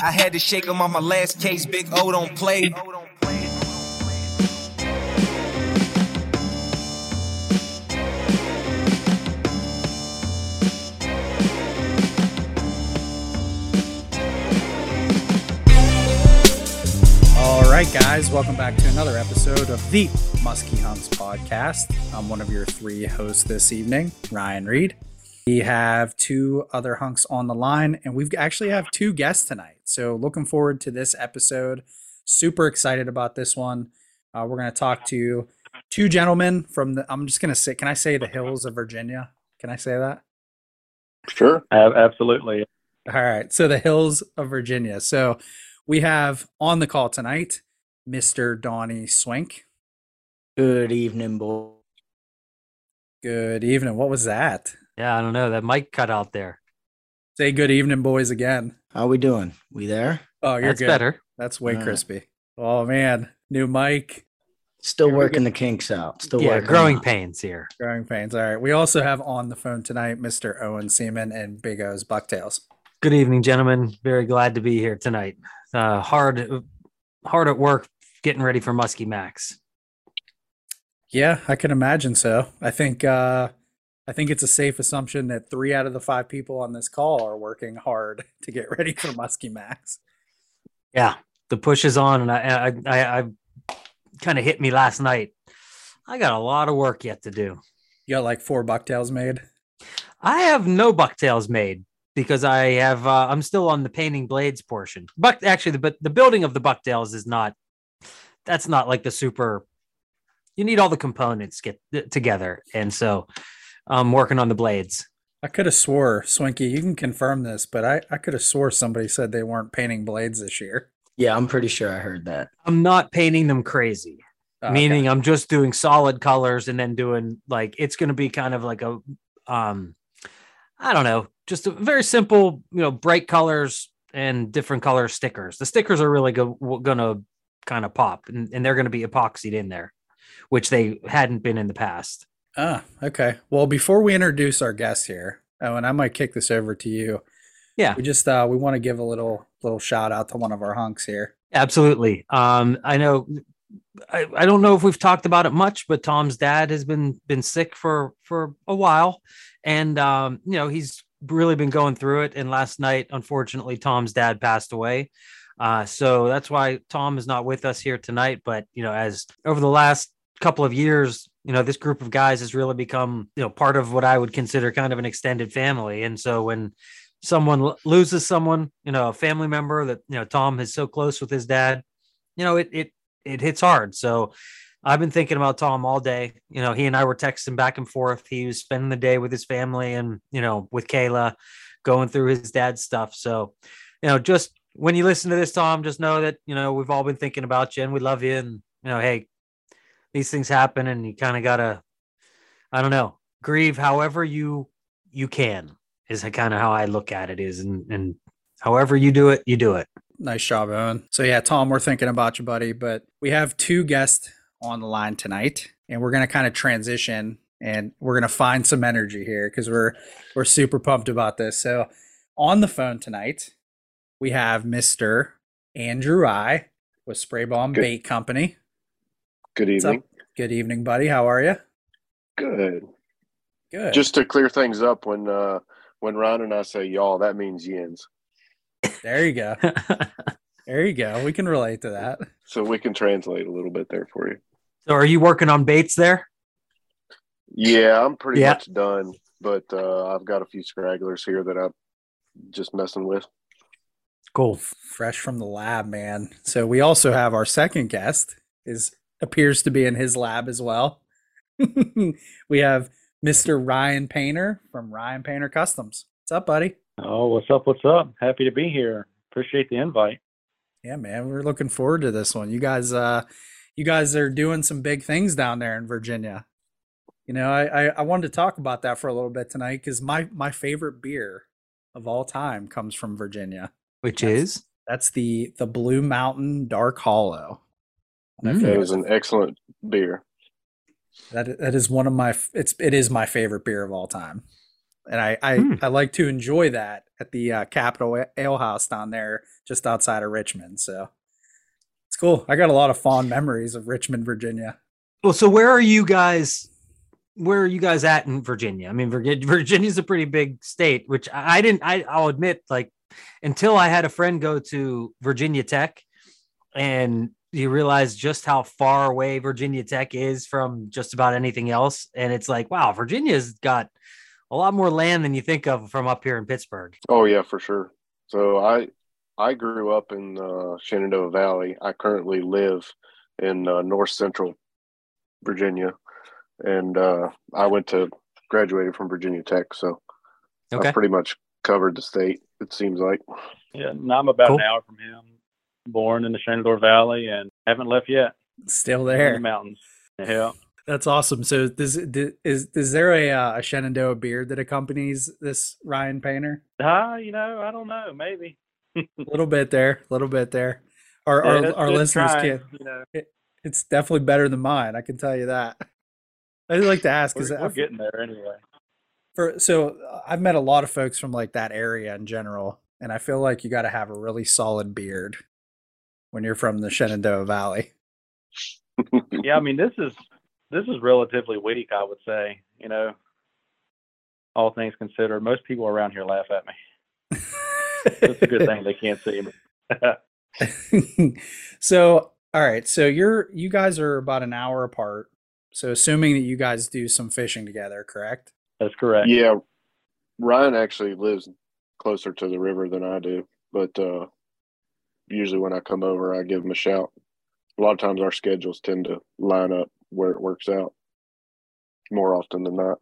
I had to shake him on my last case. Big O don't play. All right, guys, welcome back to another episode of the Muskie Humps Podcast. I'm one of your three hosts this evening, Ryan Reed. We have two other hunks on the line, and we actually have two guests tonight. So looking forward to this episode. Super excited about this one. We're going to talk to two gentlemen from the, I'm just going to say, can I say the hills of Virginia? Can I say that? Sure. Absolutely. All right. So the hills of Virginia. So we have on the call tonight, Mr. Donnie Swink. Good evening, boy. Good evening. What was that? Yeah, I don't know. That mic cut out there. Say good evening, boys, again. How we doing? We there? Oh, you're good. That's better. That's way crispy. Oh, man. New mic. Still working the kinks out. Yeah, growing pains here. Growing pains. All right. We also have on the phone tonight, Mr. Owen Seaman and Big O's Bucktails. Good evening, gentlemen. Very glad to be here tonight. Hard at work getting ready for Muskie Max. Yeah, I can imagine so. I think it's a safe assumption that 3 out of the 5 people on this call are working hard to get ready for Muskie Max. Yeah, the push is on, and I kind of hit me last night. I got a lot of work yet to do. You got like 4 bucktails made? I have no bucktails made because I have I'm still on the painting blades portion. But actually, the building of the bucktails is not. That's not like the super. You need all the components get together, and so I'm working on the blades. I could have swore, Swinky, you can confirm this, but I could have swore somebody said they weren't painting blades this year. Yeah, I'm pretty sure I heard that. I'm not painting them crazy, meaning okay. I'm just doing solid colors and then doing like it's going to be kind of like a, I don't know, just a very simple, you know, bright colors and different color stickers. The stickers are really going to kind of pop, and they're going to be epoxied in there, which they hadn't been in the past. Ah, okay. Well, before we introduce our guests here, Owen, I might kick this over to you. Yeah. We just, we want to give a little shout out to one of our hunks here. Absolutely. I know, I don't know if we've talked about it much, but Tom's dad has been sick for a while. And, you know, he's really been going through it. And last night, unfortunately, Tom's dad passed away. So that's why Tom is not with us here tonight. But, you know, as over the last couple of years, you know, this group of guys has really become, you know, part of what I would consider kind of an extended family. And so when someone loses someone, you know, a family member that, you know, Tom is so close with his dad, you know, it hits hard. So I've been thinking about Tom all day. You know, he and I were texting back and forth. He was spending the day with his family and, you know, with Kayla going through his dad's stuff. So, you know, just when you listen to this, Tom, just know that, you know, we've all been thinking about you and we love you. And, you know, hey, these things happen and you kind of got to, I don't know, grieve however you can is kind of how I look at it is. And however you do it, you do it. Nice job, Owen. So yeah, Tom, we're thinking about you, buddy, but we have two guests on the line tonight and we're going to kind of transition and we're going to find some energy here because we're super pumped about this. So on the phone tonight, we have Mr. Andrew Eye with Spray Bomb Bait Company. Good evening. Good evening, buddy. How are you? Good. Just to clear things up, when Ron and I say y'all, that means yins. There you go. There you go. We can relate to that. So we can translate a little bit there for you. So are you working on baits there? Yeah, I'm pretty much done, but I've got a few stragglers here that I'm just messing with. Cool. Fresh from the lab, man. So we also have our second guest appears to be in his lab as well. We have Mr. Ryan Painter from Ryan Painter Customs. What's up, buddy? Oh, what's up? Happy to be here. Appreciate the invite. Yeah, man, we're looking forward to this one. You guys are doing some big things down there in Virginia. You know, I wanted to talk about that for a little bit tonight because my favorite beer of all time comes from Virginia, which that's the Blue Mountain Dark Hollow. It was an excellent beer. That is one of my. It is my favorite beer of all time. And I like to enjoy that at the Capitol Ale House down there just outside of Richmond. So it's cool. I got a lot of fond memories of Richmond, Virginia. Well, so where are you guys at in Virginia? I mean, Virginia's a pretty big state, which I'll admit, like, until I had a friend go to Virginia Tech and you realize just how far away Virginia Tech is from just about anything else. And it's like, wow, Virginia's got a lot more land than you think of from up here in Pittsburgh. Oh yeah, for sure. So I grew up in Shenandoah Valley. I currently live in North Central Virginia, and graduated from Virginia Tech. So okay. I've pretty much covered the state, it seems like. Yeah, and I'm about an hour from him. Born in the Shenandoah Valley and haven't left yet. Still there. In the mountains. Yeah. That's awesome. So is there a Shenandoah beard that accompanies this Ryan Painter? I don't know. Maybe. A little bit there. Our listeners can't. It's definitely better than mine. I can tell you that. I'd like to ask. We're getting there anyway. So I've met a lot of folks from like that area in general, and I feel like you got to have a really solid beard when you're from the Shenandoah Valley. Yeah, I mean, this is relatively weak, I would say, all things considered. Most people around here laugh at me. It's a good thing they can't see me. So, all right. So you guys are about an hour apart. So assuming that you guys do some fishing together, correct? That's correct. Yeah. Ryan actually lives closer to the river than I do, but, usually when I come over, I give them a shout. A lot of times our schedules tend to line up where it works out more often than not.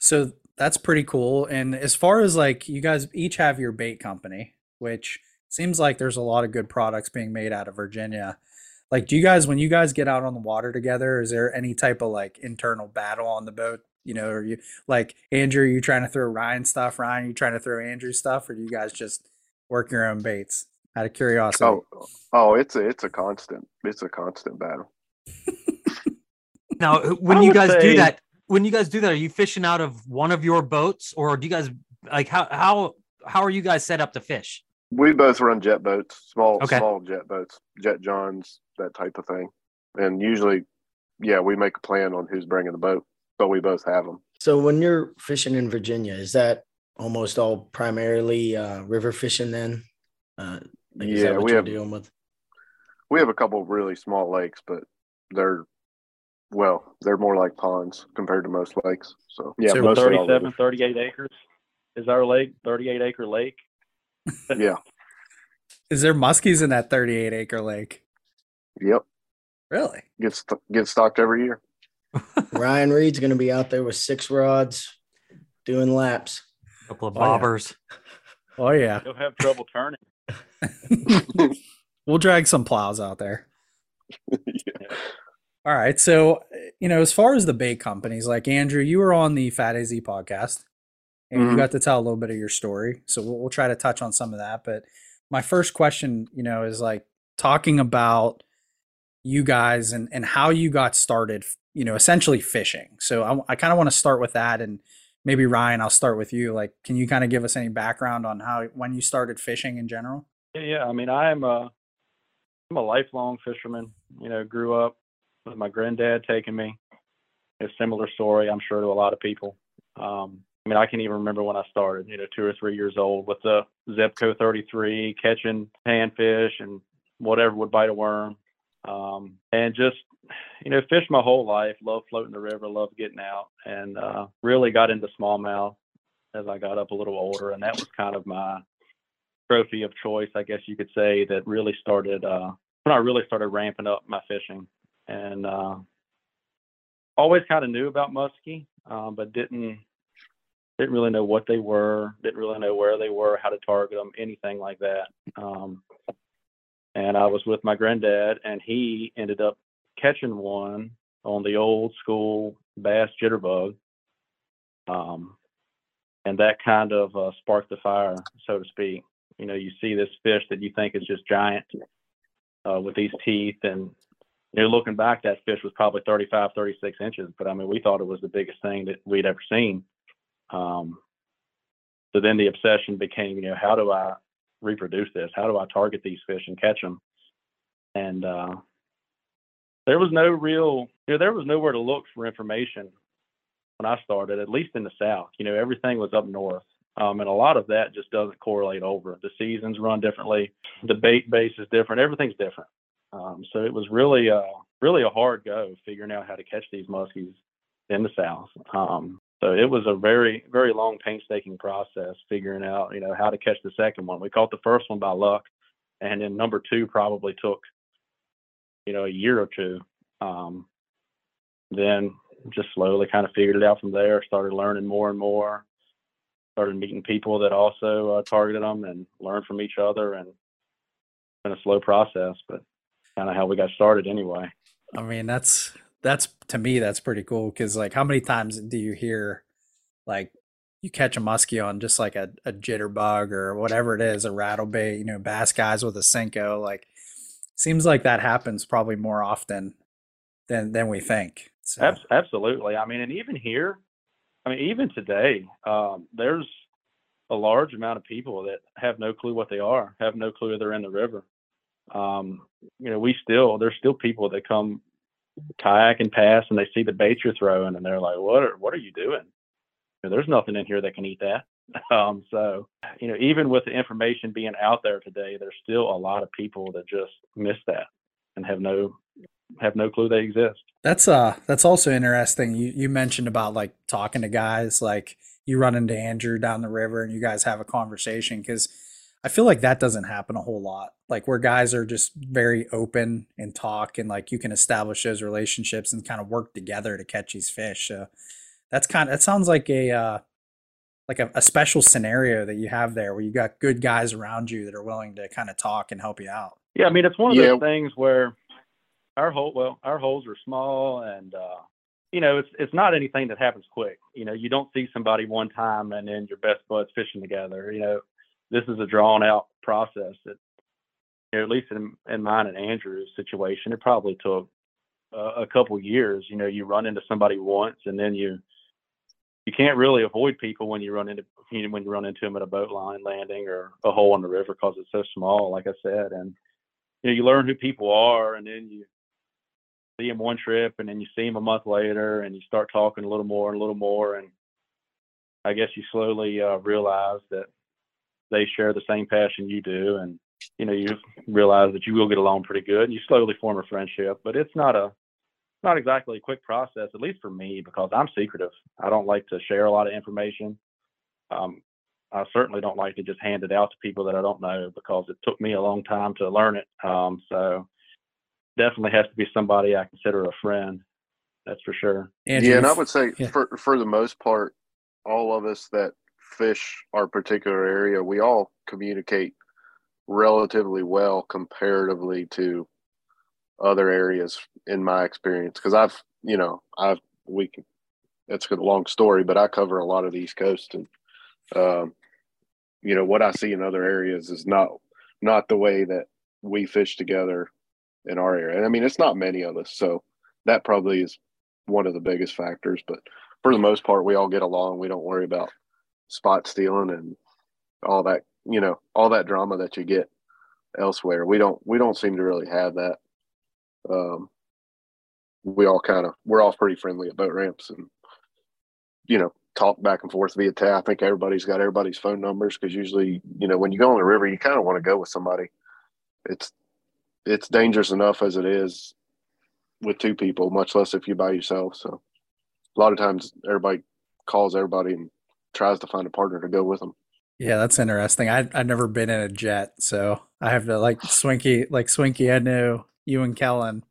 So that's pretty cool. And as far as like, you guys each have your bait company, which seems like there's a lot of good products being made out of Virginia. Like, do you guys, when you guys get out on the water together, is there any type of like internal battle on the boat? Are you like, Andrew, you trying to throw Ryan stuff? Ryan, you trying to throw Andrew stuff? Or do you guys just work your own baits? Out of curiosity. Oh, it's a constant battle. Now, when you guys do that, are you fishing out of one of your boats, or do you guys like how are you guys set up to fish? We both run jet boats, small jet boats, Jet Johns, that type of thing, and usually, yeah, we make a plan on who's bringing the boat, but we both have them. So when you're fishing in Virginia, is that almost all primarily river fishing then? We have a couple of really small lakes, but they're more like ponds compared to most lakes. So yeah, so 38 acres is our lake, 38-acre lake. Yeah. Is there muskies in that 38-acre lake? Yep. Really? Gets stocked every year. Ryan Reed's going to be out there with 6 rods doing laps. A couple of bobbers. Oh, yeah. You'll have trouble turning. We'll drag some plows out there. Yeah. All right. So, as far as the bait companies, like Andrew, you were on the Fat AZ podcast and you got to tell a little bit of your story. So we'll try to touch on some of that. But my first question, is like talking about you guys and how you got started, essentially fishing. So I kind of want to start with that, and maybe Ryan, I'll start with you. Like, can you kind of give us any background on when you started fishing in general? Yeah. I mean, I'm a lifelong fisherman, grew up with my granddad taking me. It's a similar story, I'm sure, to a lot of people. I mean, I can even remember when I started, 2 or 3 years old with the Zebco 33, catching panfish and whatever would bite a worm. And just, fished my whole life, loved floating the river, loved getting out, and really got into smallmouth as I got up a little older. And that was kind of my trophy of choice, I guess you could say, that really started when I really started ramping up my fishing. And always kind of knew about muskie, but didn't really know what they were, didn't really know where they were, how to target them, anything like that. And I was with my granddad, and he ended up catching one on the old school bass jitterbug. And that kind of sparked the fire, so to speak. You see this fish that you think is just giant with these teeth. And looking back, that fish was probably 35, 36 inches. But I mean, we thought it was the biggest thing that we'd ever seen. So then the obsession became, you know, how do I reproduce this? How do I target these fish and catch them? And there was no real, you know, there was nowhere to look for information when I started, at least in the South. You know, everything was up north. And a lot of that just doesn't correlate over. The seasons run differently. The bait base is different. Everything's different. So it was really, really a hard go figuring out how to catch these muskies in the South. So it was a very, very long, painstaking process figuring out, you know, how to catch the second one. We caught the first one by luck, and then number two probably took, you know, a year or two. Then just slowly kind of figured it out from there. Started learning more and more. Started meeting people that also targeted them and learned from each other, and it's been a slow process, but kind of how we got started anyway. I mean, that's to me, that's pretty cool. Cause like, how many times do you hear, like, you catch a muskie on just like a jitterbug or whatever it is, a rattlebait, you know, bass guys with a Senko, like seems like that happens probably more often than we think. So. Absolutely. I mean, and even here, I mean, even today, there's a large amount of people that have no clue what they are, have no clue they're in the river. You know, there's still people that come kayak and pass, and they see the bait you're throwing, and they're like, what are you doing? You know, there's nothing in here that can eat that. So, you know, even with the information being out there today, there's still a lot of people that just miss that and have no clue they exist. That's also interesting. You mentioned about like talking to guys, like you run into Andrew down the river and you guys have a conversation, because I feel like that doesn't happen a whole lot, like where guys are just very open and talk, and like you can establish those relationships and kind of work together to catch these fish. So that sounds like a special scenario that you have there, where you got good guys around you that are willing to kind of talk and help you out. Yeah, I mean, it's one of those things where our holes are small, and you know, it's not anything that happens quick. You know, you don't see somebody one time and then your best bud's fishing together. You know, this is a drawn out process that, you know, at least in mine and Andrew's situation, it probably took a couple years. You know, you run into somebody once, and then you can't really avoid people when you run into them at a boat line landing or a hole in the river, because it's so small, like I said. And you know, you learn who people are, and then you see him one trip, and then you see him a month later, and you start talking a little more and a little more, and I guess you slowly realize that they share the same passion you do, and you know, you realize that you will get along pretty good, and you slowly form a friendship. But it's not exactly a quick process, at least for me, because I'm secretive. I don't like to share a lot of information. I certainly don't like to just hand it out to people that I don't know, because it took me a long time to learn it. So definitely has to be somebody I consider a friend. That's for sure. Andrew, yeah, and I would say for the most part, all of us that fish our particular area, we all communicate relatively well comparatively to other areas, in my experience. Because it's a long story, but I cover a lot of the East Coast, and you know, what I see in other areas is not the way that we fish together in our area. And I mean, it's not many of us, so that probably is one of the biggest factors. But for the most part, we all get along. We don't worry about spot stealing and all that, you know, all that drama that you get elsewhere. We don't seem to really have that. We're all pretty friendly at boat ramps, and you know, talk back and forth via text. I think everybody's got everybody's phone numbers, because usually, you know, when you go on the river, you kind of want to go with somebody. It's dangerous enough as it is with two people, much less if you're by yourself. So a lot of times everybody calls everybody and tries to find a partner to go with them. Yeah, that's interesting. I've never been in a jet, so I have to like Swinky. I knew you and Kellen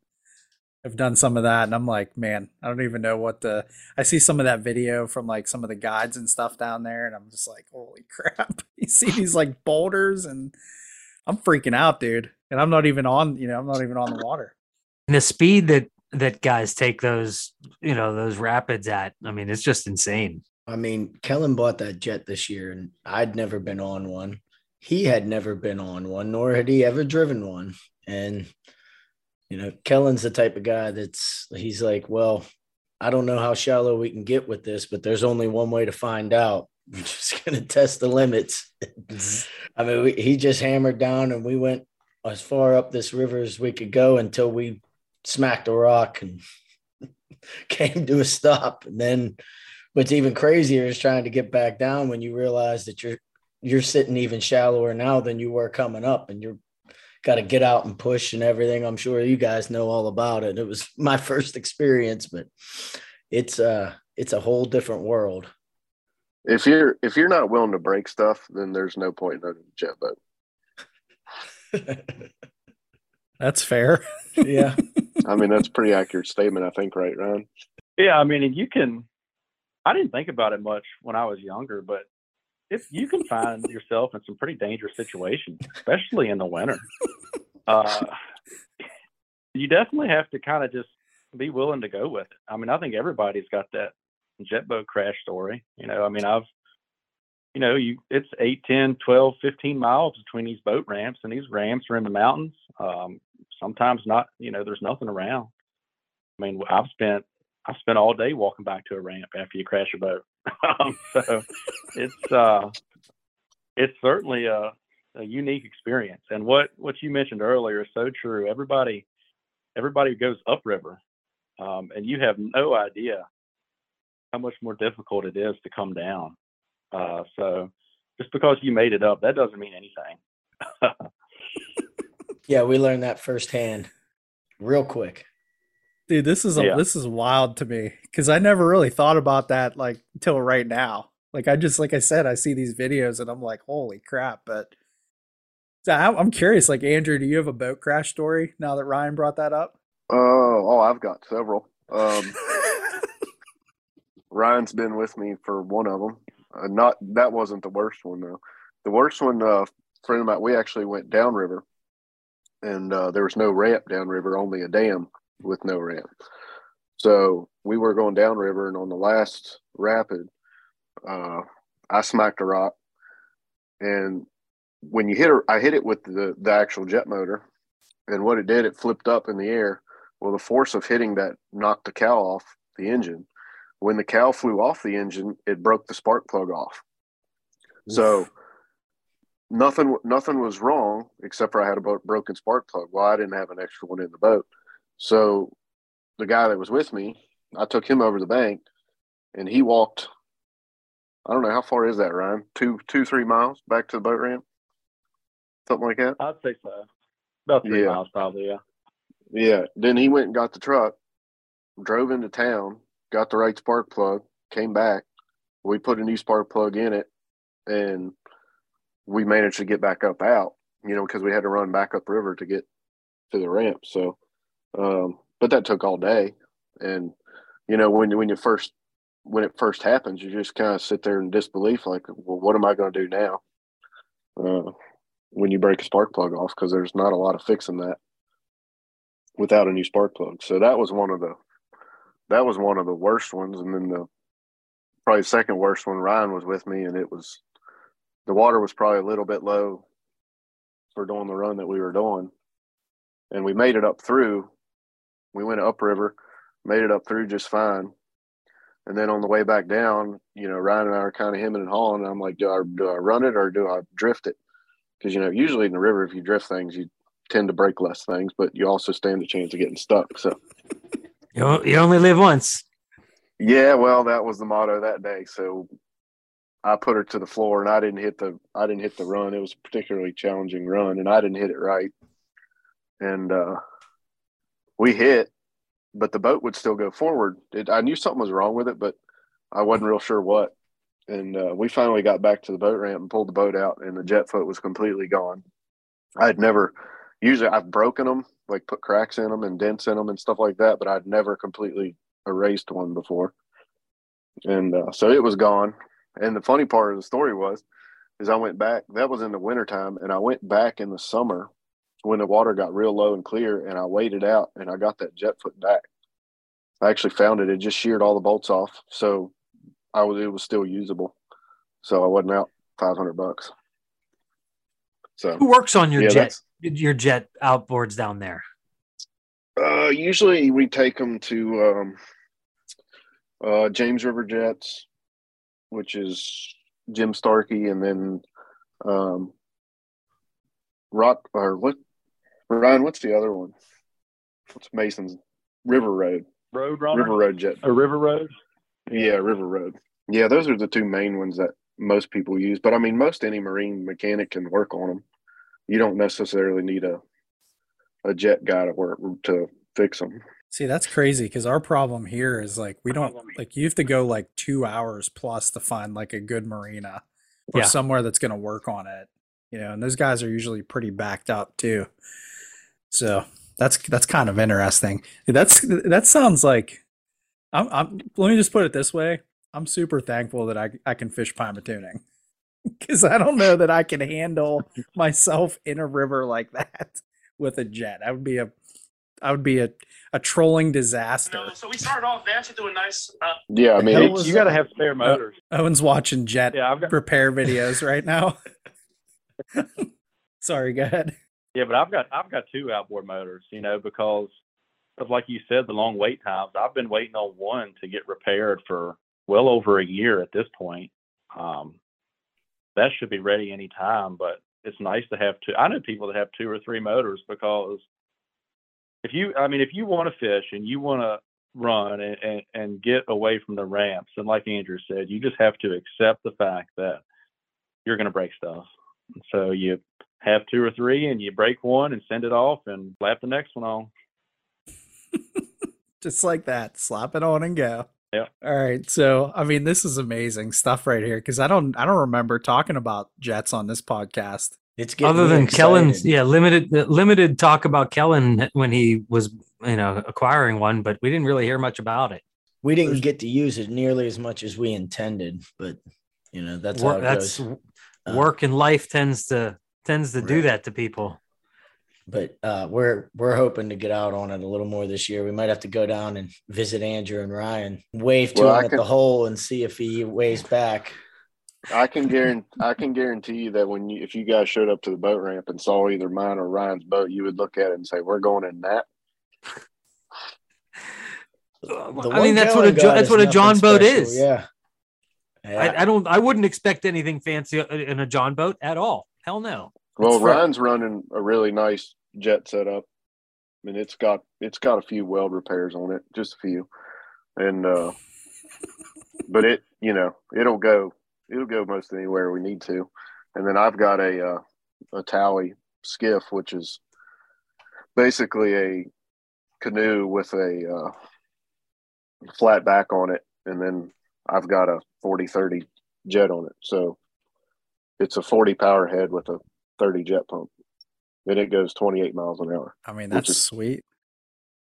have done some of that, and I'm like, man, I don't even know I see some of that video from like some of the guides and stuff down there, and I'm just like, holy crap. You see these like boulders, and I'm freaking out, dude. And I'm not even on the water. And the speed that guys take those, you know, those rapids at, I mean, it's just insane. I mean, Kellen bought that jet this year, and I'd never been on one. He had never been on one, nor had he ever driven one. And, you know, Kellen's the type of guy he's like, well, I don't know how shallow we can get with this, but there's only one way to find out. We're just going to test the limits. I mean, he just hammered down, and we went as far up this river as we could go until we smacked a rock and came to a stop. And then what's even crazier is trying to get back down when you realize that you're sitting even shallower now than you were coming up, and you're got to get out and push and everything. I'm sure you guys know all about it. It was my first experience, but it's a whole different world. If you're not willing to break stuff, then there's no point in a jet boat. That's fair. Yeah. I mean, that's a pretty accurate statement, I think, right, Ryan? Yeah. I mean, I didn't think about it much when I was younger, but you can find yourself in some pretty dangerous situations, especially in the winter. You definitely have to kind of just be willing to go with it. I mean, I think everybody's got that jet boat crash story. You know, I mean, it's 8, 10, 12, 15 miles between these boat ramps, and these ramps are in the mountains. Sometimes not, there's nothing around. I mean, I've spent all day walking back to a ramp after you crash your boat. So it's certainly a unique experience. And what you mentioned earlier is so true. Everybody goes upriver, and you have no idea how much more difficult it is to come down. So just because you made it up, that doesn't mean anything. Yeah, we learned that firsthand real quick. Dude, this is wild to me, because I never really thought about that until right now. Like I said, I see these videos and I'm like, holy crap. But so I'm curious, Andrew, do you have a boat crash story now that Ryan brought that up? Oh, I've got several. Ryan's been with me for one of them. That wasn't the worst one, though. The worst one, friend of mine, we actually went downriver, and there was no ramp downriver, only a dam with no ramp. So we were going downriver, and on the last rapid, I smacked a rock. And when you I hit it with the actual jet motor, and what it did, it flipped up in the air. Well, the force of hitting that knocked the cowl off the engine. When the cowl flew off the engine, it broke the spark plug off. Oof. So nothing was wrong, except for I had a broken spark plug. Well, I didn't have an extra one in the boat. So the guy that was with me, I took him over the bank, and he walked, I don't know, how far is that, Ryan? 3 miles back to the boat ramp? Something like that? I'd say so. About 3 miles probably, yeah. Yeah. Then he went and got the truck, drove into town, got the right spark plug, came back. We put a new spark plug in it, and we managed to get back up out, because we had to run back up river to get to the ramp. So but that took all day. And when it first happens, you just kind of sit there in disbelief, well, what am I going to do now when you break a spark plug off, because there's not a lot of fixing that without a new spark plug. So that was one of the worst ones. And then the probably second worst one, Ryan was with me, and it was, the water was probably a little bit low for doing the run that we were doing, and we made it up through. We went upriver, made it up through just fine. And then on the way back down, Ryan and I are kind of hemming and hawing. And I'm like, do I run it or do I drift it? Because, usually in the river, if you drift things, you tend to break less things, but you also stand a chance of getting stuck. So you only live once. Yeah, well, that was the motto that day. So I put her to the floor, and I didn't hit the run. It was a particularly challenging run, and I didn't hit it right. And we hit, but the boat would still go forward. I knew something was wrong with it, but I wasn't real sure what. And we finally got back to the boat ramp and pulled the boat out, and the jet foot was completely gone. I've broken them, put cracks in them and dents in them and stuff like that, but I'd never completely erased one before. And so it was gone. And the funny part of the story is I went back. That was in the wintertime, and I went back in the summer when the water got real low and clear, and I weighed it out, and I got that jet foot back. I actually found it. It just sheared all the bolts off. So it was still usable. So I wasn't out $500. So who works on your jet outboards down there? Usually we take them to, James River Jets, which is Jim Starkey, and then Ryan, what's the other one? What's Mason's? River Road Jet. A River Road? Yeah, River Road. Yeah, those are the two main ones that most people use. But, I mean, most any marine mechanic can work on them. You don't necessarily need a jet guy to work to fix them. See, that's crazy, because our problem here is, like, we don't, like, you have to go, like, 2 hours plus to find, like, a good marina or somewhere that's going to work on it, you know, and those guys are usually pretty backed up, too. So that's kind of interesting. That sounds like, let me just put it this way. I'm super thankful that I can fish pine platooning, because I don't know that I can handle myself in a river like that with a jet. I would be a trolling disaster. So we started off Vance doing nice. Yeah, I mean, you got to have spare motors. Owen's watching jet repair videos right now. Sorry, go ahead. Yeah, but I've got two outboard motors, you know, because of, like you said, the long wait times. I've been waiting on one to get repaired for well over a year at this point. That should be ready any time, but it's nice to have two. I know people that have two or three motors, because if you want to fish and you want to run and get away from the ramps, and like Andrew said, you just have to accept the fact that you're going to break stuff. So you have two or three, and you break one and send it off and slap the next one on. Just like that. Slap it on and go. Yeah. All right. So, I mean, this is amazing stuff right here, because I don't remember talking about jets on this podcast. It's other than exciting. Kellen's, limited talk about Kellen when he was, acquiring one, but we didn't really hear much about it. We didn't get to use it nearly as much as we intended, but that's how it goes. Work and life tends to do that to people. But we're hoping to get out on it a little more this year. We might have to go down and visit Andrew and Ryan, wave to him at the hole, and see if he waves back. I can guarantee you that if you guys showed up to the boat ramp and saw either mine or Ryan's boat, you would look at it and say, "We're going in that." I mean, that's what a John boat is. Yeah. I wouldn't expect anything fancy in a John boat at all. Hell no. Well, Ryan's running a really nice jet setup. I mean, it's got a few weld repairs on it, just a few, and but it it'll go. It'll go most anywhere we need to. And then I've got a tally skiff, which is basically a canoe with a flat back on it. And then I've got a 40-30 jet on it. So it's a 40 power head with a 30 jet pump. And it goes 28 miles an hour. I mean, that's sweet.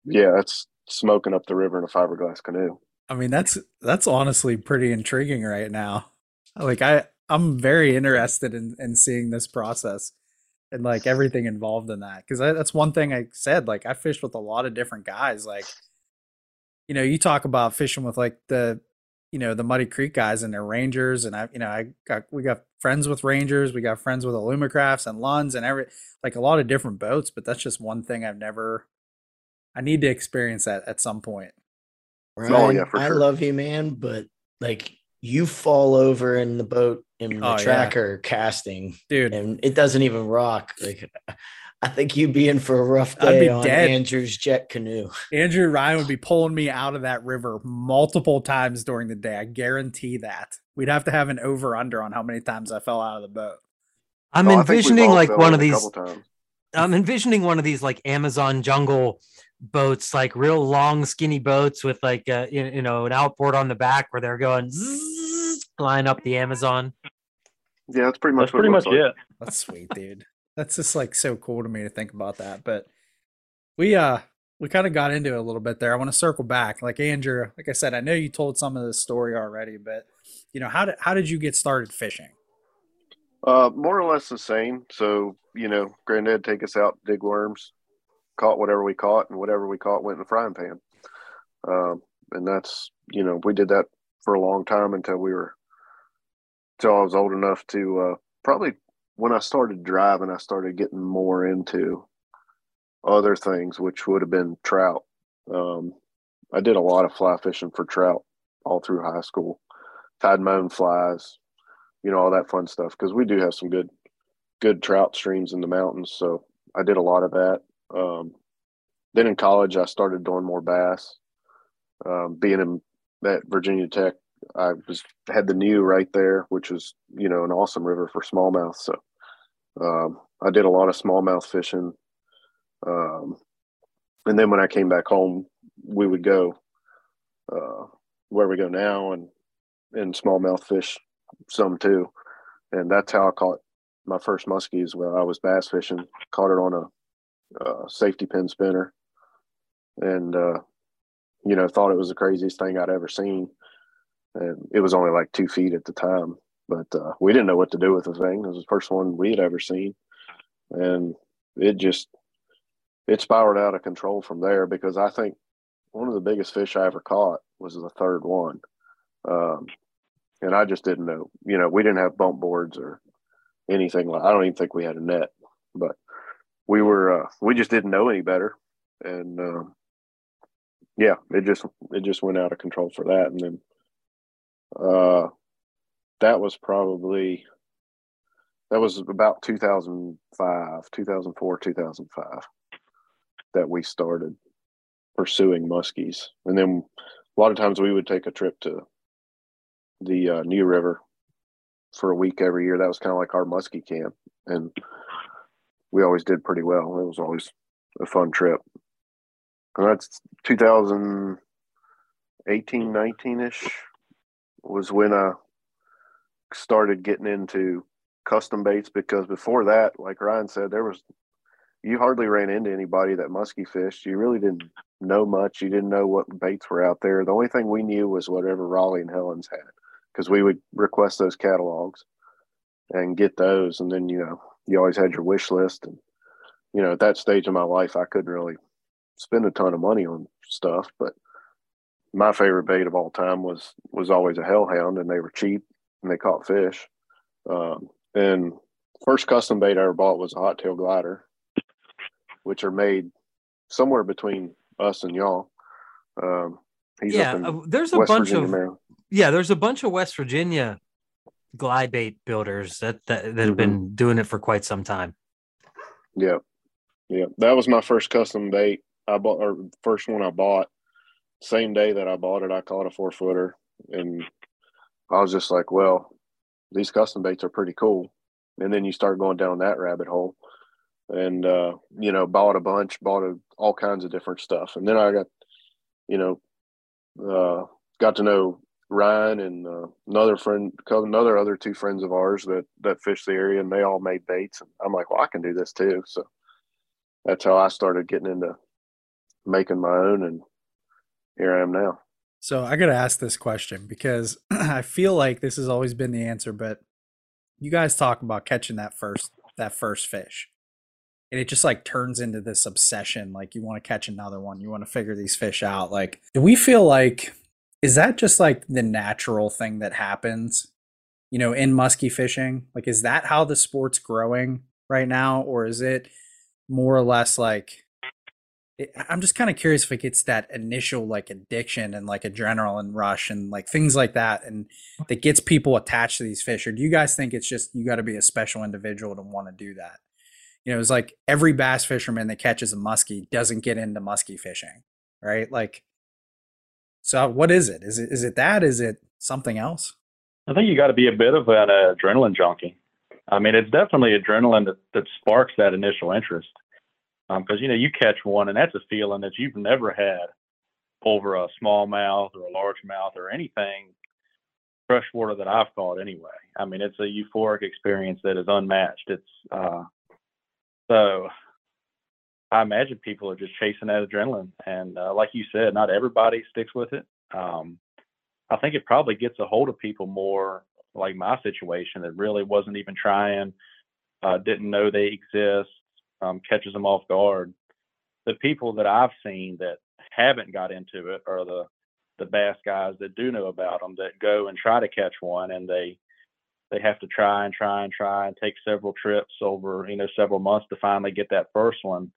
Yeah, that's smoking up the river in a fiberglass canoe. I mean, that's honestly pretty intriguing right now. Like I'm very interested in seeing this process and like everything involved in that. Cause that's one thing I said, like I fished with a lot of different guys. Like, you talk about fishing with like the Muddy Creek guys and their Rangers. And we got friends with Rangers. We got friends with Alumacrafts and Luns and like a lot of different boats, but that's just one thing I need to experience that at some point. Ryan, oh, yeah, for sure. I love you, man. But like, you fall over in the boat in the tracker casting, dude, and it doesn't even rock. Like, I think you'd be in for a rough day. I'd be on dead. Andrew's jet canoe. Andrew Ryan would be pulling me out of that river multiple times during the day. I guarantee that. We'd have to have an over under on how many times I fell out of the boat. I'm envisioning one of these like Amazon jungle boats, like real long skinny boats with like an outboard on the back where they're going zzz, line up the Amazon. Yeah, that's pretty much it. That's sweet, dude. That's just like so cool to me to think about that. But we kind of got into it a little bit there. I want to circle back. Like Andrew, like I said, I know you told some of the story already, but how did you get started fishing? More or less the same. So Granddad take us out, dig worms. Caught whatever we caught, and whatever we caught went in the frying pan. And that's, we did that for a long time until I was old enough to probably when I started driving, I started getting more into other things, which would have been trout. I did a lot of fly fishing for trout all through high school, tied my own flies, you know, all that fun stuff, because we do have some good trout streams in the mountains. So I did a lot of that. Then in college, I started doing more bass. Being in that Virginia Tech, I had the New right there, which was, you know, an awesome river for smallmouth. So I did a lot of smallmouth fishing. And then when I came back home, we would go where we go now and smallmouth fish some too. And that's how I caught my first muskies. Well, I was bass fishing, caught it on a safety pin spinner, and you know, thought it was the craziest thing I'd ever seen. And it was only like 2 feet at the time, but we didn't know what to do with the thing. It was the first one we had ever seen. And it spiraled out of control from there, because I think one of the biggest fish I ever caught was the third one. And I just didn't know, you know, we didn't have bump boards or anything. I don't even think we had a net, but we just didn't know any better. And yeah, it just went out of control for that. And then that was probably, that was about 2005 that we started pursuing muskies. And then a lot of times we would take a trip to the New River for a week every year. That was kind of like our muskie camp, and we always did pretty well. It was always a fun trip. And that's 2018, 19-ish was when I started getting into custom baits, because before that, like Ryan said, you hardly ran into anybody that muskie fished. You really didn't know much. You didn't know what baits were out there. The only thing we knew was whatever Raleigh and Helen's had, because we would request those catalogs and get those. And then, you know, you always had your wish list. And, you know, at that stage of my life, I couldn't really spend a ton of money on stuff, but my favorite bait of all time was always a hellhound, and they were cheap and they caught fish. And first custom bait I ever bought was a hot tail glider, which are made somewhere between us and y'all. There's a bunch of Maryland. Yeah, there's a bunch of West Virginia glide bait builders that have been doing it for quite some time. Yeah, yeah, that was my first custom bait I bought, or first one I bought. Same day that I bought it, I caught a 4-footer, and I was just like, well, these custom baits are pretty cool. And then you start going down that rabbit hole, and you know, bought all kinds of different stuff. And then I got, you know, got to know Ryan and another other two friends of ours that fished the area, and they all made baits, and I'm like, well, I can do this too. So that's how I started getting into making my own, and here I am now. So I got to ask this question, because I feel like this has always been the answer, but you guys talk about catching that first fish, and it just like turns into this obsession. Like you want to catch another one. You want to figure these fish out. Like, do we feel like, is that just like the natural thing that happens, you know, in muskie fishing? Like, is that how the sport's growing right now? Or is it more or less like, I'm just kind of curious if it gets that initial like addiction and like adrenaline rush and like things like that, and that gets people attached to these fish? Or do you guys think it's just, you got to be a special individual to want to do that? You know, it's like every bass fisherman that catches a muskie doesn't get into muskie fishing, right? Like, so what is it? Is it that? Is it something else? I think you got to be a bit of an adrenaline junkie. I mean, it's definitely adrenaline that sparks that initial interest. Because, you know, you catch one, and that's a feeling that you've never had over a smallmouth or a largemouth or anything freshwater that I've caught anyway. I mean, it's a euphoric experience that is unmatched. It's so I imagine people are just chasing that adrenaline. And like you said, not everybody sticks with it. I think it probably gets a hold of people more like my situation that really wasn't even trying, didn't know they exist. Catches them off guard. The people that I've seen that haven't got into it are the bass guys that do know about them, that go and try to catch one, and they have to try and take several trips over, you know, several months to finally get that first one.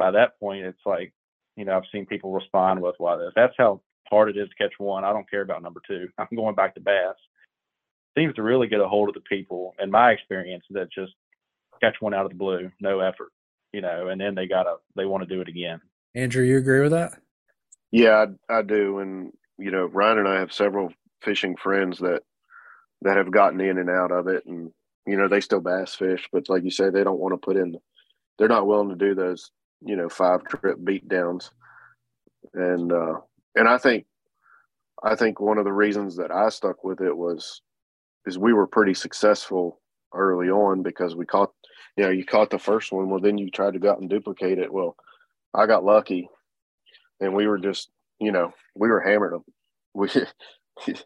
By that point, it's like, you know, I've seen people respond with, well, if that's how hard it is to catch one, I don't care about number two. I'm going back to bass. Seems to really get a hold of the people, in my experience, that just catch one out of the blue, no effort, you know, and then they want to do it again. Andrew, you agree with that? Yeah, I do. And, you know, Ryan and I have several fishing friends that have gotten in and out of it. And, you know, they still bass fish, but like you say, they don't want to put in, they're not willing to do those, you know, 5-trip beat downs. And I think one of the reasons that I stuck with it is we were pretty successful early on because we caught, you know, you caught the first one. Well, then you tried to go out and duplicate it. Well, I got lucky and we were just, you know, we were hammering them. We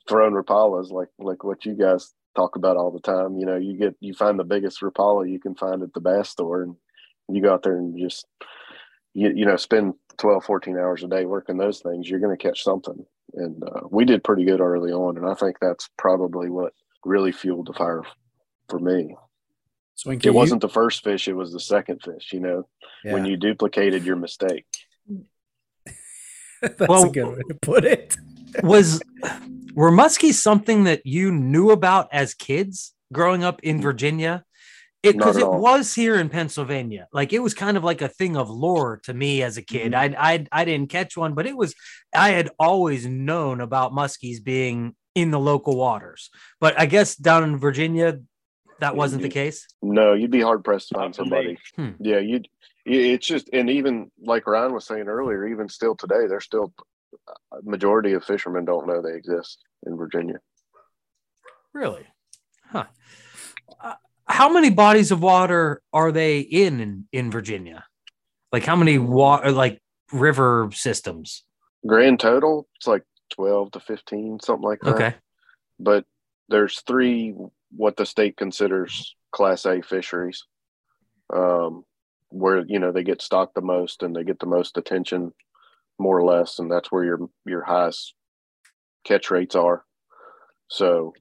throwing Rapalas like what you guys talk about all the time. You know, you find the biggest Rapala you can find at the bass store and you go out there and just, you know, spend 12, 14 hours a day working those things, you're going to catch something. And we did pretty good early on. And I think that's probably what really fueled the fire for me. Swinky, it wasn't the first fish. It was the second fish, you know, when you duplicated your mistake. That's a good way to put it. Were muskies something that you knew about as kids growing up in Virginia? Because it was here in Pennsylvania. Like, it was kind of like a thing of lore to me as a kid. Mm-hmm. I didn't catch one, but I had always known about muskies being in the local waters. But I guess down in Virginia, that wasn't the case. No, you'd be hard pressed to find somebody. Yeah, it's just, and even like Ryan was saying earlier, even still today, there's still a majority of fishermen don't know they exist in Virginia. Really? Huh. How many bodies of water are they in Virginia? Like, how many river systems? Grand total, it's like 12 to 15, something like that. Okay. But there's 3 what the state considers Class A fisheries, where, you know, they get stocked the most and they get the most attention, more or less, and that's where your highest catch rates are. So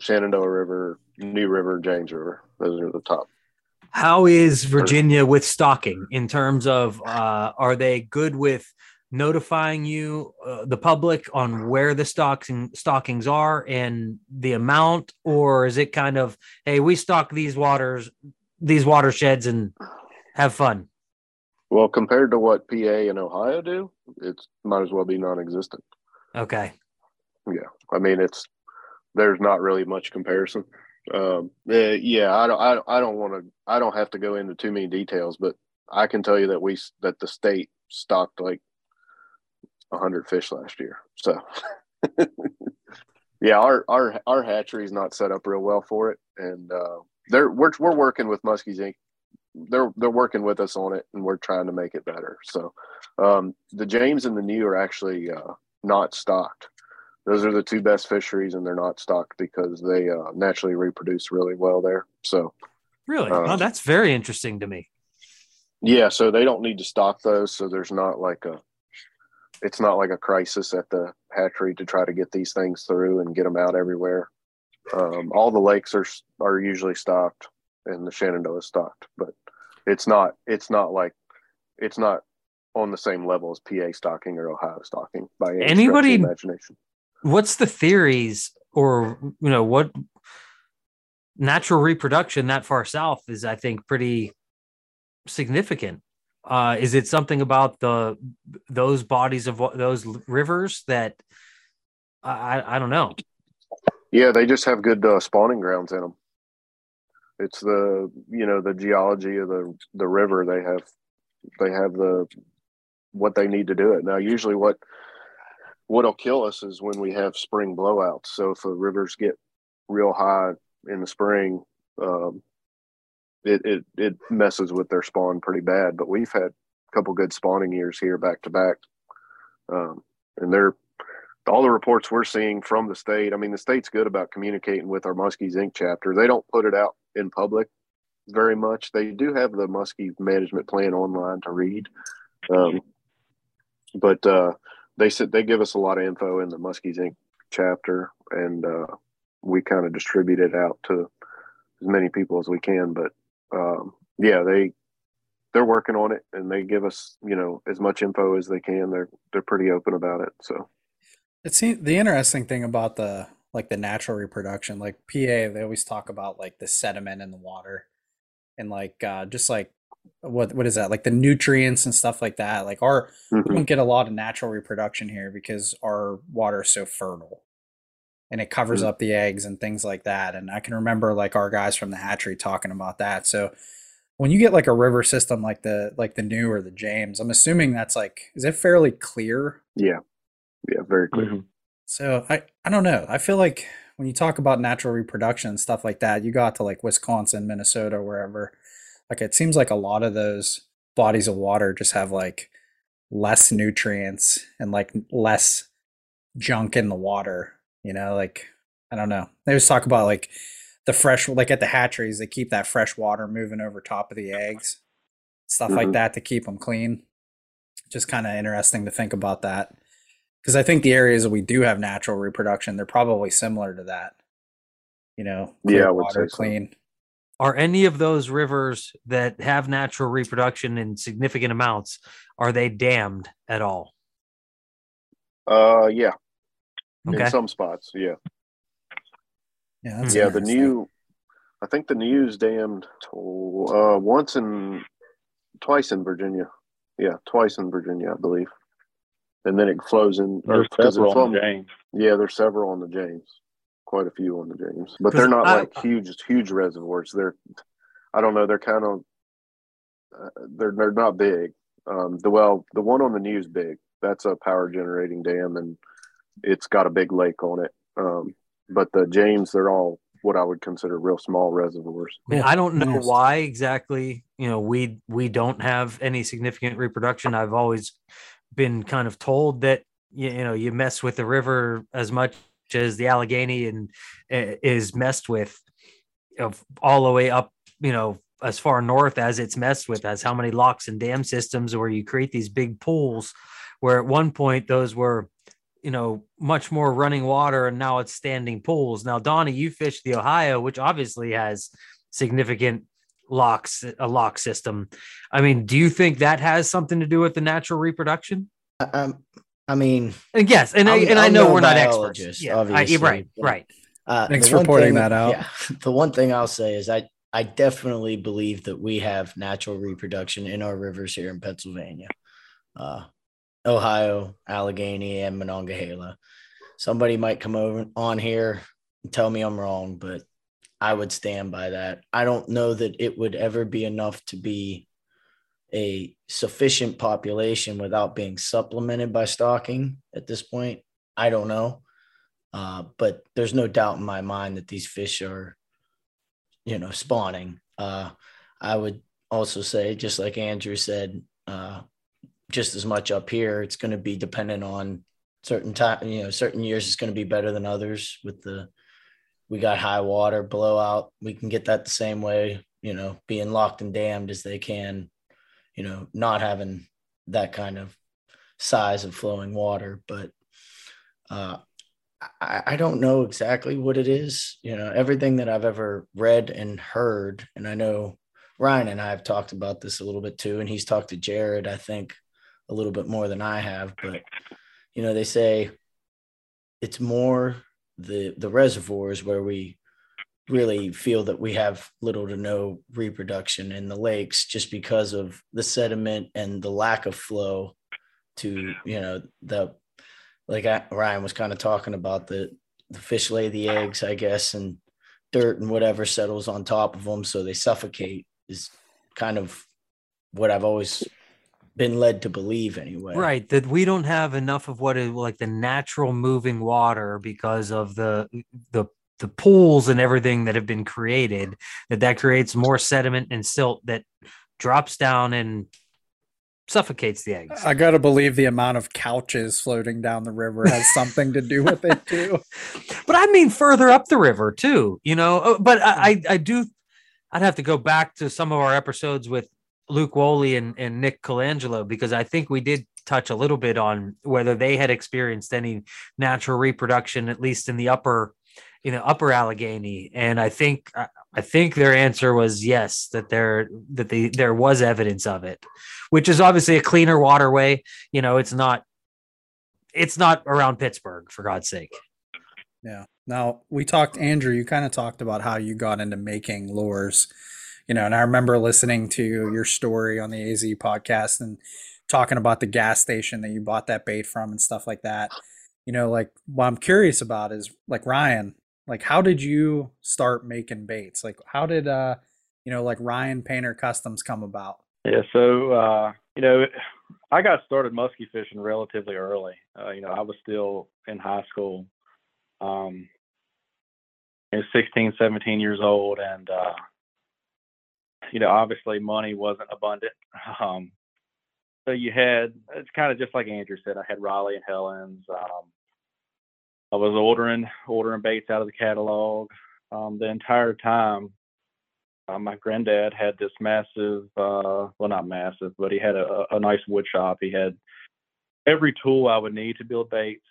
Shenandoah River, New River, James River. Those are the top. How is Virginia with stocking in terms of, are they good with notifying you, the public, on where the stockings are and the amount? Or is it kind of, hey, we stock these watersheds and have fun? Well, compared to what PA and Ohio do, it might as well be non-existent. Okay. Yeah. I mean, there's not really much comparison. I don't have to go into too many details, but I can tell you that that the state stocked like 100 fish last year. So yeah, our hatchery is not set up real well for it. And, we're working with Muskies Inc. They're working with us on it and we're trying to make it better. So, the James and the New are actually, not stocked. Those are the 2 best fisheries, and they're not stocked because they naturally reproduce really well there. So, really, that's very interesting to me. Yeah, so they don't need to stock those, so there's not like it's not like a crisis at the hatchery to try to get these things through and get them out everywhere. All the lakes are usually stocked, and the Shenandoah is stocked, but it's not on the same level as PA stocking or Ohio stocking by anybody imagination. What's the theories, or, you know, what natural reproduction that far south is, I think, pretty significant. Is it something about those bodies of those rivers that I don't know? Yeah, they just have good spawning grounds in them. It's the geology of the river. They have what they need to do it. Now, usually what'll kill us is when we have spring blowouts. So if the rivers get real high in the spring, it messes with their spawn pretty bad. But we've had a couple good spawning years here back to back, and they're all the reports we're seeing from the state. I mean, the state's good about communicating with our Muskies Inc. chapter. They don't put it out in public very much. They do have the Muskie Management Plan online to read, but they said they give us a lot of info in the Muskies Inc. chapter, and we kind of distribute it out to as many people as we can. But they're working on it, and they give us, you know, as much info as they can. They're pretty open about it. So It seems the interesting thing about the like the natural reproduction, like PA, they always talk about like the sediment in the water and like just like what is that, like the nutrients and stuff like that. Like our we don't get a lot of natural reproduction here because our water is so fertile and it covers up the eggs and things like that. And I can remember like our guys from the hatchery talking about that. So when you get like a river system like the New or the James, I'm assuming that's like, is it fairly clear? Yeah. Yeah, very clear. So I don't know. I feel like when you talk about natural reproduction and stuff like that, you got to like Wisconsin, Minnesota, wherever. Like it seems like a lot of those bodies of water just have like less nutrients and like less junk in the water. You know, like I don't know. They always talk about like the fresh, like at the hatcheries, they keep that fresh water moving over top of the eggs, stuff like that to keep them clean. Just kind of interesting to think about that. Because I think the areas that we do have natural reproduction, they're probably similar to that. You know, yeah, water clean. So. Are any of those rivers that have natural reproduction in significant amounts, are they dammed at all? Yeah. Okay. In some spots, yeah. Yeah, that's the New, I think the New's dammed once and twice in Virginia. Yeah, twice in Virginia, I believe. And then it flows in. There's several on the James. Yeah, there's several on the James. Quite a few on the James, but they're not like huge reservoirs. They're, I don't know. They're kind of, they're not big. The one on the New's big. That's a power generating dam, and it's got a big lake on it. But the James, they're all what I would consider real small reservoirs. Man, I don't know why exactly. You know, we don't have any significant reproduction. I've always been kind of told that you know you mess with the river as much as the Allegheny and is messed with, of all the way up, you know, as far north as it's messed with, as how many locks and dam systems where you create these big pools where at one point those were, you know, much more running water, and now it's standing pools. Now, Donnie, you fished the Ohio, which obviously has significant lock system. I mean, do you think that has something to do with the natural reproduction? I mean, and yes, and I know we're not experts. Yeah, obviously, right. Thanks for pointing that out. Yeah, the one thing I'll say is I definitely believe that we have natural reproduction in our rivers here in Pennsylvania, Ohio, Allegheny, and Monongahela. Somebody might come over on here and tell me I'm wrong, but I would stand by that. I don't know that it would ever be enough to be a sufficient population without being supplemented by stocking at this point. I don't know. But there's no doubt in my mind that these fish are, you know, spawning. I would also say, just like Andrew said, just as much up here, it's going to be dependent on certain time, you know, certain years it's going to be better than others with we got high water blowout. We can get that the same way, you know, being locked and dammed as they can, you know, not having that kind of size of flowing water. But I don't know exactly what it is. You know, everything that I've ever read and heard, and I know Ryan and I have talked about this a little bit too, and he's talked to Jared, I think, a little bit more than I have. But, you know, they say it's more the reservoirs where we really feel that we have little to no reproduction in the lakes, just because of the sediment and the lack of flow to, you know, Ryan was kind of talking about the fish lay the eggs, I guess, and dirt and whatever settles on top of them. So they suffocate is kind of what I've always been led to believe anyway. Right. That we don't have enough of what is like the natural moving water because of the pools and everything that have been created, that creates more sediment and silt that drops down and suffocates the eggs. I gotta believe the amount of couches floating down the river has something to do with it too. But I mean further up the river too, you know, but I'd have to go back to some of our episodes with Luke Woley and Nick Colangelo, because I think we did touch a little bit on whether they had experienced any natural reproduction, at least in the upper Allegheny. And I think their answer was yes, there was evidence of it, which is obviously a cleaner waterway. You know, it's not it's not around Pittsburgh, for God's sake. Yeah. Now, we talked, Andrew, you kind of talked about how you got into making lures, you know, and I remember listening to your story on the AZ podcast and talking about the gas station that you bought that bait from and stuff like that. You know, like what I'm curious about is like, Ryan, like, how did you start making baits? Like, how did, you know, like Ryan Painter Customs come about? Yeah. So, you know, I got started muskie fishing relatively early. You know, I was still in high school, 16, 17 years old. And, you know, obviously money wasn't abundant. So you had, it's kind of just like Andrew said, I had Raleigh and Helen's. I was ordering baits out of the catalog. The entire time, my granddad had this massive, well, not massive, but he had a nice wood shop. He had every tool I would need to build baits.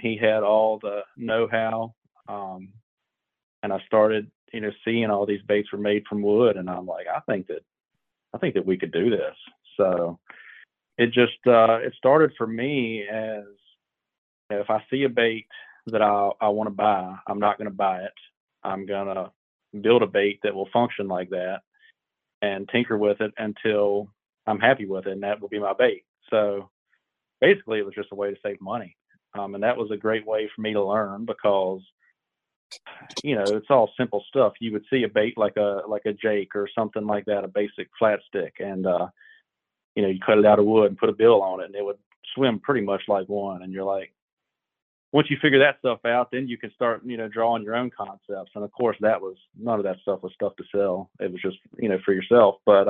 He had all the know-how. And I started, you know, seeing all these baits were made from wood. And I'm like, I think that we could do this. So it just, it started for me as, you know, if I see a bait that I want to buy, I'm not going to buy it. I'm going to build a bait that will function like that and tinker with it until I'm happy with it, and that will be my bait. So basically it was just a way to save money. And that was a great way for me to learn, because, you know, it's all simple stuff. You would see a bait like a jake or something like that, a basic flat stick, and you know, you cut it out of wood and put a bill on it and it would swim pretty much like one. And you're like, once you figure that stuff out, then you can start, you know, drawing your own concepts. And of course, that was, none of that stuff was stuff to sell. It was just, you know, for yourself. But,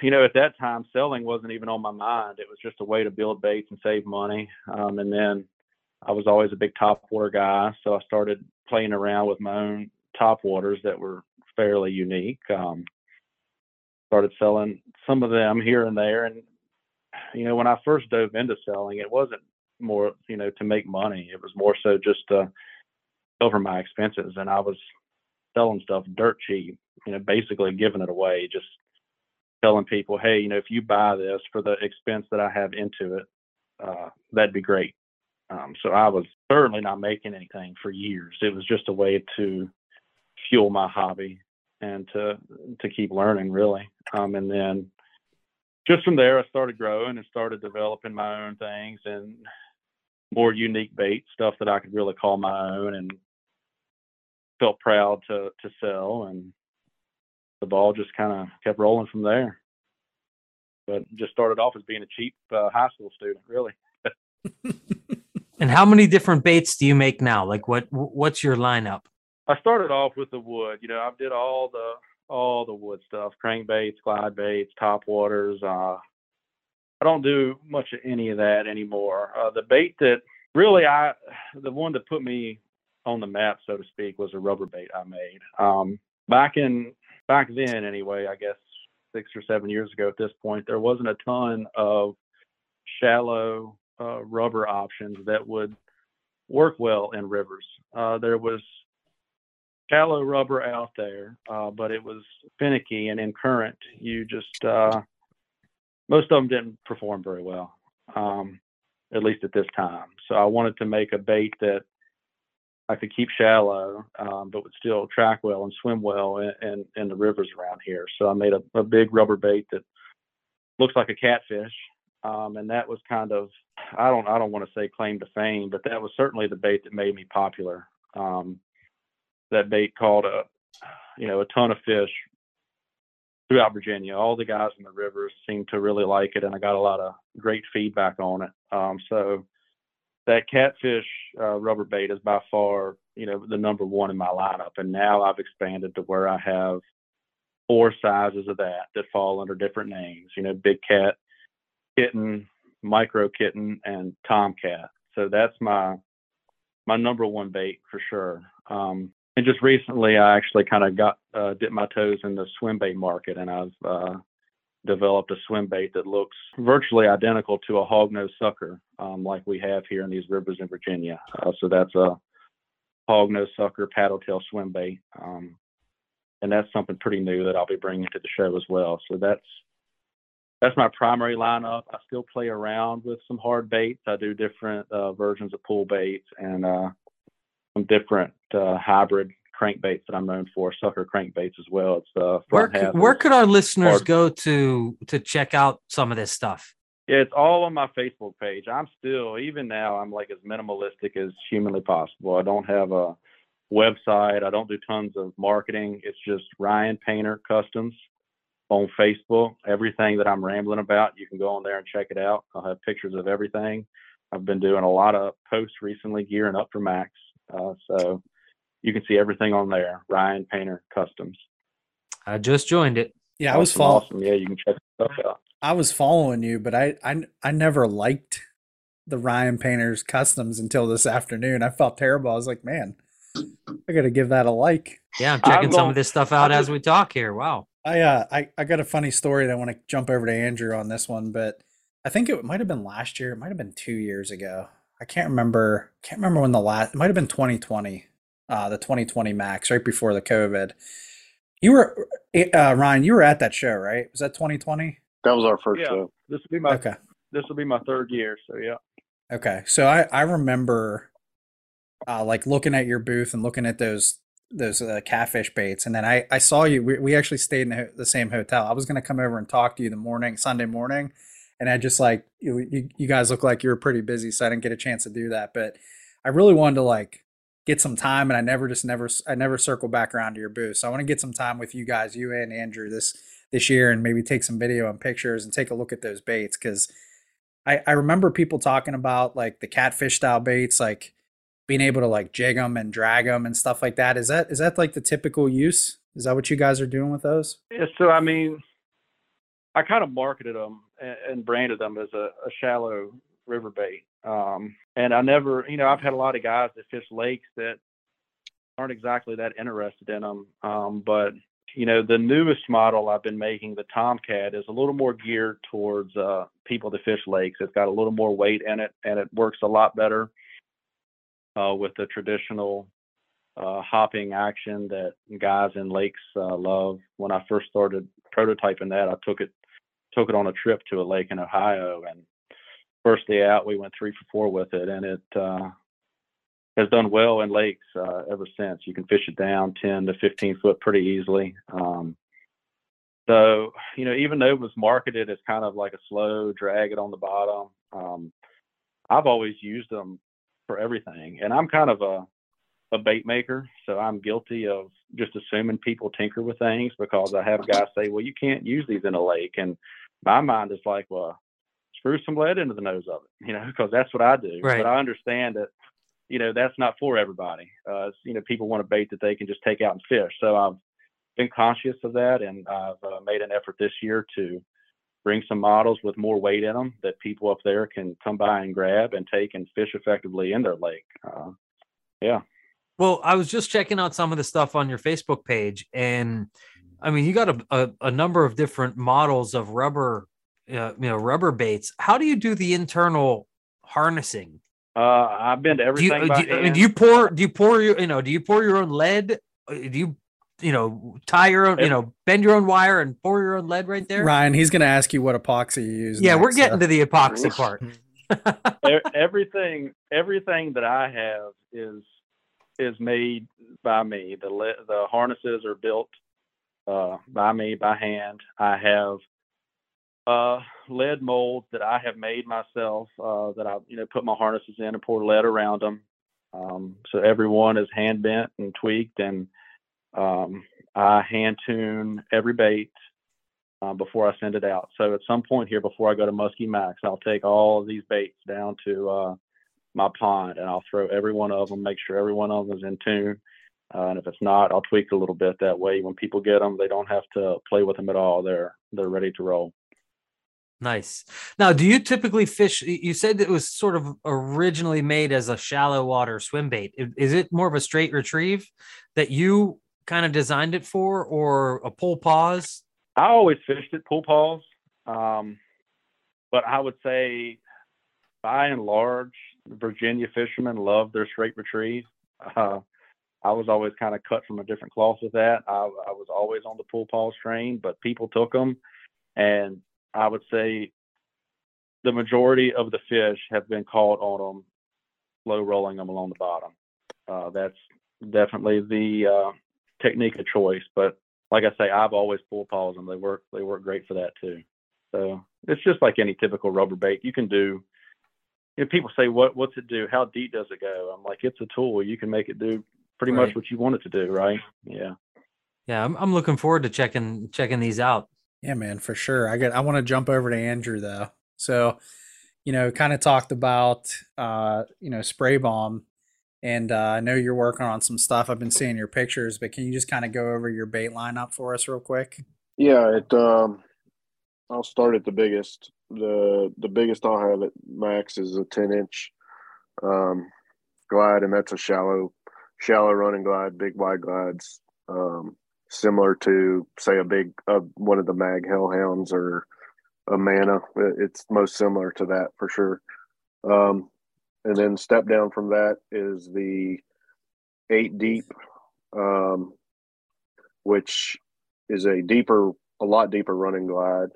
you know, at that time, selling wasn't even on my mind. It was just a way to build baits and save money. And then I was always a big topwater guy. So I started playing around with my own topwaters that were fairly unique. Started selling some of them here and there. And, you know, when I first dove into selling, it wasn't more, you know, to make money. It was more so just to cover my expenses. And I was selling stuff dirt cheap, you know, basically giving it away, just telling people, hey, you know, if you buy this for the expense that I have into it, that'd be great. So I was certainly not making anything for years. It was just a way to fuel my hobby and to keep learning, really. And then just from there, I started growing and started developing my own things and more unique bait stuff that I could really call my own, and felt proud to sell. And the ball just kind of kept rolling from there. But just started off as being a cheap high school student, really. And how many different baits do you make now? Like, what's your lineup? I started off with the wood. You know, I did all the wood stuff, crankbaits, glide baits, topwaters. I don't do much of any of that anymore. The bait that really the one that put me on the map, so to speak, was a rubber bait I made. Back then anyway, I guess 6 or 7 years ago at this point, there wasn't a ton of shallow rubber options that would work well in rivers. There was shallow rubber out there, but it was finicky, and in current, you just, most of them didn't perform very well, at least at this time. So I wanted to make a bait that I could keep shallow, but would still track well and swim well in the rivers around here. So I made a big rubber bait that looks like a catfish. And that was kind of, I don't want to say claim to fame, but that was certainly the bait that made me popular. That bait caught a ton of fish throughout Virginia. All the guys in the rivers seemed to really like it, and I got a lot of great feedback on it. So that catfish rubber bait is by far, you know, the number one in my lineup. And now I've expanded to where I have 4 sizes of that fall under different names. You know, Big Cat, Kitten, Micro Kitten, and Tomcat. So that's my number one bait for sure. And just recently, I actually kind of dipped my toes in the swim bait market, and I've developed a swim bait that looks virtually identical to a hognose sucker, like we have here in these rivers in Virginia. So that's a hognose sucker paddletail swim bait, and that's something pretty new that I'll be bringing to the show as well. So that's that's my primary lineup. I still play around with some hard baits. I do different versions of pull baits and some different hybrid crankbaits that I'm known for, sucker crankbaits as well. It's where could our listeners go to check out some of this stuff? Yeah, it's all on my Facebook page. I'm still, even now, I'm like as minimalistic as humanly possible. I don't have a website. I don't do tons of marketing. It's just Ryan Painter Customs on Facebook. Everything that I'm rambling about, you can go on there and check it out. I'll have pictures of everything. I've been doing a lot of posts recently gearing up for Max. So you can see everything on there, Ryan Painter Customs. I just joined it. Yeah, awesome, I was following. Awesome. Yeah, you can check stuff out. I was following you, but I never liked the Ryan Painter's Customs until this afternoon. I felt terrible. I was like, man, I got to give that a like. Yeah, I'm checking some of this stuff out as we talk here. Wow. I got a funny story that I want to jump over to Andrew on this one, but I think it might have been last year. It might have been 2 years ago. I can't remember. When the last. It might have been 2020. The 2020 Max, right before the COVID. You were Ryan. You were at that show, right? Was that 2020? That was our first show. This will be my third year. So yeah. Okay, so I remember like looking at your booth and looking at those catfish baits, and then I saw you. We actually stayed in the same hotel. I was going to come over and talk to you the morning Sunday morning, and I just like you guys look like you were pretty busy, so I didn't get a chance to do that. But I really wanted to like get some time, and I never circle back around to your booth. So I want to get some time with you guys, you and Andrew, this year, and maybe take some video and pictures and take a look at those baits, because I remember people talking about like the catfish style baits, like being able to like jig them and drag them and stuff like that. Is that like the typical use? Is that what you guys are doing with those? Yeah, so I mean, I kind of marketed them and branded them as a shallow river bait. And I never, I've had a lot of guys that fish lakes that aren't exactly that interested in them. But the newest model I've been making, the Tomcat, is a little more geared towards people that fish lakes. It's got a little more weight in it, and it works a lot better with the traditional hopping action that guys in lakes love. When I first started prototyping that, I took it on a trip to a lake in Ohio, and first day out, we went 3 for $4 with it, and it has done well in lakes ever since. You can fish it down 10 to 15 foot pretty easily. So, even though it was marketed as kind of like a slow drag it on the bottom, I've always used them for everything. And I'm kind of a bait maker, so I'm guilty of just assuming people tinker with things, because I have guys say, well, you can't use these in a lake. And my mind is like, well, screw some lead into the nose of it, because that's what I do. Right. But I understand that, that's not for everybody. People want a bait that they can just take out and fish. So I've been conscious of that, and I've made an effort this year to bring some models with more weight in them that people up there can come by and grab and take and fish effectively in their lake. Yeah. Well, I was just checking out some of the stuff on your Facebook page, and I mean, you got a number of different models of rubber rubber baits. How do you do the internal harnessing? I've been to everything. Do you pour your own lead? Do you tie your own, bend your own wire and pour your own lead right there? Ryan, he's going to ask you what epoxy you use. Yeah, we're getting to the epoxy part. Everything that I have is made by me. The harnesses are built by me by hand. I have lead molds that I have made myself, that I put my harnesses in and pour lead around them. So everyone is hand bent and tweaked, and I hand tune every bait before I send it out. So at some point here, before I go to Muskie Max, I'll take all of these baits down to my pond, and I'll throw every one of them, make sure every one of them is in tune. And if it's not, I'll tweak it a little bit. That way, when people get them, they don't have to play with them at all. They're ready to roll. Nice. Now, do you typically fish? You said it was sort of originally made as a shallow water swim bait. Is it more of a straight retrieve that you kind of designed it for, or a pull pause? I always fished it pull pause. But I would say by and large, Virginia fishermen love their straight retrieve. I was always kind of cut from a different cloth with that. I was always on the pull pause train, but people took them, and I would say the majority of the fish have been caught on them, slow rolling them along the bottom. That's definitely the technique of choice. But like I say, I've always pull paws them. They work great for that too. So it's just like any typical rubber bait. You can do, you know, people say, what's it do? How deep does it go? I'm like, it's a tool. You can make it do pretty much what you want it to do. Right. Yeah. Yeah. I'm looking forward to checking these out. Yeah, man, for sure. I want to jump over to Andrew though. So, you know, kind of talked about, you know, spray bomb, and I know you're working on some stuff. I've been seeing your pictures, but can you just kind of go over your bait lineup for us real quick? Yeah. I'll start at the biggest. The biggest I'll have at Max is a 10-inch glide, and that's a shallow running glide, big wide glides, similar to say a big one of the Mag Hellhounds or a Mana. It's most similar to that for sure. And then step down from that is the 8-deep, which is a lot deeper running glide.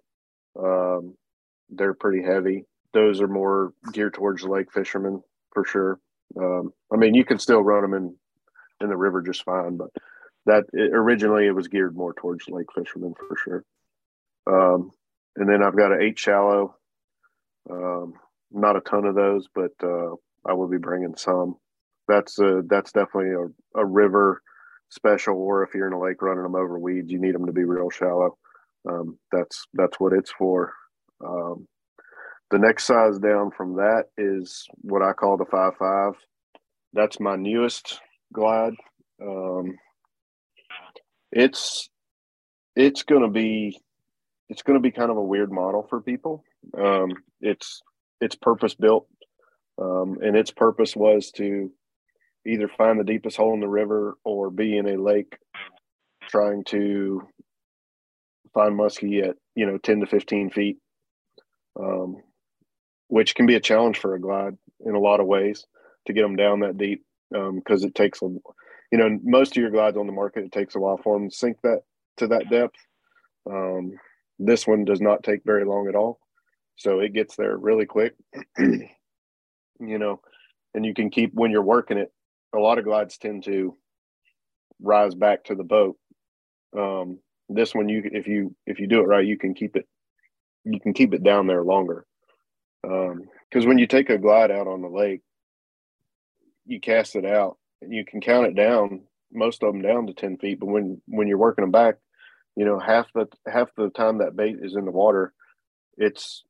They're pretty heavy. Those are more geared towards lake fishermen for sure. I mean, you can still run them in the river just fine, but originally it was geared more towards lake fishermen for sure. And then I've got an 8 shallow. Not a ton of those, but I will be bringing some. That's definitely a river special, or if you're in a lake running them over weeds, you need them to be real shallow. That's what it's for. The next size down from that is what I call the 5.5. That's my newest glide. It's gonna be kind of a weird model for people. It's purpose built, and its purpose was to either find the deepest hole in the river or be in a lake trying to find muskie at, you know, 10 to 15 feet, which can be a challenge for a glide in a lot of ways to get them down that deep, because it takes, most of your glides on the market, it takes a while for them to sink that to that depth. This one does not take very long at all. So it gets there really quick, and you can keep, when you're working it, a lot of glides tend to rise back to the boat. This one, if you do it right, you can keep it down there longer. Because when you take a glide out on the lake, you cast it out, and you can count it down, most of them down to 10 feet. But when you're working them back, half the time that bait is in the water, it's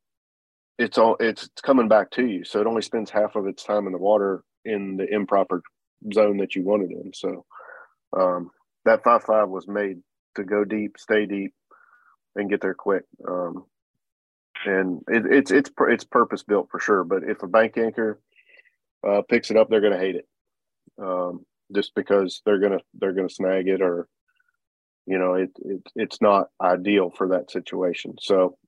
coming back to you. So it only spends half of its time in the water in the improper zone that you wanted in. So that 5.5 was made to go deep, stay deep, and get there quick. And it's purpose built for sure. But if a bank anchor picks it up, they're going to hate it, just because they're going to snag it, or it's not ideal for that situation. So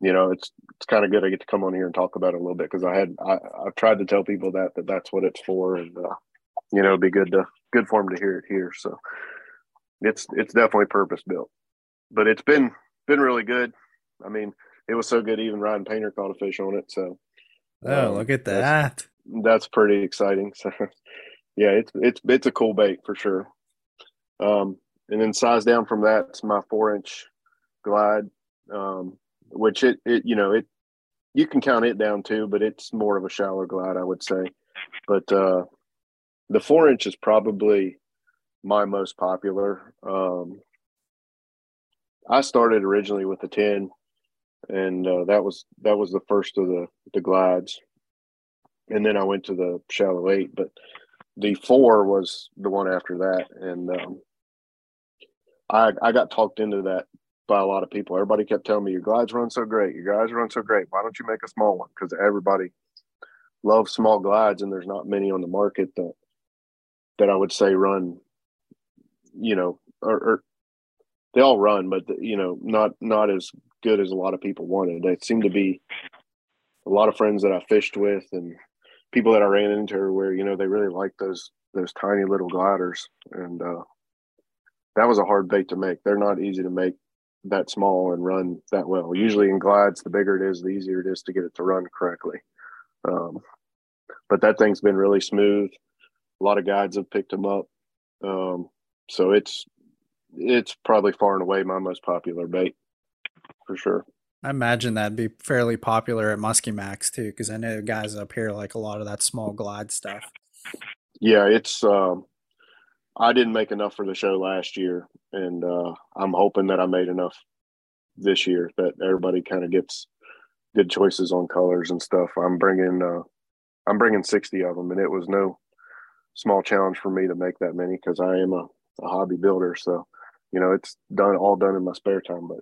it's kind of good I get to come on here and talk about it a little bit, because I've tried to tell people that that's what it's for, and it'd be good for them to hear it here. So it's definitely purpose built, but it's been really good. I mean, it was so good even Ryan Painter caught a fish on it. So look at that. That's pretty exciting. So yeah, it's a cool bait for sure. And then size down from that's my 4-inch glide, which it you can count it down too, but it's more of a shallow glide, I would say. But the 4-inch is probably my most popular. I started originally with the 10, and that was the first of the glides, and then I went to the shallow 8. But the 4 was the one after that, and I got talked into that by a lot of people. Everybody kept telling me, your glides run so great. Why don't you make a small one? Because everybody loves small glides, and there's not many on the market that I would say run, or they all run, but not as good as a lot of people wanted. It seemed to be a lot of friends that I fished with and people that I ran into where, they really like those tiny little gliders. And that was a hard bait to make. They're not easy to make. that small and run that well. Usually in glides, the bigger it is, the easier it is to get it to run correctly. But that thing's been really smooth. A lot of guides have picked them up. So it's probably far and away my most popular bait for sure. I imagine that'd be fairly popular at Muskie Max too, because I know guys up here like a lot of that small glide stuff. Yeah, it's I didn't make enough for the show last year, and I'm hoping that I made enough this year, that everybody kind of gets good choices on colors and stuff. I'm bringing 60 of them, and it was no small challenge for me to make that many, because I am a hobby builder. So, you know, it's all done in my spare time, but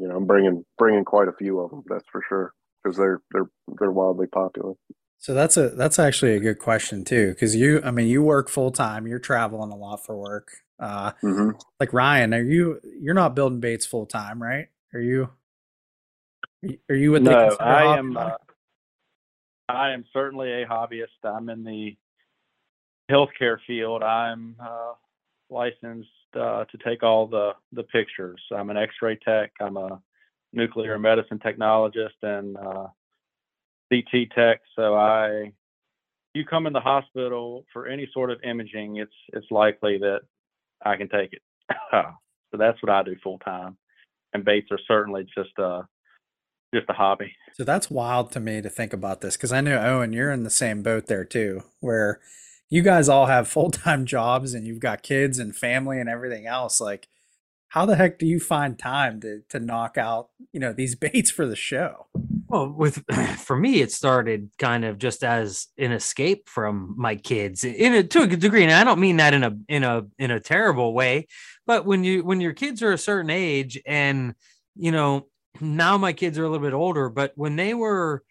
you know, I'm bringing quite a few of them, that's for sure, because they're wildly popular. So that's actually a good question too, because you work full time, you're traveling a lot for work. Like Ryan, you're not building baits full time, right? Are you with? No, I am certainly a hobbyist. I'm in the healthcare field. I'm licensed to take all the pictures. I'm an X-ray tech. I'm a nuclear medicine technologist and CT tech. So you come in the hospital for any sort of imaging, it's likely that I can take it. So that's what I do full time, and baits are certainly just a hobby. So that's wild to me to think about this, because I know, Owen, you're in the same boat there too, where you guys all have full-time jobs and you've got kids and family and everything else. Like, how the heck do you find time to knock out, you know, these baits for the show? Well, for me, it started kind of just as an escape from my kids to a degree. And I don't mean that in a terrible way, but when your kids are a certain age, and, you know, now my kids are a little bit older, but when they were,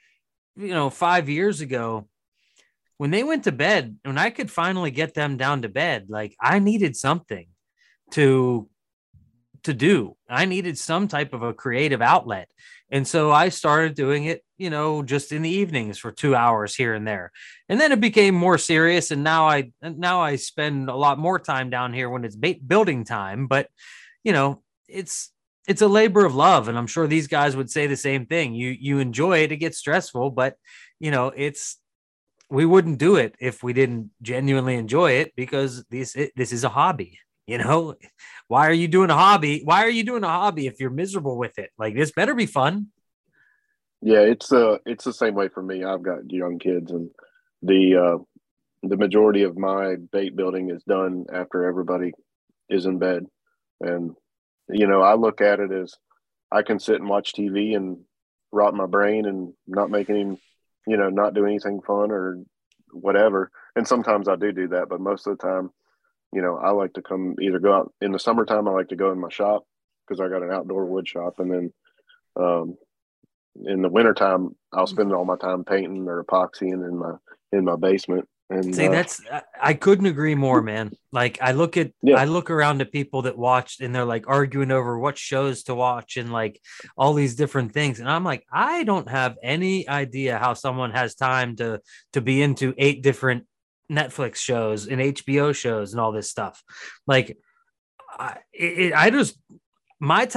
you know, 5 years ago, when they went to bed, when I could finally get them down to bed, like, I needed something to do. I needed some type of a creative outlet. And so I started doing it, you know, just in the evenings for 2 hours here and there. And then it became more serious. And now I spend a lot more time down here when it's building time, but you know, it's a labor of love. And I'm sure these guys would say the same thing. You enjoy it. It gets stressful, but you know, we wouldn't do it if we didn't genuinely enjoy it, because this is a hobby. You know, why are you doing a hobby? Why are you doing a hobby if you're miserable with it? Like, this better be fun. Yeah, it's the same way for me. I've got young kids, and the majority of my bait building is done after everybody is in bed. And, you know, I look at it as I can sit and watch TV and rot my brain and not make any, you know, not do anything fun or whatever. And sometimes I do that, but most of the time, you know, I like to go out in the summertime. I like to go in my shop, because I got an outdoor wood shop. And then in the wintertime, I'll spend all my time painting or epoxying in my basement. And see, I couldn't agree more, man. Like, I look around at people that watched, and they're like arguing over what shows to watch and like all these different things. And I'm like, I don't have any idea how someone has time to be into 8 different Netflix shows and HBO shows and all this stuff. Like, my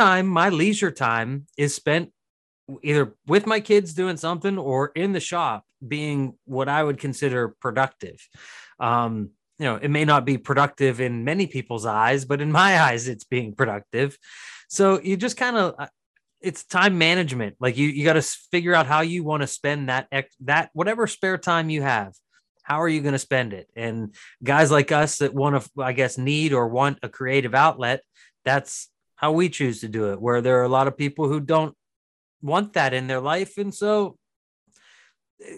leisure time is spent either with my kids doing something or in the shop being what I would consider productive. You know, it may not be productive in many people's eyes, but in my eyes, it's being productive. So you just kind of, it's time management. Like, you got to figure out how you want to spend that whatever spare time you have. How are you going to spend it? And guys like us that want to, I guess, need or want a creative outlet, that's how we choose to do it, where there are a lot of people who don't want that in their life. And so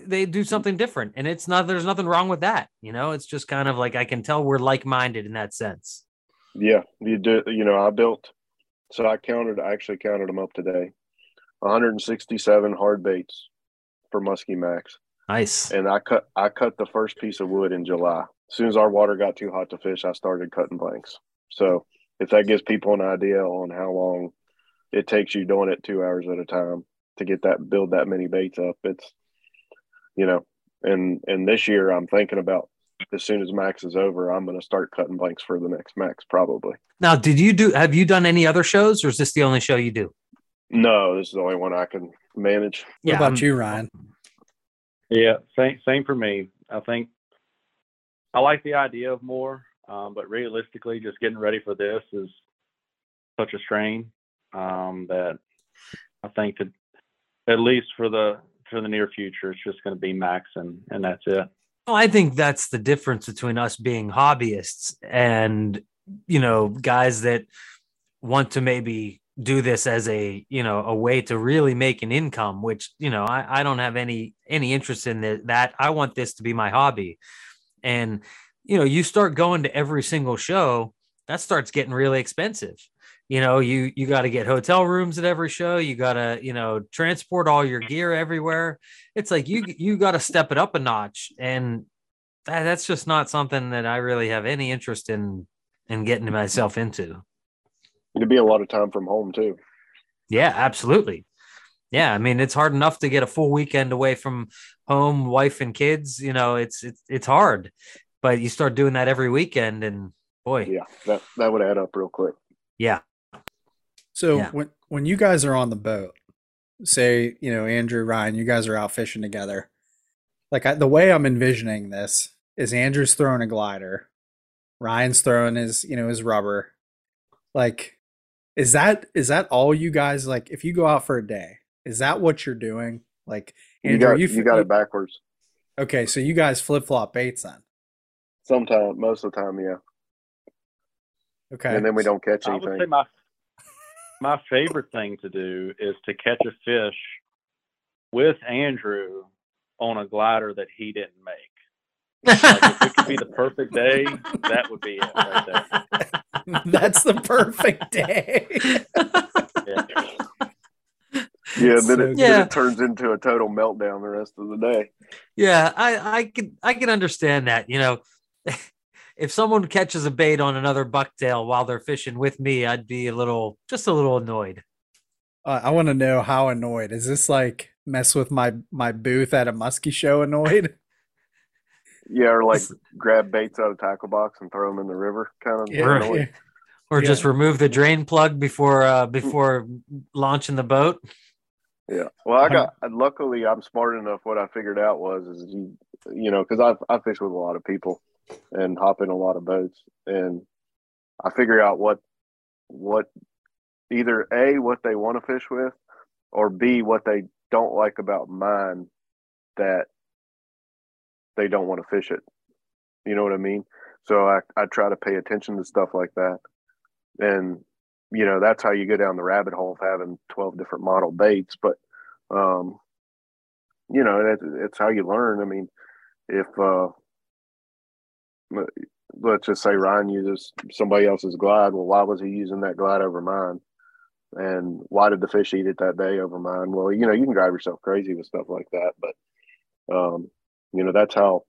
they do something different, and there's nothing wrong with that. You know, it's just kind of like, I can tell we're like-minded in that sense. Yeah, you do. You know, I actually counted them up today. 167 hard baits for Muskie Max. Nice. And I cut the first piece of wood in July. As soon as our water got too hot to fish, I started cutting blanks. So if that gives people an idea on how long it takes you doing it 2 hours at a time to get build that many baits up, it's, you know, and this year I'm thinking about as soon as Max is over, I'm going to start cutting blanks for the next Max, probably. Now, have you done any other shows, or is this the only show you do? No, this is the only one I can manage. Yeah. What about you, Ryan? Yeah, same for me. I think I like the idea of more, but realistically, just getting ready for this is such a strain that I think that at least for the near future, it's just going to be Max and that's it. Well, I think that's the difference between us being hobbyists and, you know, guys that want to maybe do this as a, you know, a way to really make an income, which, you know, I don't have any interest in that. I want this to be my hobby. And, you know, you start going to every single show, that starts getting really expensive. You know, you got to get hotel rooms at every show. You got to, you know, transport all your gear everywhere. It's like you got to step it up a notch. And that's just not something that I really have any interest in getting myself into. It'd be a lot of time from home, too. Yeah, absolutely. Yeah, I mean, it's hard enough to get a full weekend away from home, wife and kids. You know, it's hard. But you start doing that every weekend and boy. Yeah, that would add up real quick. Yeah. So yeah. When you guys are on the boat, say, you know, Andrew, Ryan, you guys are out fishing together. Like the way I'm envisioning this is Andrew's throwing a glider. Ryan's throwing his, you know, his rubber. Like, is that all you guys, like, if you go out for a day, is that what you're doing? Like, Andrew, you got it backwards. Okay. So you guys flip-flop baits then? Sometimes, most of the time. Yeah. Okay. And then we don't catch anything. I would say my favorite thing to do is to catch a fish with Andrew on a glider that he didn't make. Like if it could be the perfect day, that would be it right there. That's the perfect day. Yeah. Yeah, then it turns into a total meltdown the rest of the day. Yeah, I can understand that, you know. If someone catches a bait on another bucktail while they're fishing with me, I'd be just a little annoyed. I want to know how annoyed. Is this like mess with my booth at a muskie show annoyed? Yeah, or like grab baits out of tackle box and throw them in the river kind of. Yeah. Annoyed. Or just remove the drain plug before launching the boat. Yeah. Well, luckily I'm smart enough. What I figured out was you know, because I fish with a lot of people and hop in a lot of boats, and I figure out what either A, what they want to fish with, or B, what they don't like about mine that they don't want to fish it. You know what I mean? So I try to pay attention to stuff like that. And, you know, that's how you go down the rabbit hole of having 12 different model baits. But, you know, it's how you learn. I mean, if, let's just say Ryan uses somebody else's glide. Well, why was he using that glide over mine? And why did the fish eat it that day over mine? Well, you know, you can drive yourself crazy with stuff like that, but you know, that's how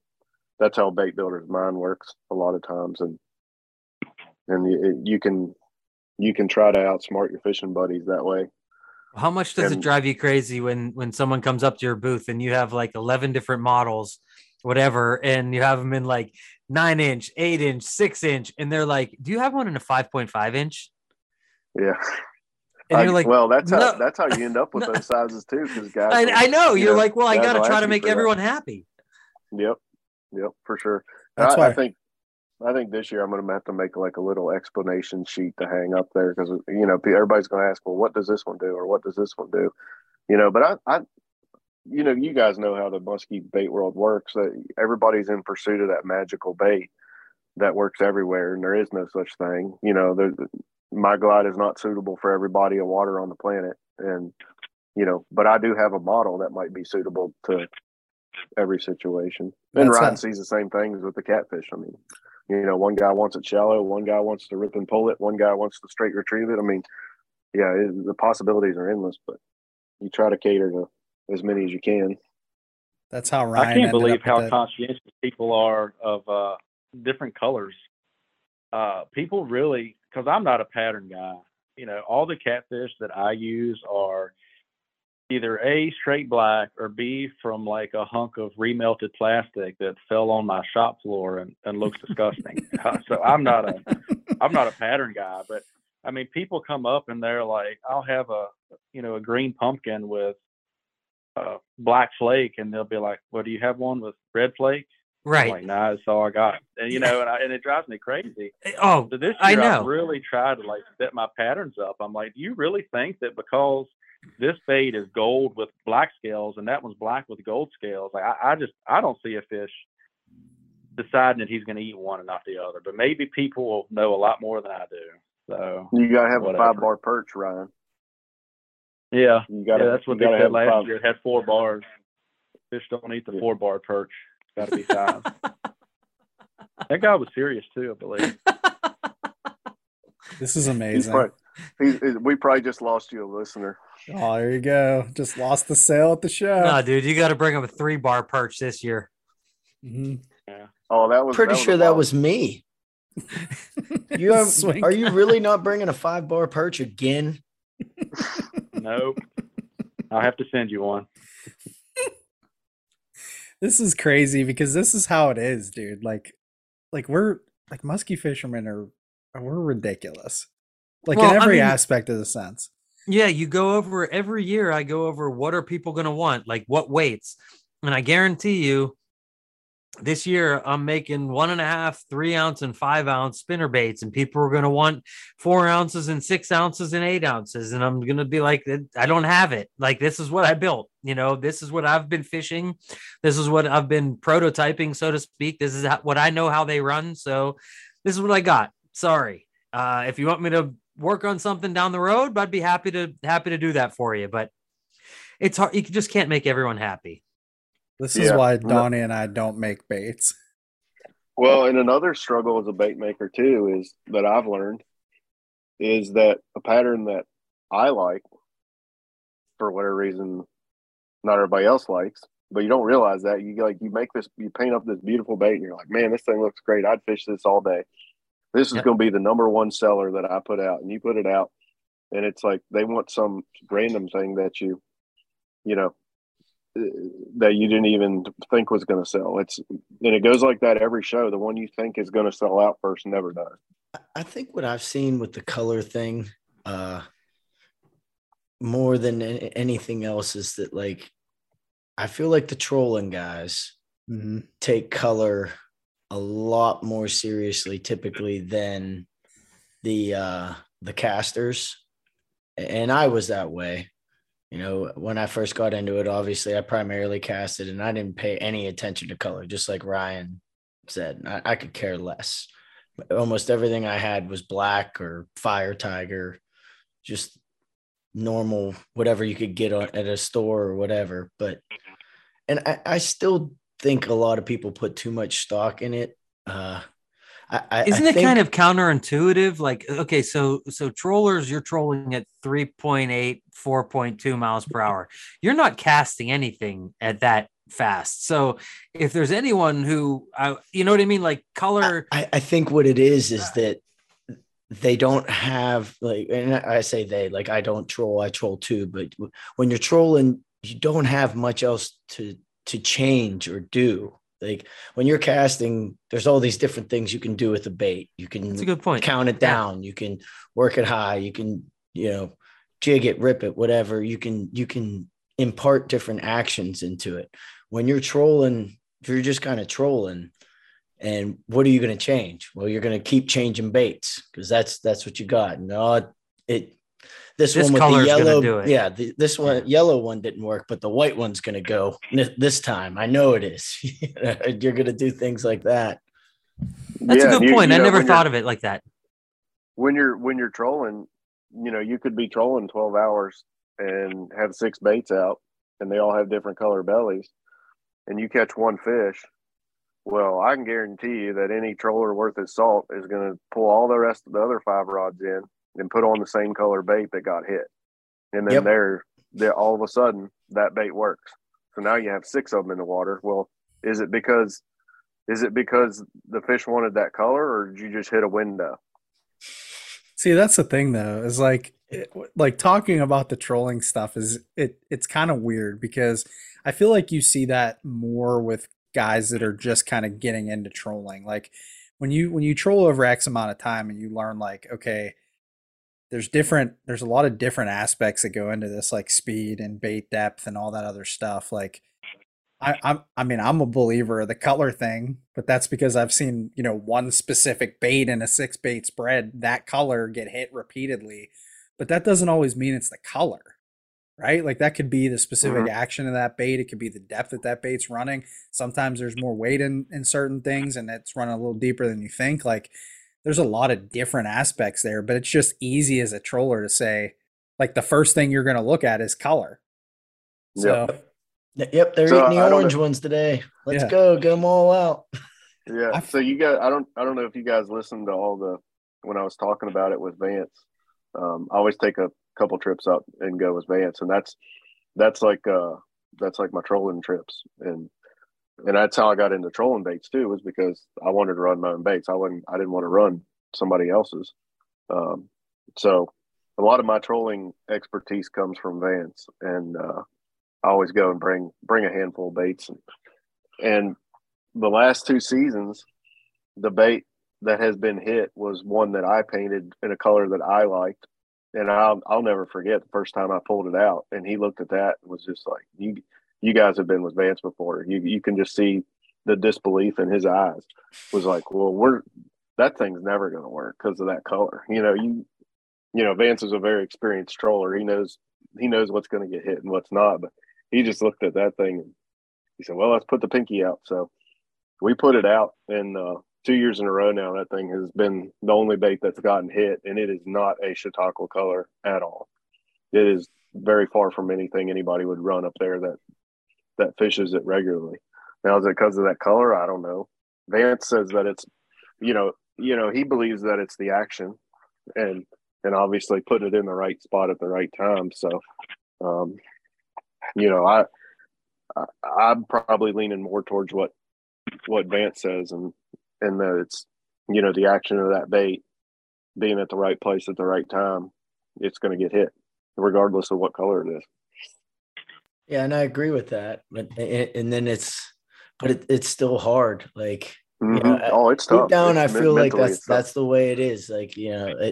bait builder's mind works a lot of times. And you can try to outsmart your fishing buddies that way. How much does it drive you crazy when someone comes up to your booth and you have like 11 different models, whatever, and you have them in like 9-inch, 8-inch, 6-inch, and they're like, do you have one in a 5.5-inch? Yeah. And you're like, well, that's how you end up with those sizes too, because guys, I know, you're like, well, I gotta try to make everyone happy. Yep, for sure. That's why I think this year I'm gonna have to make like a little explanation sheet to hang up there, because, you know, everybody's gonna ask, well, what does this one do, or what does this one do, you know? But I you know, you guys know how the muskie bait world works. Everybody's in pursuit of that magical bait that works everywhere, and there is no such thing. You know, my glide is not suitable for every body of water on the planet, and, you know, but I do have a model that might be suitable to every situation. And Ryan sees the same things with the catfish. I mean, you know, one guy wants it shallow, one guy wants to rip and pull it, one guy wants to straight retrieve it. I mean, yeah, the possibilities are endless, but you try to cater to as many as you can. That's how Ryan. I can't believe how conscientious people are of different colors. People really, because I'm not a pattern guy. You know, all the catfish that I use are either A, straight black, or B, from like a hunk of remelted plastic that fell on my shop floor and looks disgusting. So I'm not a pattern guy, but I mean, people come up and they're like, I'll have a green pumpkin with a black flake, and they'll be like, well, do you have one with red flake? Right. I'm like, nah, that's all I got. And, and it drives me crazy. Oh, so this year, I know. I really tried to like set my patterns up. I'm like, do you really think that because this bait is gold with black scales and that one's black with gold scales, like I don't see a fish deciding that he's going to eat one and not the other, but maybe people will know a lot more than I do. So you got to have whatever. A 5-bar perch, Ryan. Yeah. You gotta, that's what you they said last year. It had 4 bars. Fish don't eat the 4-bar perch. Got to be 5. That guy was serious too, I believe. This is amazing. We probably just lost you a listener. Oh, there you go. Just lost the sale at the show. No, dude, you got to bring up a 3-bar perch this year. Mm-hmm. Yeah. Oh, that was pretty sure that was me. You have, are you really not bringing a 5-bar perch again? Nope. I'll have to send you one. This is crazy because this is how it is, dude. Like we're like muskie fishermen we're ridiculous. Like in every aspect of the sense. Yeah, you go over every year. I go over what are people going to want, like what weights, and I guarantee you, this year I'm making 1.5, 3 ounce, and 5 ounce spinner baits, and people are going to want 4 ounces and 6 ounces and 8 ounces, and I'm going to be like, I don't have it. Like this is what I built. This is what I've been fishing. This is what I've been prototyping, so to speak. This is what I know how they run. So this is what I got. Sorry, if you want me to work on something down the road, I'd be happy to do that for you. But it's hard. You just can't make everyone happy. This is why Donnie and I don't make baits. Well, and another struggle as a bait maker too is that I've learned is that a pattern that I like, for whatever reason, not everybody else likes, but you don't realize that you make this, you paint up this beautiful bait, and you're like, man, this thing looks great. I'd fish this all day. This is going to be the number one seller that I put out, and you put it out, and it's like they want some random thing that that you didn't even think was going to sell. And it goes like that every show. The one you think is going to sell out first never does. I think what I've seen with the color thing, more than anything else, is that like I feel like the trolling guys take color a lot more seriously typically than the casters. And I was that way. When I first got into it, obviously I primarily casted and I didn't pay any attention to color, just like Ryan said. I could care less. Almost everything I had was black or fire tiger, just normal, whatever you could get at a store or whatever. But I still think a lot of people put too much stock in it. Isn't it kind of counterintuitive? Like, okay, so trollers, you're trolling at 3.8, 4.2 miles per hour. You're not casting anything at that fast. So if there's anyone who, you know what I mean? Like color. I think what it is that they don't have like, and I say they, like, I don't troll, I troll too. But when you're trolling, you don't have much else to change or do. Like when you're casting, there's all these different things you can do with the bait. You can That's a good point. Count it down. Yeah. You can work it high. You can, jig it, rip it, whatever. You can impart different actions into it. When you're trolling, you're just kind of trolling. And what are you going to change? Well, you're going to keep changing baits because that's what you got. No, this one with the yellow, do it. Yeah, this one yellow one didn't work, but the white one's going to go this time. I know it is. You're going to do things like that. That's a good point. I never thought of it like that. When you're trolling, you could be trolling 12 hours and have 6 baits out, and they all have different color bellies, and you catch one fish. Well, I can guarantee you that any troller worth his salt is going to pull all the rest of the other 5 rods in and put on the same color bait that got hit. And then they're all of a sudden that bait works. So now you have 6 of them in the water. Well, is it because the fish wanted that color, or did you just hit a window? See, that's the thing though, is like, like talking about the trolling stuff is it's kind of weird because I feel like you see that more with guys that are just kind of getting into trolling. Like when you troll over X amount of time and you learn like, okay, there's a lot of different aspects that go into this, like speed and bait depth and all that other stuff. Like I mean I'm a believer of the color thing, but that's because I've seen, you know, one specific bait in a 6-bait spread, that color get hit repeatedly, but that doesn't always mean it's the color, right? Like that could be the specific action of that bait. It could be the depth that that bait's running. Sometimes there's more weight in certain things and it's running a little deeper than you think. Like there's a lot of different aspects there, but it's just easy as a troller to say, like the first thing you're going to look at is color. So yep, they're eating the orange ones today. Let's go, get them all out. Yeah. So you guys, I don't know if you guys listened to all the, when I was talking about it with Vance, I always take a couple trips up and go with Vance, and that's like my trolling trips, and that's how I got into trolling baits too, was because I wanted to run my own baits. I didn't want to run somebody else's. So a lot of my trolling expertise comes from Vance, and I always go and bring a handful of baits, and the last two seasons, the bait that has been hit was one that I painted in a color that I liked. And I'll never forget the first time I pulled it out and he looked at that and was just like, you guys have been with Vance before. You can just see the disbelief in his eyes. Was like, well, that thing's never going to work because of that color. You know, Vance is a very experienced troller. He knows what's going to get hit and what's not, but he just looked at that thing and he said, well, let's put the pinky out. So we put it out, and 2 years in a row now, that thing has been the only bait that's gotten hit, and it is not a Chautauqua color at all. It is very far from anything anybody would run up there that fishes it regularly. Now, is it because of that color? I don't know. Vance says that it's, you know, he believes that it's the action, and obviously put it in the right spot at the right time. So, you know, I'm probably leaning more towards what Vance says, and that it's, you know, the action of that bait being at the right place at the right time, it's going to get hit regardless of what color it is. Yeah. And I agree with that. But it's still hard. Like, you know, it's tough. Deep down, I feel like that's the way it is. Like, you know,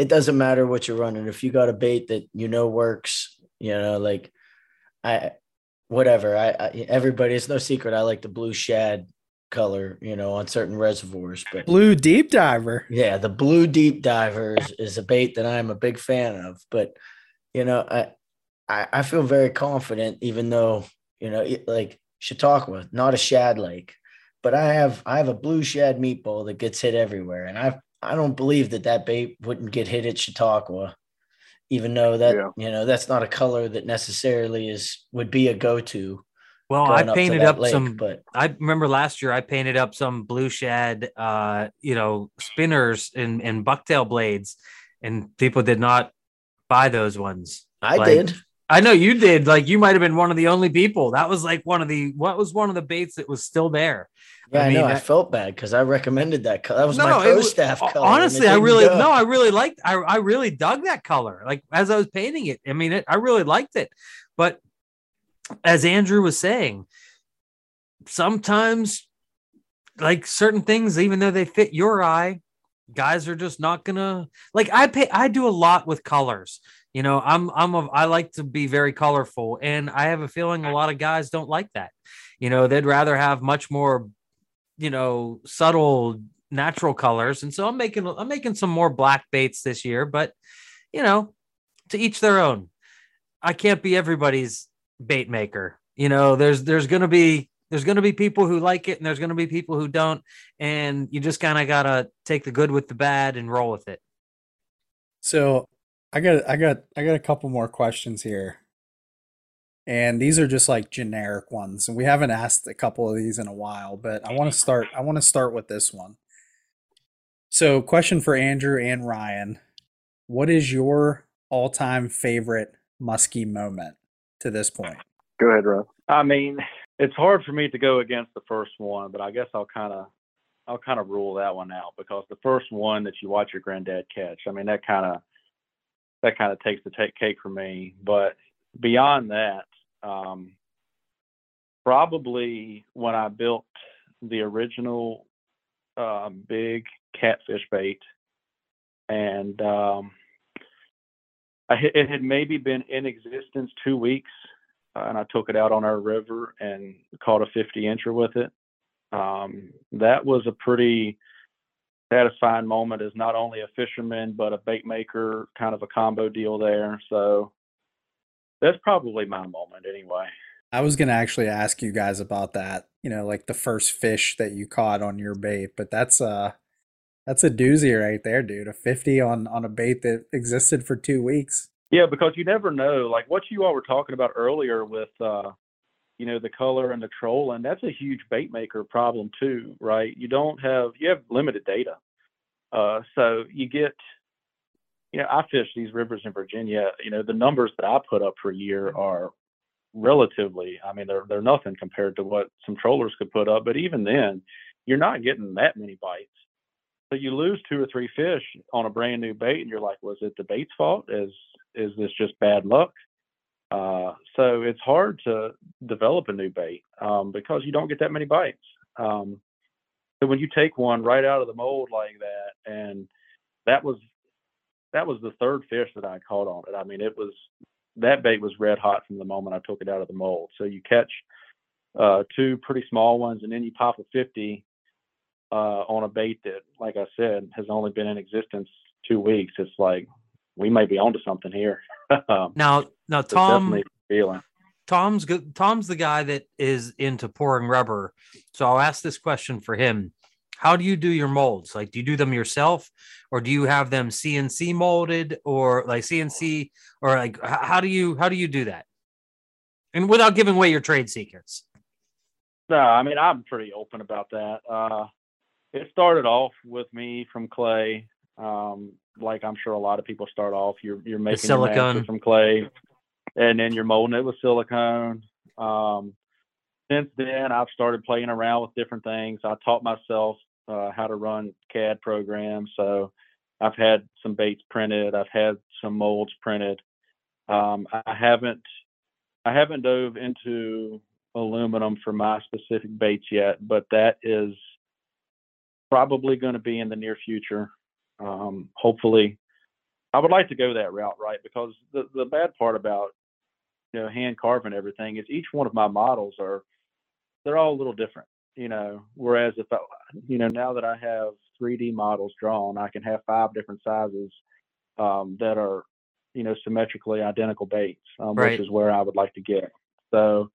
it doesn't matter what you're running. If you got a bait that, you know, works, you know, like everybody, it's no secret. I like the blue shad color, you know, on certain reservoirs, but blue deep diver. Yeah. The blue deep diver is a bait that I'm a big fan of, but you know, I feel very confident, even though, you know, like Chautauqua, not a shad lake, but I have a blue shad meatball that gets hit everywhere. And I don't believe that bait wouldn't get hit at Chautauqua, even though that, you know, that's not a color that necessarily would be a go-to. Well, I painted up lake, but I remember last year I painted up some blue shad, you know, spinners and bucktail blades, and people did not buy those ones. I did. I know you did. Like, you might have been one of the only people. That was like one of the baits that was still there. Yeah, I mean, I felt bad because I recommended that color. That was my pro-staff color. Honestly, I really dug that color. Like, as I was painting it, I mean, I really liked it, but. As Andrew was saying, sometimes like certain things, even though they fit your eye, guys are just not gonna like. I do a lot with colors, you know. I like to be very colorful, and I have a feeling a lot of guys don't like that. You know, they'd rather have much more, you know, subtle natural colors. And so I'm making some more black baits this year, but you know, to each their own. I can't be everybody's bait maker. You know, there's going to be people who like it, and there's going to be people who don't, and you just kind of got to take the good with the bad and roll with it. So I got a couple more questions here, and these are just like generic ones, and we haven't asked a couple of these in a while, but I want to start with this one. So, question for Andrew and Ryan: what is your all-time favorite muskie moment to this point? Go ahead, Rob. I mean, it's hard for me to go against the first one, but I guess I'll kind of rule that one out, because the first one that you watch your granddad catch, I mean, that kind of that kind of takes the cake for me. But beyond that, probably when I built the original big catfish bait, and it had maybe been in existence 2 weeks, and I took it out on our river and caught a 50-incher with it. That was a pretty satisfying moment as not only a fisherman, but a bait maker, kind of a combo deal there. So that's probably my moment anyway. I was going to actually ask you guys about that, you know, like the first fish that you caught on your bait, but that's a doozy right there, dude. A 50 on a bait that existed for 2 weeks. Yeah, because you never know, like what you all were talking about earlier with, you know, the color and the troll, and that's a huge bait maker problem too, right? You have limited data. So you get, you know, I fish these rivers in Virginia, you know, the numbers that I put up for a year are relatively, I mean, they're nothing compared to what some trollers could put up, but even then you're not getting that many bites. So you lose 2 or 3 fish on a brand new bait and you're like, was it the bait's fault? Is this just bad luck? So it's hard to develop a new bait because you don't get that many bites. So when you take one right out of the mold like that, and that was the third fish that I caught on it. I mean, that bait was red hot from the moment I took it out of the mold. So you catch 2 pretty small ones, and then you pop a 50 on a bait that, like I said, has only been in existence 2 weeks. It's like, we may be onto something here. Now, Tom's the guy that is into pouring rubber. So I'll ask this question for him. How do you do your molds? Like, do you do them yourself, or do you have them CNC molded, or like CNC, or like, how do you do that? And without giving away your trade secrets. No, I mean, I'm pretty open about that. It started off with me from clay. Like I'm sure a lot of people start off, you're making silicone from clay, and then you're molding it with silicone. Since then, I've started playing around with different things. I taught myself how to run CAD programs, so I've had some baits printed, I've had some molds printed. I haven't dove into aluminum for my specific baits yet, but that is probably going to be in the near future. Hopefully I would like to go that route, right? Because the bad part about, you know, hand carving everything is each one of my models they're all a little different, you know, whereas if I, you know, now that I have 3D models drawn, I can have 5 different sizes, that are, you know, symmetrically identical baits, right, which is where I would like to get. So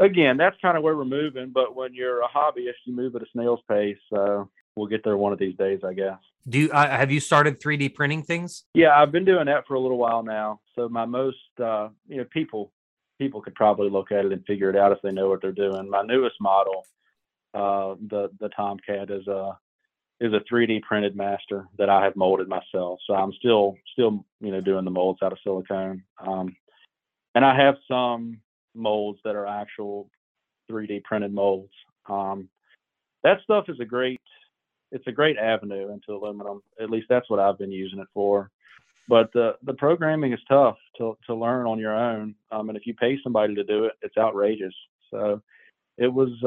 again, that's kind of where we're moving, but when you're a hobbyist, you move at a snail's pace. So we'll get there one of these days, I guess. Have you started 3D printing things? Yeah, I've been doing that for a little while now. So my most, you know, people could probably look at it and figure it out if they know what they're doing. My newest model, the Tomcat, is a 3D printed master that I have molded myself. So I'm still, you know, doing the molds out of silicone. And I have some molds that are actual 3D printed molds. That stuff is a great avenue into aluminum. At least that's what I've been using it for. But the programming is tough to learn on your own. And if you pay somebody to do it, it's outrageous. So it was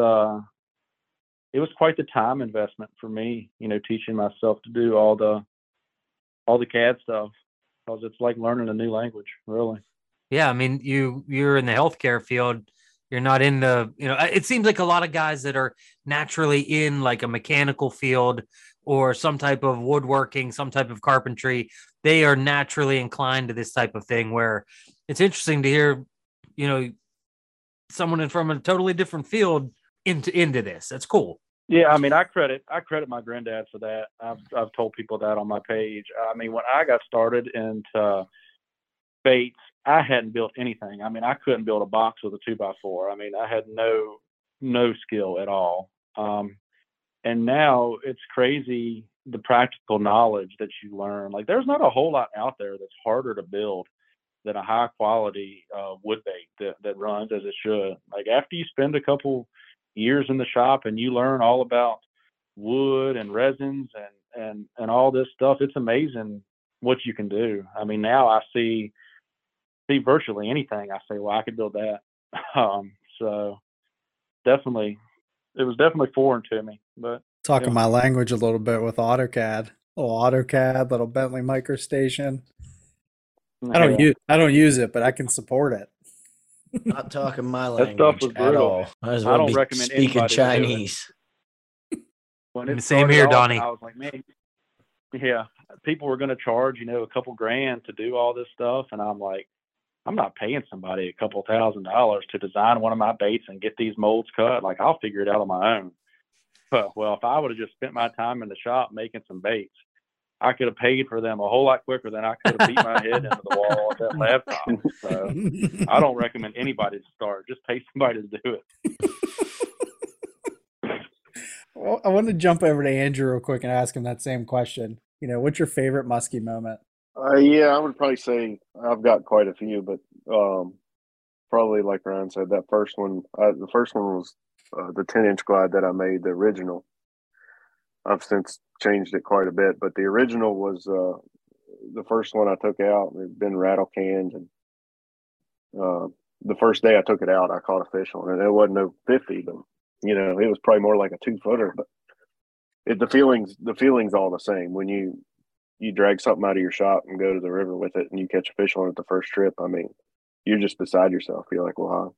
quite the time investment for me, you know, teaching myself to do all the CAD stuff, because it's like learning a new language, really. Yeah. I mean, you're in the healthcare field. You're not in the, you know, it seems like a lot of guys that are naturally in like a mechanical field or some type of woodworking, some type of carpentry, they are naturally inclined to this type of thing, where it's interesting to hear, you know, someone from a totally different field into this. That's cool. Yeah. I mean, I credit my granddad for that. I've told people that on my page. I mean, when I got started into baits, I hadn't built anything. I mean, I couldn't build a box with a 2x4. I mean, I had no skill at all. And now it's crazy, the practical knowledge that you learn. Like, there's not a whole lot out there that's harder to build than a high quality wood bait that runs as it should. Like, after you spend a couple years in the shop and you learn all about wood and resins and all this stuff, it's amazing what you can do. I mean, now I see virtually anything. I say, well, I could build that. So definitely, it was definitely foreign to me. But talking my language a little bit with AutoCAD, little Bentley MicroStation. I don't use it, but I can support it. Not talking my language at all. I don't recommend speaking Chinese. Same here, Donnie. I was like, man, yeah, people were going to charge, a couple grand to do all this stuff. And I'm like, I'm not paying somebody a couple $1,000s to design one of my baits and get these molds cut. Like, I'll figure it out on my own. But, well, if I would have just spent my time in the shop making some baits, I could have paid for them a whole lot quicker than I could have beat my head into the wall with that laptop. So I don't recommend anybody to start. Just pay somebody to do it. Well, I want to jump over to Andrew real quick and ask him that same question. What's your favorite muskie moment? Yeah, I would probably say I've got quite a few, but probably like Ryan said, that first one. The first one was the 10-inch glide that I made, the original. I've since changed it quite a bit, but the original was the first one I took out. It had been rattle canned, and the first day I took it out, I caught a fish on it. It wasn't a 50, but it was probably more like a 2-footer. But the feeling's all the same when you drag something out of your shop and go to the river with it, and you catch a fish on it the first trip. I mean, you're just beside yourself. You're like, well,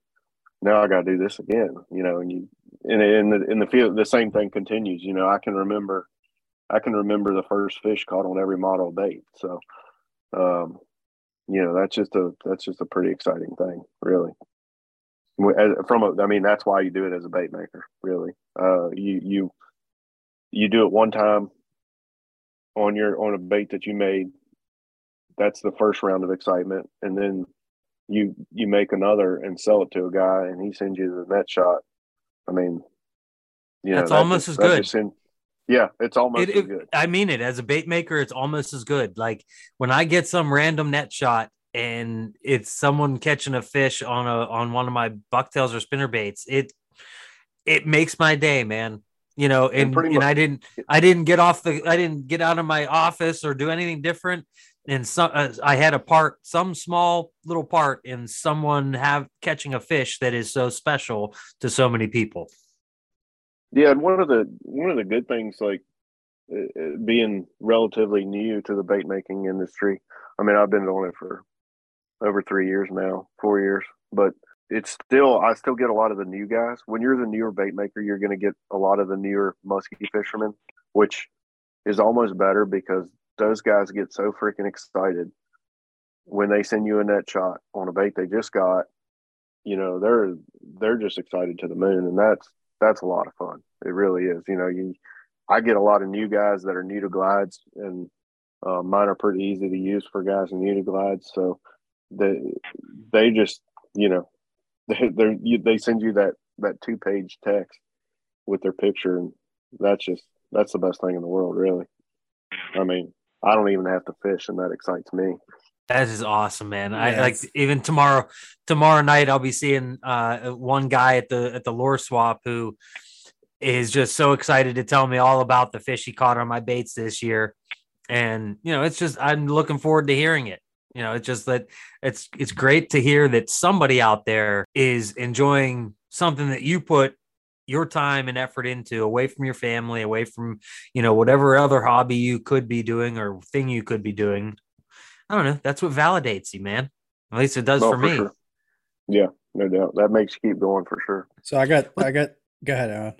now I got to do this again, and in the field, the same thing continues. I can remember the first fish caught on every model bait. So, that's just a pretty exciting thing, really. That's why you do it as a bait maker, really. You do it one time on a bait that you made. That's the first round of excitement, and then you make another and sell it to a guy, and he sends you the net shot. I mean, that's almost as good. Yeah, it's almost as good. I mean it. As a bait maker, it's almost as good. Like when I get some random net shot and it's someone catching a fish on one of my bucktails or spinner baits, it makes my day, man. And I didn't get out of my office or do anything different. And I had some small little part in someone catching a fish that is so special to so many people. Yeah, and one of the good things, like being relatively new to the bait making industry. I mean, I've been doing it for over 3 years now, 4 years, but I still get a lot of the new guys. When you're the newer bait maker, you're going to get a lot of the newer muskie fishermen, which is almost better because those guys get so freaking excited when they send you a net shot on a bait they just got. They're just excited to the moon, and that's a lot of fun. It really is. I get a lot of new guys that are new to glides, and mine are pretty easy to use for guys new to glides. So they just they send you that 2-page text with their picture, and that's the best thing in the world, really. I mean, I don't even have to fish, and that excites me. That is awesome, man. Yes. I even tomorrow night, I'll be seeing one guy at the lure swap who is just so excited to tell me all about the fish he caught on my baits this year. And, I'm looking forward to hearing it. It's just that it's great to hear that somebody out there is enjoying something that you put your time and effort into, away from your family, away from, whatever other hobby you could be doing or thing you could be doing. I don't know. That's what validates you, man. At least it does for me. Sure. Yeah, no doubt. That makes you keep going for sure. So go ahead, Owen.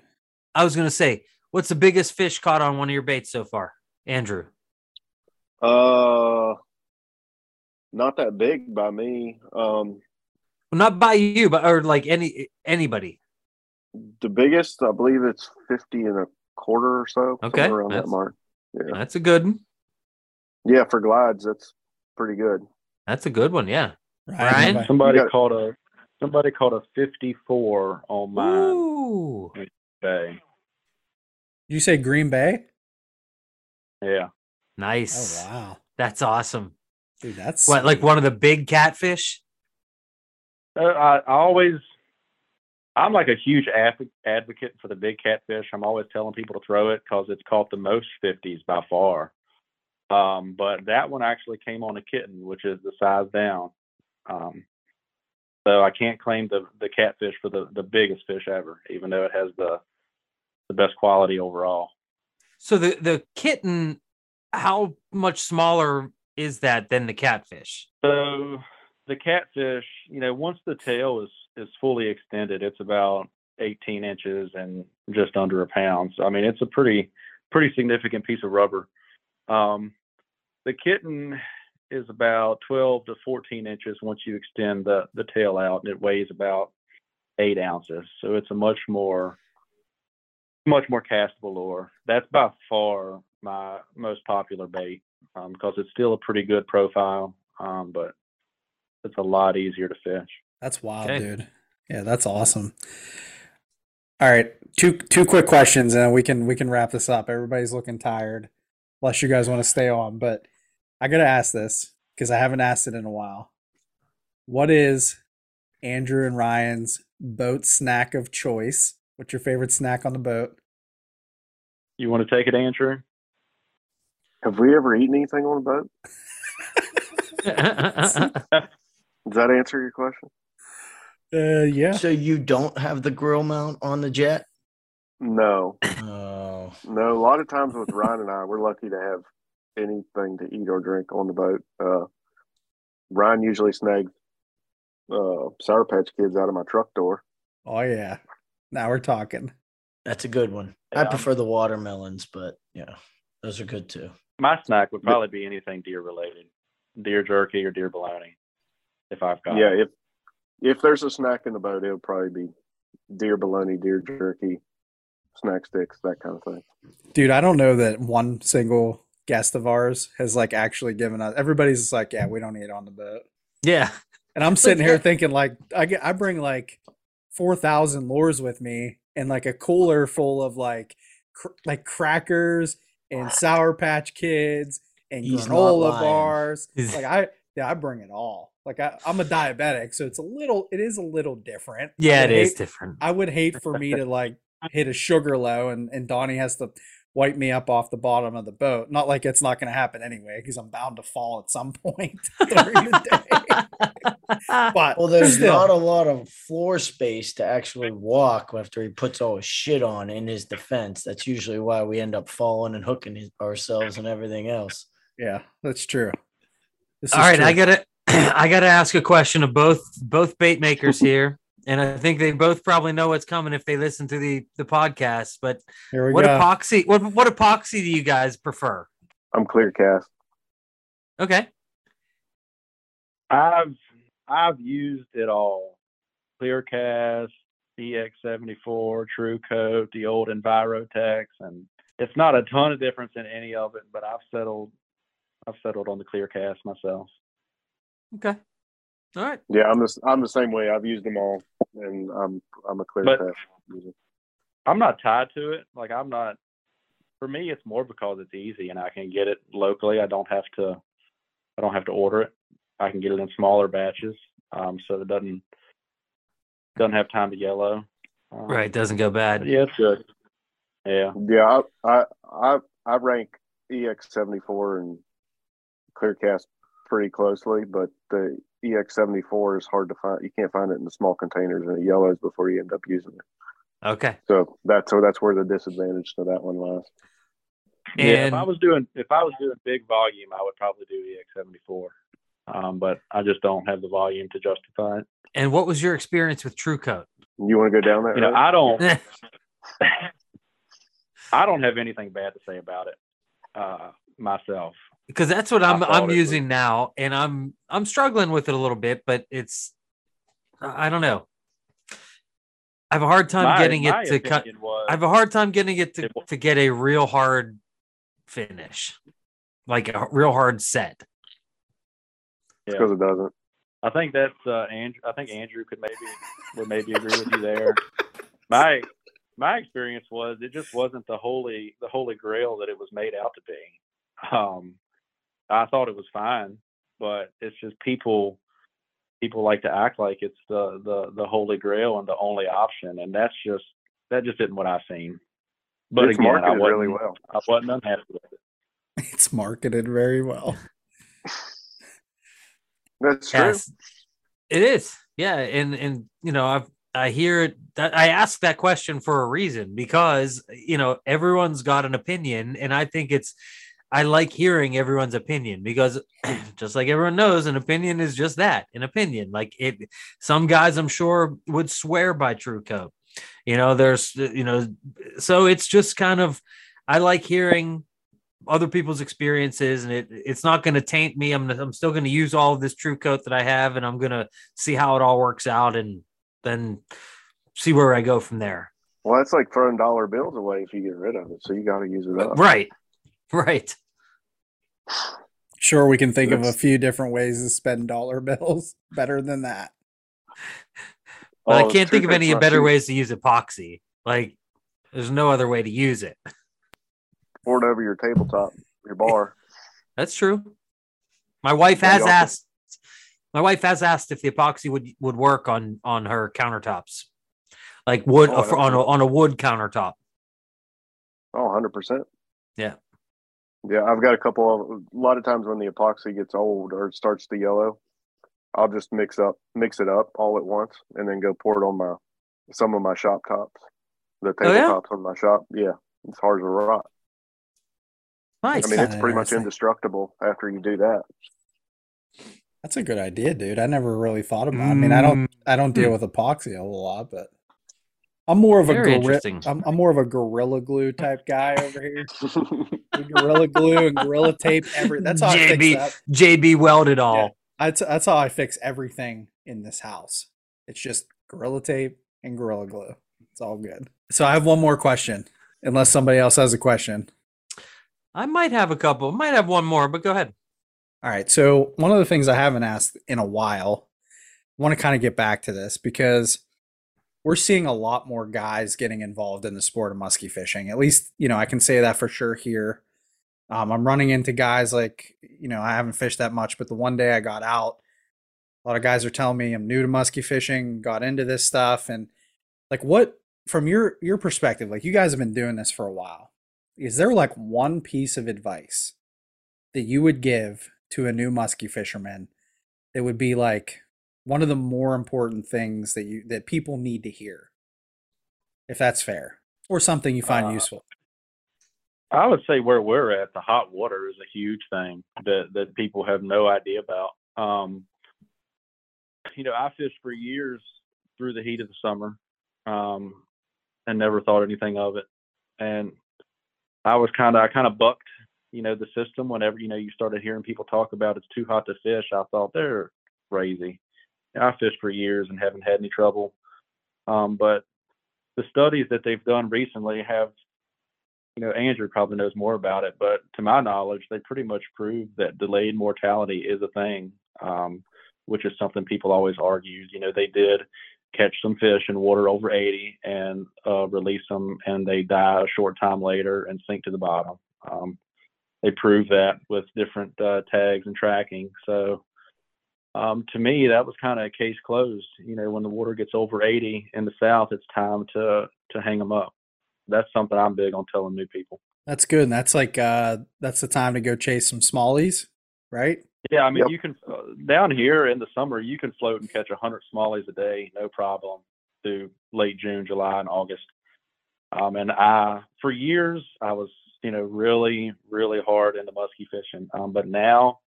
I was going to say, what's the biggest fish caught on one of your baits so far, Andrew? Not that big by me. Not by you, but or like anybody. The biggest, I believe it's 50 and a quarter or so. Okay. Around that mark. Yeah. That's a good one. Yeah, for glides, that's pretty good. That's a good one, yeah. Ryan? Somebody caught a 54 on mine. Ooh. Green Bay. You say Green Bay? Yeah. Nice. Oh, wow. That's awesome. Dude, that's what, like one of the big catfish? I'm like a huge advocate for the big catfish. I'm always telling people to throw it because it's caught the most 50s by far. But that one actually came on a kitten, which is the size down. So I can't claim the catfish for the biggest fish ever, even though it has the best quality overall. So the kitten, how much smaller is that than the catfish? So the catfish, you know, once the tail is fully extended, it's about 18 inches and just under a pound. So, I mean, it's a pretty significant piece of rubber. The kitten is about 12 to 14 inches once you extend the tail out, and it weighs about 8 ounces. So it's a much more castable lure. That's by far my most popular bait, because it's still a pretty good profile, but it's a lot easier to fish. That's wild, dude. Yeah, that's awesome. All right, two quick questions, and we can wrap this up. Everybody's looking tired, unless you guys want to stay on. But I gotta ask this because I haven't asked it in a while. What is Andrew and Ryan's boat snack of choice? What's your favorite snack on the boat? You want to take it, Andrew? Have we ever eaten anything on a boat? Does that answer your question? Yeah. So you don't have the grill mount on the jet? No. Oh. No, a lot of times with Ryan and I, we're lucky to have anything to eat or drink on the boat. Ryan usually snags Sour Patch Kids out of my truck door. Oh, yeah. Now we're talking. That's a good one. Yeah. I prefer the watermelons, but, yeah, those are good, too. My snack would probably be anything deer-related. Deer jerky or deer bologna, if I've got it. If there's a snack in the boat, it would probably be deer bologna, deer jerky, snack sticks, that kind of thing. Dude, I don't know that one single guest of ours has like actually given us. Everybody's just like, yeah, we don't eat on the boat. Yeah. And I'm sitting here thinking like, I bring like 4,000 lures with me and like a cooler full of like crackers and Sour Patch Kids and granola bars. Like I bring it all. Like I'm a diabetic, so it is a little different. Yeah, it is different. I would hate for me to like hit a sugar low and Donnie has to wipe me up off the bottom of the boat. Not like it's not going to happen anyway, because I'm bound to fall at some point during the day. But there's not a lot of floor space to actually walk after he puts all his shit on in his defense. That's usually why we end up falling and hooking ourselves and everything else. Yeah, that's true. All right, true. I got to ask a question of both bait makers here, and I think they both probably know what's coming if they listen to the podcast. But epoxy? What epoxy do you guys prefer? I'm Clearcast. Okay. I've used it all: Clearcast, EX74, Truecoat, the old Envirotex, and it's not a ton of difference in any of it. But I've settled on the Clearcast myself. Okay. All right. Yeah, I'm the same way. I've used them all, and I'm a Clearcast user. I'm not tied to it. Like I'm not. For me, it's more because it's easy, and I can get it locally. I don't have to order it. I can get it in smaller batches, so it doesn't have time to yellow. Right. It doesn't go bad. Yeah, it's good. Yeah. Yeah. I rank EX74 and Clearcast pretty closely, but the EX74 is hard to find. You can't find it in the small containers, and it yellows before you end up using it. Okay. So that's where the disadvantage to that one lies. And yeah, if I was doing big volume, I would probably do EX74. But I just don't have the volume to justify it. And what was your experience with Truecoat? You want to go down that road? I don't have anything bad to say about it myself. Because that's what I'm using now, and I'm struggling with it a little bit, but it's I don't know. I have a hard time getting it to cut. I have a hard time getting it to get a real hard finish, like a real hard set. Because it doesn't. I think that's Andrew. I think Andrew would maybe agree with you there. My experience was it just wasn't the holy grail that it was made out to be. I thought it was fine, but it's just people like to act like it's the holy grail and the only option, and that just isn't what I've seen. But it's again, I wasn't unhappy with it. It's marketed very well. That's true. Yes, it is. Yeah. And you know, I hear it. I ask that question for a reason, because, you know, everyone's got an opinion, and I think I like hearing everyone's opinion, because just like everyone knows, an opinion is just that, an opinion. Like some guys I'm sure would swear by Truecoat, you know, so it's just kind of, I like hearing other people's experiences, and it's not going to taint me. I'm still going to use all of this Truecoat that I have, and I'm going to see how it all works out and then see where I go from there. Well, that's like throwing dollar bills away if you get rid of it. So you got to use it up. Right. Sure, we can think of a few different ways to spend dollar bills better than that. But I can't think of any better ways to use epoxy. Like, there's no other way to use it. Poured over your tabletop, your bar. That's true. My wife has asked if the epoxy would work on her countertops, like wood on a wood countertop. Oh, 100%. Yeah. Yeah, I've got a lot of times when the epoxy gets old or starts to yellow, I'll just mix it up all at once, and then go pour it on some of my shop tops, the tabletops on my shop. Yeah, it's hard to rot. Nice. I mean, it's pretty much indestructible after you do that. That's a good idea, dude. I never really thought about it. I mean, I don't deal with epoxy a whole lot, but I'm more of I'm more of a Gorilla Glue type guy over here. Gorilla Glue and Gorilla Tape. That's how I fix that. JB welded all. Yeah. That's how I fix everything in this house. It's just Gorilla Tape and Gorilla Glue. It's all good. So I have one more question, unless somebody else has a question. I might have a couple. Might have one more, but go ahead. All right. So one of the things I haven't asked in a while, I want to kind of get back to this, because we're seeing a lot more guys getting involved in the sport of muskie fishing. At least, you know, I can say that for sure here. I'm running into guys like, you know, I haven't fished that much, but the one day I got out, a lot of guys are telling me I'm new to muskie fishing, got into this stuff. And like, what, from your perspective, like you guys have been doing this for a while, is there like one piece of advice that you would give to a new muskie fisherman that would be like one of the more important things that people need to hear, if that's fair, or something you find useful? I would say where we're at, the hot water is a huge thing that people have no idea about. You know, I fished for years through the heat of the summer, and never thought anything of it. And I kind of bucked, you know, the system. Whenever, you know, you started hearing people talk about it's too hot to fish, I thought they're crazy. I fished for years and haven't had any trouble. But the studies that they've done recently have, you know, Andrew probably knows more about it, but to my knowledge, they pretty much proved that delayed mortality is a thing, which is something people always argued. You know, they did catch some fish in water over 80 and release them, and they die a short time later and sink to the bottom. They prove that with different tags and tracking. So to me, that was kind of case closed. You know, when the water gets over 80 in the South, it's time to hang them up. That's something I'm big on telling new people. That's good. And that's like, that's the time to go chase some smallies, right? Yeah. I mean, You can down here in the summer, you can float and catch 100 smallies a day, no problem, through late June, July, and August. For years, I was, you know, really, really hard into muskie fishing. But now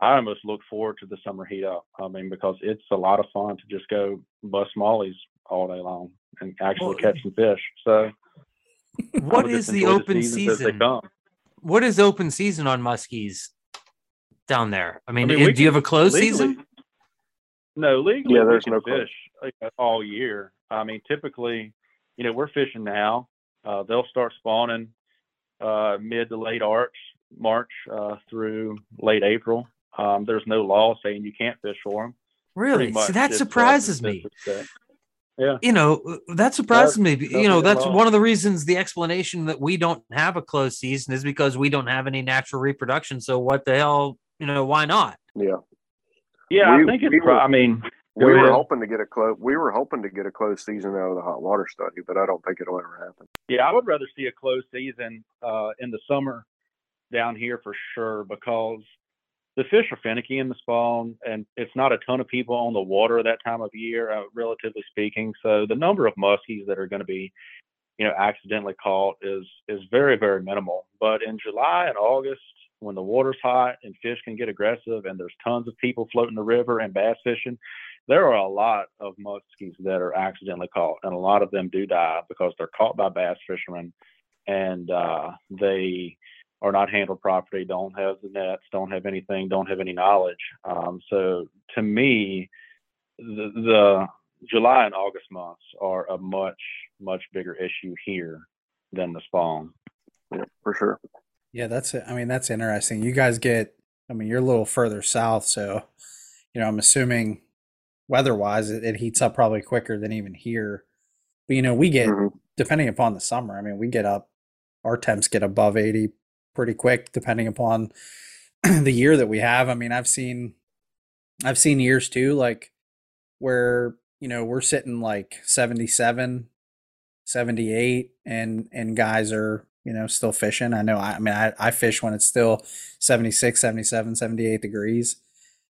I almost look forward to the summer heat up. I mean, because it's a lot of fun to just go bust smallies all day long and actually catch some fish. So what is the open season? What is open season on muskies down there? I mean do you have a closed season? No, legally, there's no fish all year. I mean, typically, you know, we're fishing now. They'll start spawning mid to late March through late April. There's no law saying you can't fish for them. Really? So that surprises me. Yeah. You know, that surprises me. You know, that's one of the reasons the explanation that we don't have a closed season is because we don't have any natural reproduction. So what the hell, you know, why not? Yeah. Yeah, I think it's, I mean, we were hoping to get a closed season out of the hot water study, but I don't think it'll ever happen. Yeah, I would rather see a closed season in the summer down here for sure, because the fish are finicky in the spawn, and it's not a ton of people on the water that time of year, relatively speaking. So the number of muskies that are going to be, accidentally caught is very, very minimal. But in July and August, when the water's hot and fish can get aggressive and there's tons of people floating the river and bass fishing, there are a lot of muskies that are accidentally caught, and a lot of them do die because they're caught by bass fishermen, and they are not handled properly, don't have the nets, don't have anything, don't have any knowledge. So to me, the July and August months are a much, much bigger issue here than the spawn. Yeah, for sure. Yeah, that's it. I mean, that's interesting. You guys get, you're a little further south, so, I'm assuming weather-wise it heats up probably quicker than even here. But, we get, depending upon the summer, we get up, our temps get above 80 pretty quick, depending upon the year that we have. I've seen years too, like where, we're sitting like 77, 78 and guys are, still fishing. I know. I fish when it's still 76, 77, 78 degrees.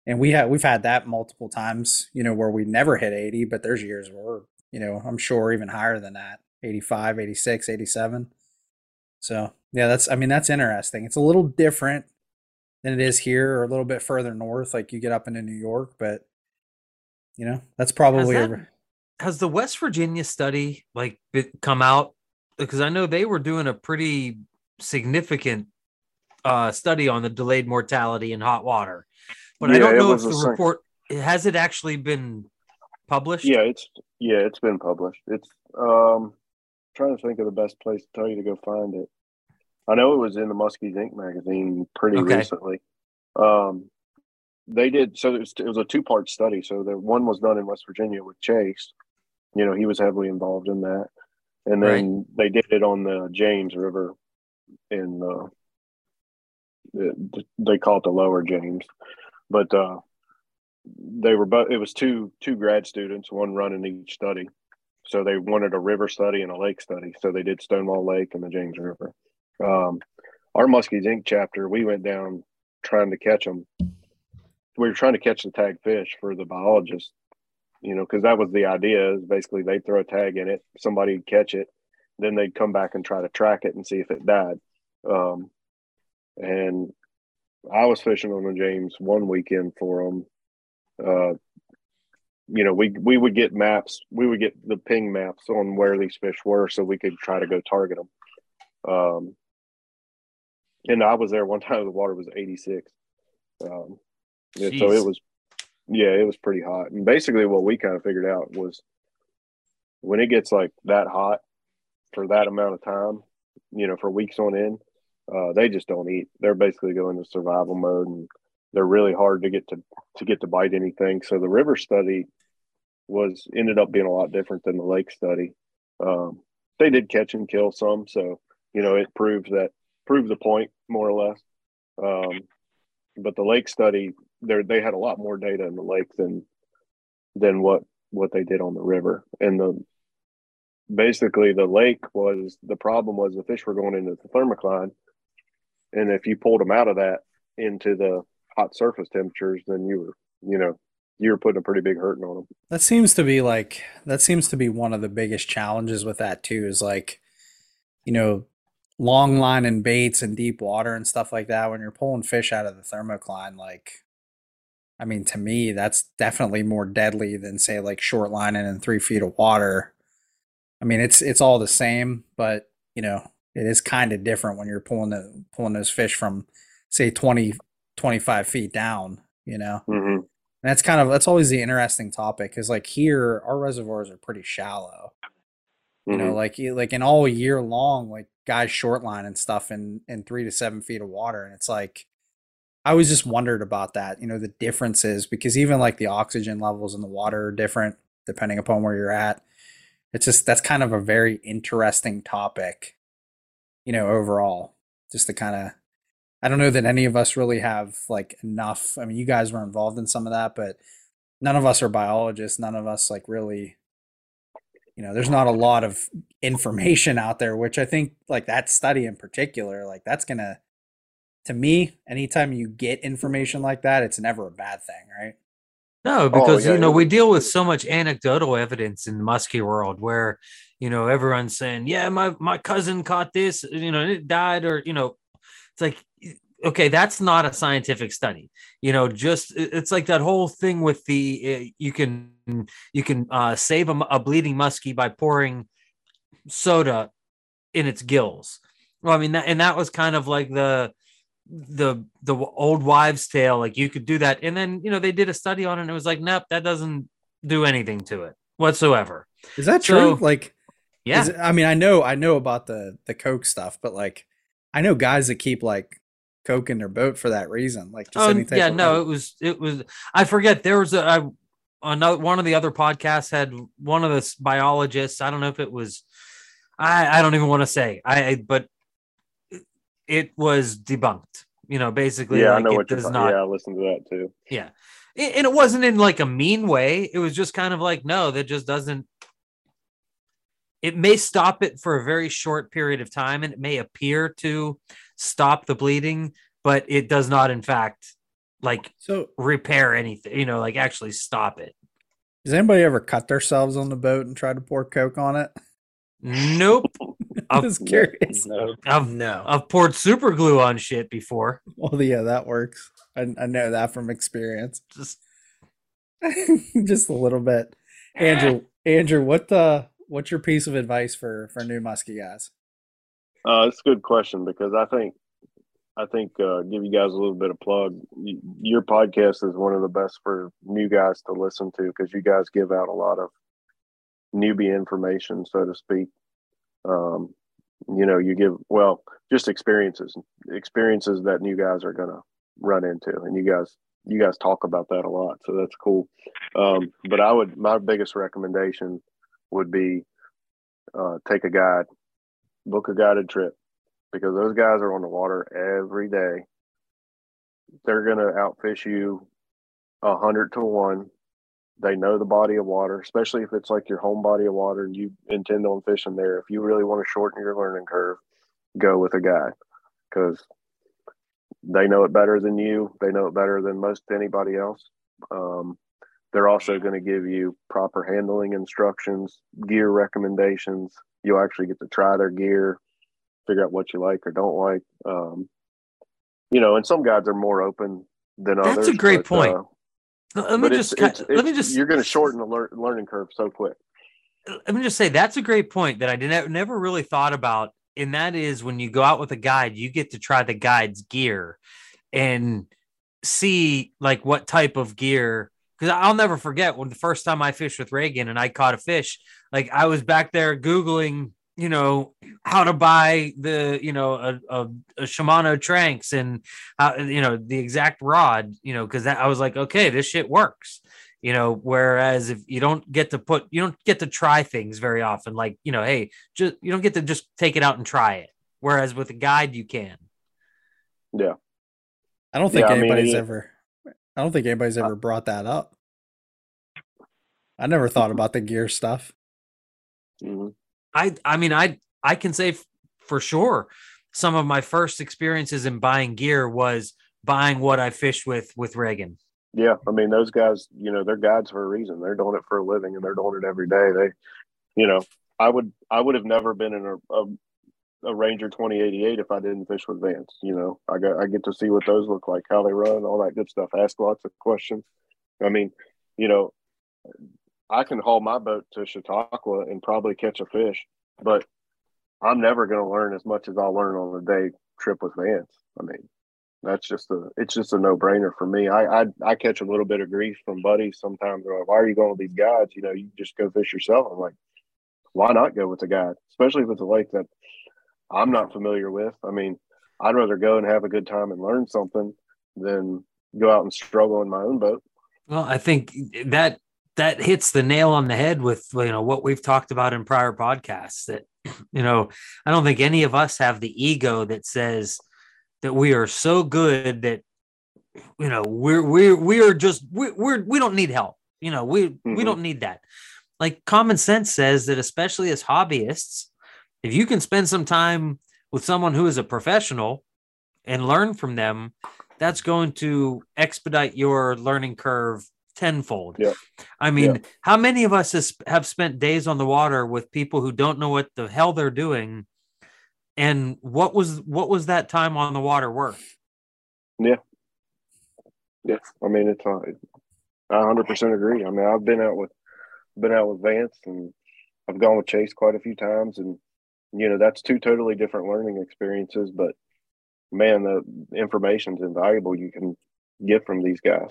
And we've had that multiple times, where we never hit 80, but there's years where we're, I'm sure even higher than that, 85, 86, 87. So yeah, that's interesting. It's a little different than it is here, or a little bit further north, like you get up into New York, but that's probably. Has the West Virginia study come out? Because I know they were doing a pretty significant study on the delayed mortality in hot water, but I don't know if the report has it actually been published. It's been published. It's trying to think of the best place to tell you to go find it. I know it was in the Muskies Inc. magazine pretty recently. They did, so it was a two-part study. So the one was done in West Virginia with Chase. He was heavily involved in that. And then they did it on the James River in they call it the Lower James. But they were both. It was two grad students, one running each study. So they wanted a river study and a lake study. So they did Stonewall Lake and the James River. Our Muskies Inc. chapter, we went down trying to catch them. We were trying to catch the tag fish for the biologists, because that was the idea. Is basically they'd throw a tag in it, somebody would catch it, then they'd come back and try to track it and see if it died. And I was fishing on the James one weekend for them. We would get maps. We would get the ping maps on where these fish were so we could try to go target them. And I was there one time, the water was 86. So it was, it was pretty hot. And basically what we kind of figured out was when it gets like that hot for that amount of time, for weeks on end, they just don't eat. They're basically going into survival mode, and they're really hard to get to bite anything. So the river study ended up being a lot different than the lake study. They did catch and kill some, so it proved the point more or less. But the lake study, they had a lot more data in the lake than what they did on the river. And basically the lake was, the problem was the fish were going into the thermocline, and if you pulled them out of that into the hot surface temperatures, then you're putting a pretty big hurting on them. That seems to be one of the biggest challenges with that too, is long line and baits and deep water and stuff like that. When you're pulling fish out of the thermocline, to me, that's definitely more deadly than say short lining in 3 feet of water. It's all the same, but it is kind of different when you're pulling those fish from say 20, 25 feet down, Mm-hmm. And that's always the interesting topic, because here our reservoirs are pretty shallow, mm-hmm. And all year long, guys short line and stuff in 3 to 7 feet of water. And I always just wondered about that, the differences, because even the oxygen levels in the water are different depending upon where you're at. It's just, that's kind of a very interesting topic, overall, just to kind of, I don't know that any of us really have enough. You guys were involved in some of that, but none of us are biologists. None of us really, there's not a lot of information out there, which I think that study in particular, that's going to to me, anytime you get information like that, it's never a bad thing, right? No, because, we deal with so much anecdotal evidence in the muskie world where, everyone's saying, yeah, my cousin caught this, it died, or, it's like, okay, that's not a scientific study, it's like that whole thing with the, you can save a bleeding muskie by pouring soda in its gills. Well, I mean, that was kind of like the old wives' tale, like you could do that. And then, they did a study on it and it was like, nope, that doesn't do anything to it whatsoever. Is that true? Like, yeah. I know about the Coke stuff, but like, I know guys that keep like Coke in their boat for that reason. Like, just it was, I forget. There was another one of the other podcasts had one of the biologists. I don't know if it was, I don't even want to say but it was debunked, basically. Yeah, like, I know it does not. Yeah, I listened to that too. Yeah. And it wasn't in like a mean way. It was just kind of like, no, that just doesn't. It may stop it for a very short period of time and it may appear to stop the bleeding, but it does not, in fact, repair anything, actually stop it. Does anybody ever cut themselves on the boat and try to pour Coke on it? Nope. I'm just curious. I've poured super glue on shit before. Well, yeah, that works. I know that from experience. Just a little bit. Andrew, what's your piece of advice for new muskie guys? It's a good question because I think give you guys a little bit of plug. Your podcast is one of the best for new guys to listen to because you guys give out a lot of newbie information, so to speak. You give, just experiences that new guys are going to run into. And you guys talk about that a lot. So that's cool. But my biggest recommendation would be, take a guide, book a guided trip, because those guys are on the water every day. They're going to outfish you 100 to 1. They know the body of water, especially if it's like your home body of water and you intend on fishing there. If you really want to shorten your learning curve, go with a guide because they know it better than you. They know it better than most anybody else. They're also going to give you proper handling instructions, gear recommendations. You'll actually get to try their gear, figure out what you like or don't like. And some guides are more open than others. That's a great point. You're going to shorten the learning curve so quick. Let me just say that's a great point that I never really thought about, and that is when you go out with a guide, you get to try the guide's gear and see like what type of gear. Because I'll never forget when the first time I fished with Reagan and I caught a fish, like I was back there Googling, how to buy the, a Shimano Tranx and, the exact rod, because I was like, okay, this shit works, whereas if you don't get to try things very often, like, hey, you don't get to just take it out and try it. Whereas with a guide, you can. Yeah. I don't think anybody's ever brought that up. I never thought about the gear stuff. Mm-hmm. I can say for sure some of my first experiences in buying gear was buying what I fished with Reagan. Yeah. I mean, those guys, they're guides for a reason. They're doing it for a living and they're doing it every day. They, I would have never been in a Ranger 2088 if I didn't fish with Vance. I get to see what those look like, how they run, all that good stuff. Ask lots of questions. I mean, I can haul my boat to Chautauqua and probably catch a fish, but I'm never going to learn as much as I'll learn on a day trip with Vance. I mean, it's just a no brainer for me. I catch a little bit of grief from buddies sometimes. They're like, why are you going with these guides? You just go fish yourself. I'm like, why not go with a guide? Especially if it's a lake that I'm not familiar with. I mean, I'd rather go and have a good time and learn something than go out and struggle in my own boat. Well, I think that hits the nail on the head with, what we've talked about in prior podcasts that, I don't think any of us have the ego that says that we are so good that, we don't need help. We don't need that. Like common sense says that, especially as hobbyists, if you can spend some time with someone who is a professional, and learn from them, that's going to expedite your learning curve tenfold. Yeah. I mean, how many of us have spent days on the water with people who don't know what the hell they're doing? And what was that time on the water worth? Yeah. Yeah. I mean, it's, I 100% agree. I mean, I've been out with Vance, and I've gone with Chase quite a few times, and, you know, that's two totally different learning experiences, but man, the information's invaluable you can get from these guys.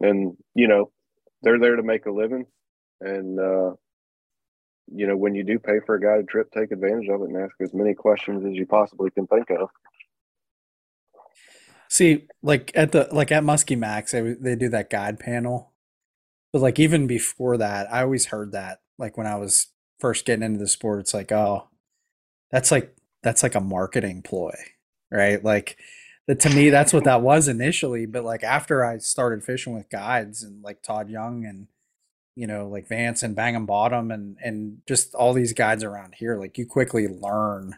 And, you know, they're there to make a living. And, you know, when you do pay for a guided trip, take advantage of it and ask as many questions as you possibly can think of. See, like at Muskie Max, they do that guide panel. But like even before that, I always heard that, like when I was first getting into the sport, it's like, oh, that's like a marketing ploy, right? Like, to me, that's what that was initially. But like after I started fishing with guides and like Todd Young and, you know, like Vance and Bang and Bottom and just all these guides around here, like you quickly learn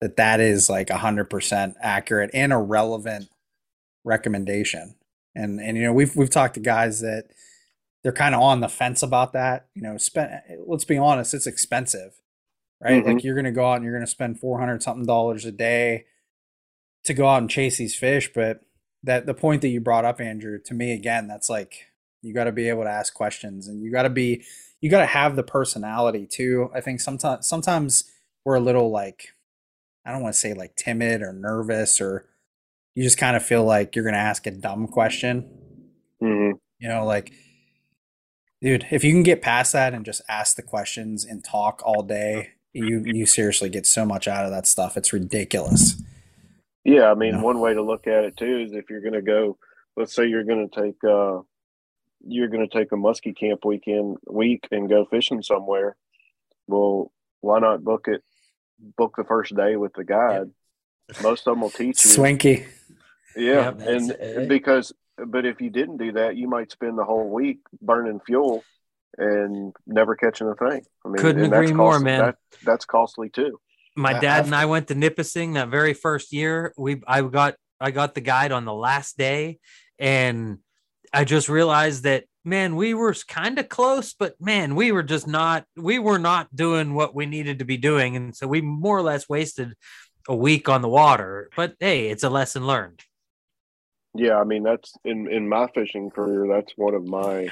that is like 100% accurate and a relevant recommendation. And, you know, we've talked to guys that they're kind of on the fence about that, you know, let's be honest, it's expensive, right? Mm-hmm. Like you're going to go out and you're going to spend $400-something a day to go out and chase these fish. But the point that you brought up, Andrew, to me, again, that's like, you got to be able to ask questions, and you got to have the personality too. I think sometimes we're a little like, I don't want to say like timid or nervous, or you just kind of feel like you're going to ask a dumb question, mm-hmm. you know, like, dude, if you can get past that and just ask the questions and talk all day, you seriously get so much out of that stuff. It's ridiculous. Yeah, I mean, one way to look at it too is if you're going to go, let's say you're going to take a muskie camp week and go fishing somewhere. Well, why not book the first day with the guide? Yep. Most of them will teach you. Swinky. Yeah, yep, but if you didn't do that, you might spend the whole week burning fuel and never catching a thing. I mean, couldn't agree more, man. That's costly too. My dad and I went to Nipissing that very first year. I got the guide on the last day, and I just realized that, man, we were kind of close, but man, we were not doing what we needed to be doing. And so we more or less wasted a week on the water, but hey, it's a lesson learned. Yeah. I mean, that's in my fishing career, that's one of my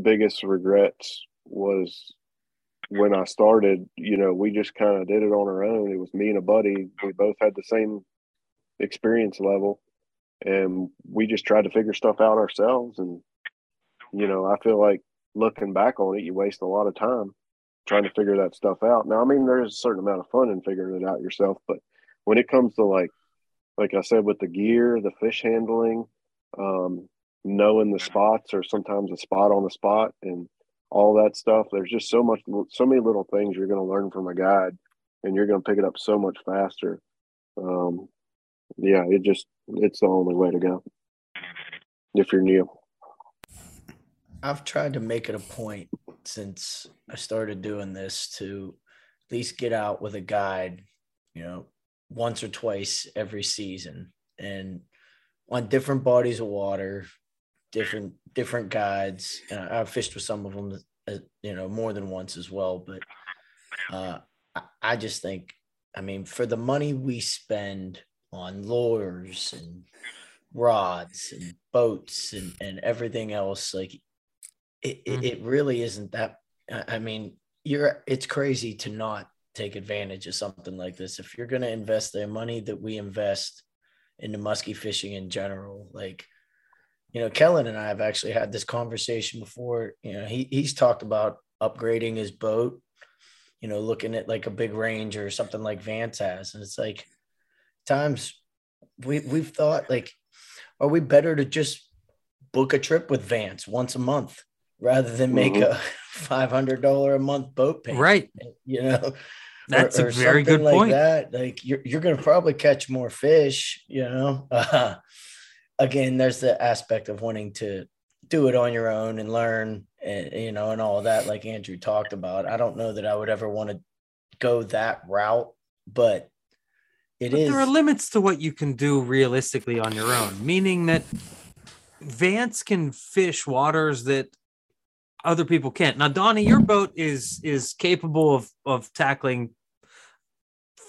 biggest regrets was, when I started, you know, we just kind of did it on our own. It was me and a buddy. We both had the same experience level, and we just tried to figure stuff out ourselves. And, you know, I feel like looking back on it, you waste a lot of time trying to figure that stuff out. Now, I mean, there's a certain amount of fun in figuring it out yourself, but when it comes to like I said, with the gear, the fish handling, knowing the spots, or sometimes a spot on the spot, and all that stuff, there's just so many little things you're going to learn from a guide, and you're going to pick it up so much faster. Yeah, it's the only way to go if you're new. I've tried to make it a point since I started doing this to at least get out with a guide, you know, once or twice every season, and on different bodies of water, different guides. And I've fished with some of them, you know, more than once as well. But I just think, I mean, for the money we spend on lures and rods and boats and everything else, like it really isn't that. I mean, it's crazy to not take advantage of something like this. If you're going to invest the money that we invest into muskie fishing in general, like, you know, Kellen and I have actually had this conversation before. You know, he's talked about upgrading his boat, you know, looking at like a big range or something like Vance has. And it's like, times we've thought, like, are we better to just book a trip with Vance once a month rather than make a $500 a month boat payment? Right. You know, that's or a very good like point. That. Like you're going to probably catch more fish, you know. Again, there's the aspect of wanting to do it on your own and learn, and, you know, and all of that, like Andrew talked about. I don't know that I would ever want to go that route, but But there are limits to what you can do realistically on your own, meaning that Vance can fish waters that other people can't. Now, Donnie, your boat is capable of tackling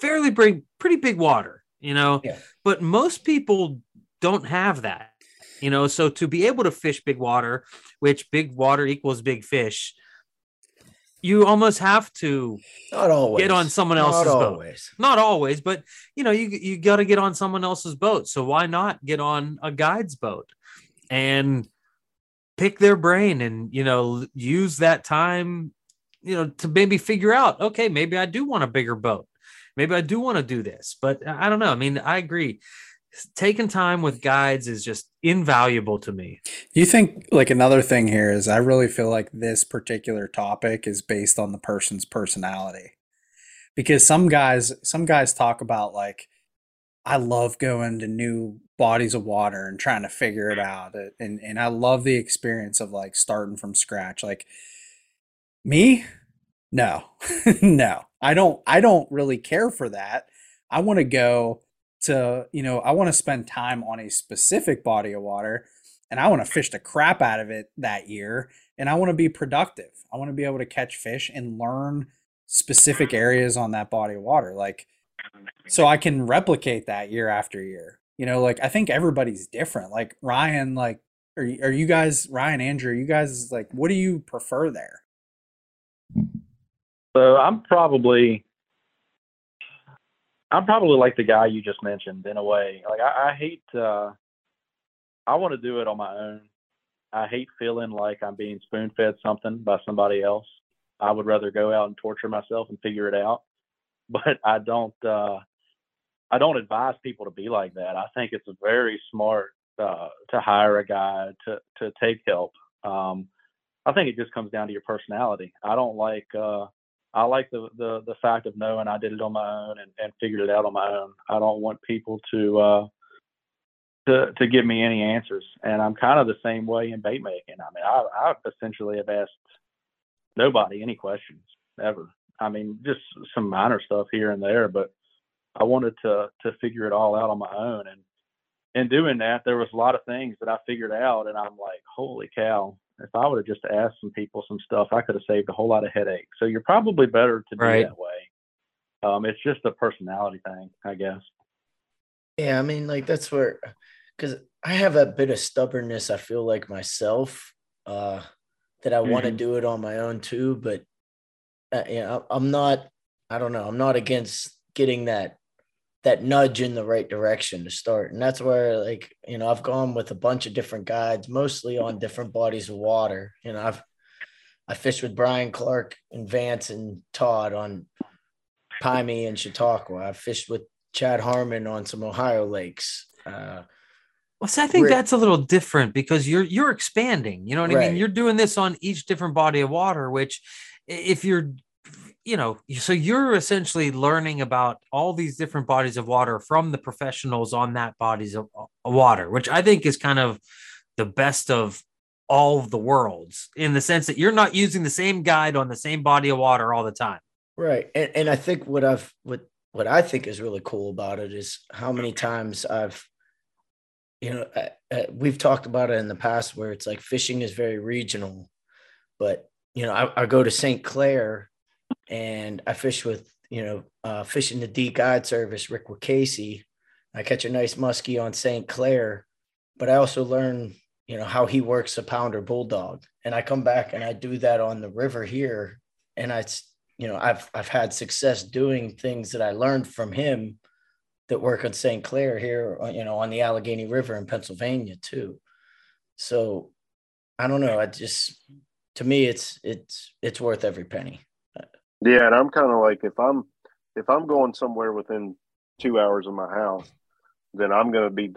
fairly big, pretty big water, you know, yeah. But most people don't have that, you know, so to be able to fish big water, which big water equals big fish, you almost have to get on someone else's boat. Not always, but you know, you got to get on someone else's boat. So why not get on a guide's boat and pick their brain and, you know, use that time, you know, to maybe figure out, okay, maybe I do want a bigger boat. Maybe I do want to do this, but I don't know. I mean, I agree. Taking time with guides is just invaluable to me. You think, like, another thing here is I really feel like this particular topic is based on the person's personality, because some guys talk about, like, I love going to new bodies of water and trying to figure it out. And I love the experience of, like, starting from scratch. Like me, no, no, I don't really care for that. I want to go to, you know, I want to spend time on a specific body of water and I want to fish the crap out of it that year. And I want to be productive. I want to be able to catch fish and learn specific areas on that body of water. Like, so I can replicate that year after year, you know, like, I think everybody's different. Like Ryan, like, are you guys, Ryan, Andrew, you guys, like, what do you prefer there? So I'm probably like the guy you just mentioned in a way. Like I hate, I want to do it on my own. I hate feeling like I'm being spoon-fed something by somebody else. I would rather go out and torture myself and figure it out. But I don't advise people to be like that. I think it's very smart to hire a guy, to take help. I think it just comes down to your personality. I like the fact of knowing I did it on my own and figured it out on my own. I don't want people to give me any answers. And I'm kind of the same way in bait making. I mean, I essentially have asked nobody any questions ever. I mean, just some minor stuff here and there, but I wanted to figure it all out on my own. And in doing that, there was a lot of things that I figured out, and I'm like, holy cow. If I would have just asked some people some stuff, I could have saved a whole lot of headaches. So you're probably better to be that way. It's just a personality thing, I guess. Yeah, I mean, like that's where, because I have a bit of stubbornness, I feel like myself, that I want to do it on my own too. But yeah, I'm not against getting that nudge in the right direction to start. And that's where, like, you know, I've gone with a bunch of different guides, mostly on different bodies of water. You know, I fished with Brian Clark and Vance and Todd on Pymie and Chautauqua. I fished with Chad Harmon on some Ohio lakes. Well, see, I think that's a little different because you're expanding, you know what I mean? You're doing this on each different body of water, which if you're, you know, so you're essentially learning about all these different bodies of water from the professionals on that bodies of water, which I think is kind of the best of all of the worlds in the sense that you're not using the same guide on the same body of water all the time. Right. And I think what I think is really cool about it is how many times I've, you know, we've talked about it in the past where it's like fishing is very regional, but, you know, I go to St. Clair and I fish with, you know, fishing the D guide service, Rick Casey. I catch a nice muskie on St. Clair, but I also learn, you know, how he works a pounder bulldog. And I come back and I do that on the river here. And I, you know, I've had success doing things that I learned from him that work on St. Clair here, you know, on the Allegheny River in Pennsylvania too. So I don't know. I just, to me, it's worth every penny. Yeah, and I'm kind of like, if I'm going somewhere within 2 hours of my house, then I'm gonna be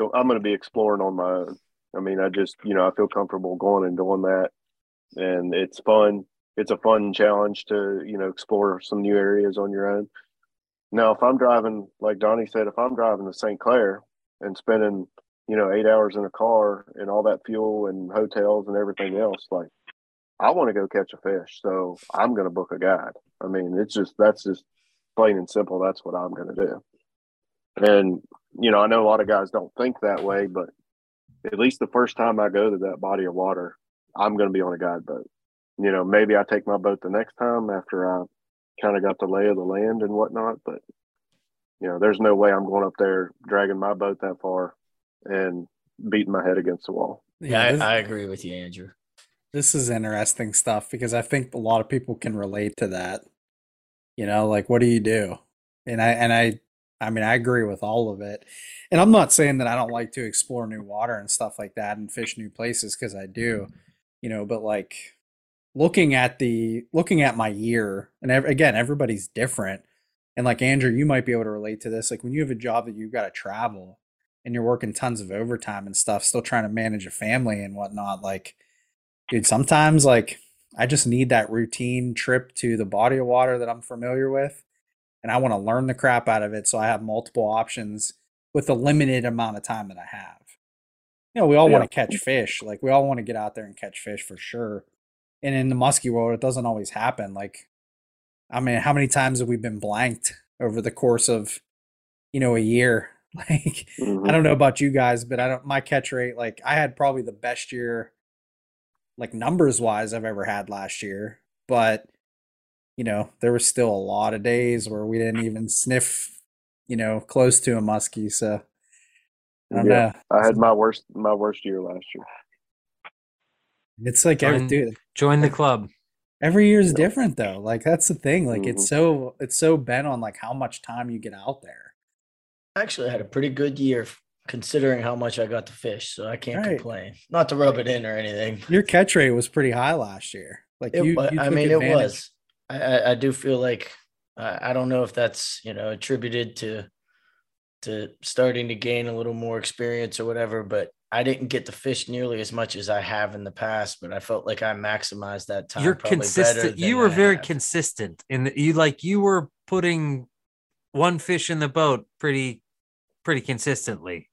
exploring on my own. I mean, I just, you know, I feel comfortable going and doing that, and it's fun. It's a fun challenge to, you know, explore some new areas on your own. Now, if I'm driving, like Donnie said, if I'm driving to St. Clair and spending, you know, 8 hours in a car and all that fuel and hotels and everything else, like, I want to go catch a fish, so I'm going to book a guide. I mean, it's just, that's just plain and simple. That's what I'm going to do. And, you know, I know a lot of guys don't think that way, but at least the first time I go to that body of water, I'm going to be on a guide boat. You know, maybe I take my boat the next time after I kind of got the lay of the land and whatnot. But, you know, there's no way I'm going up there dragging my boat that far and beating my head against the wall. Yeah, I agree with you, Andrew. This is interesting stuff because I think a lot of people can relate to that. You know, like, what do you do? And I mean, I agree with all of it. And I'm not saying that I don't like to explore new water and stuff like that and fish new places, because I do, you know, but like looking at my year, and again, everybody's different. And like, Andrew, you might be able to relate to this. Like, when you have a job that you've got to travel and you're working tons of overtime and stuff, still trying to manage a family and whatnot, like, dude, sometimes like I just need that routine trip to the body of water that I'm familiar with. And I want to learn the crap out of it, so I have multiple options with the limited amount of time that I have. You know, we all want to catch fish. Like, we all want to get out there and catch fish for sure. And in the muskie world, it doesn't always happen. Like, I mean, how many times have we been blanked over the course of, you know, a year? Like, I don't know about you guys, but my catch rate, like, I had probably the best year, like, numbers wise, I've ever had last year. But, you know, there were still a lot of days where we didn't even sniff, you know, close to a muskie. So I don't know. I had my worst year last year. It's like join the club. Every year is different though. Like, that's the thing. Like, it's so bent on like how much time you get out there. Actually, I had a pretty good year considering how much I got to fish, so I can't complain. Not to rub it in or anything. Your catch rate was pretty high last year. Like, you I mean, advantage. It was. I do feel like, I don't know if that's, you know, attributed to starting to gain a little more experience or whatever, but I didn't get to fish nearly as much as I have in the past, but I felt like I maximized that time. You're probably consistent. You were very consistent in that you were putting one fish in the boat pretty consistently.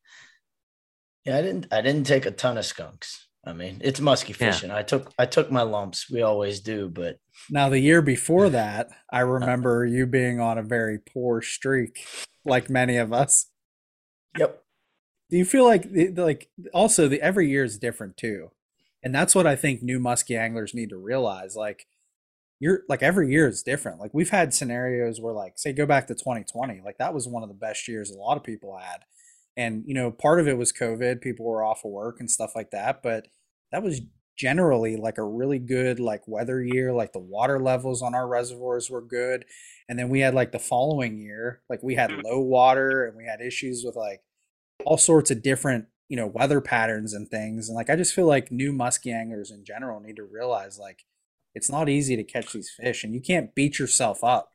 Yeah. I didn't take a ton of skunks. I mean, it's musky fishing. Yeah. I took my lumps. We always do, but now the year before that, I remember you being on a very poor streak, like many of us. Yep. Do you feel like also the every year is different too, and that's what I think new musky anglers need to realize. Like, you're like, every year is different. Like, we've had scenarios where, like, say, go back to 2020. Like, that was one of the best years a lot of people had, and you know, part of it was COVID. People were off of work and stuff like that, but that was generally like a really good like weather year. Like, the water levels on our reservoirs were good, and then we had like the following year, like, we had low water and we had issues with like all sorts of different, you know, weather patterns and things. And like, I just feel like new muskie anglers in general need to realize, like, it's not easy to catch these fish, and you can't beat yourself up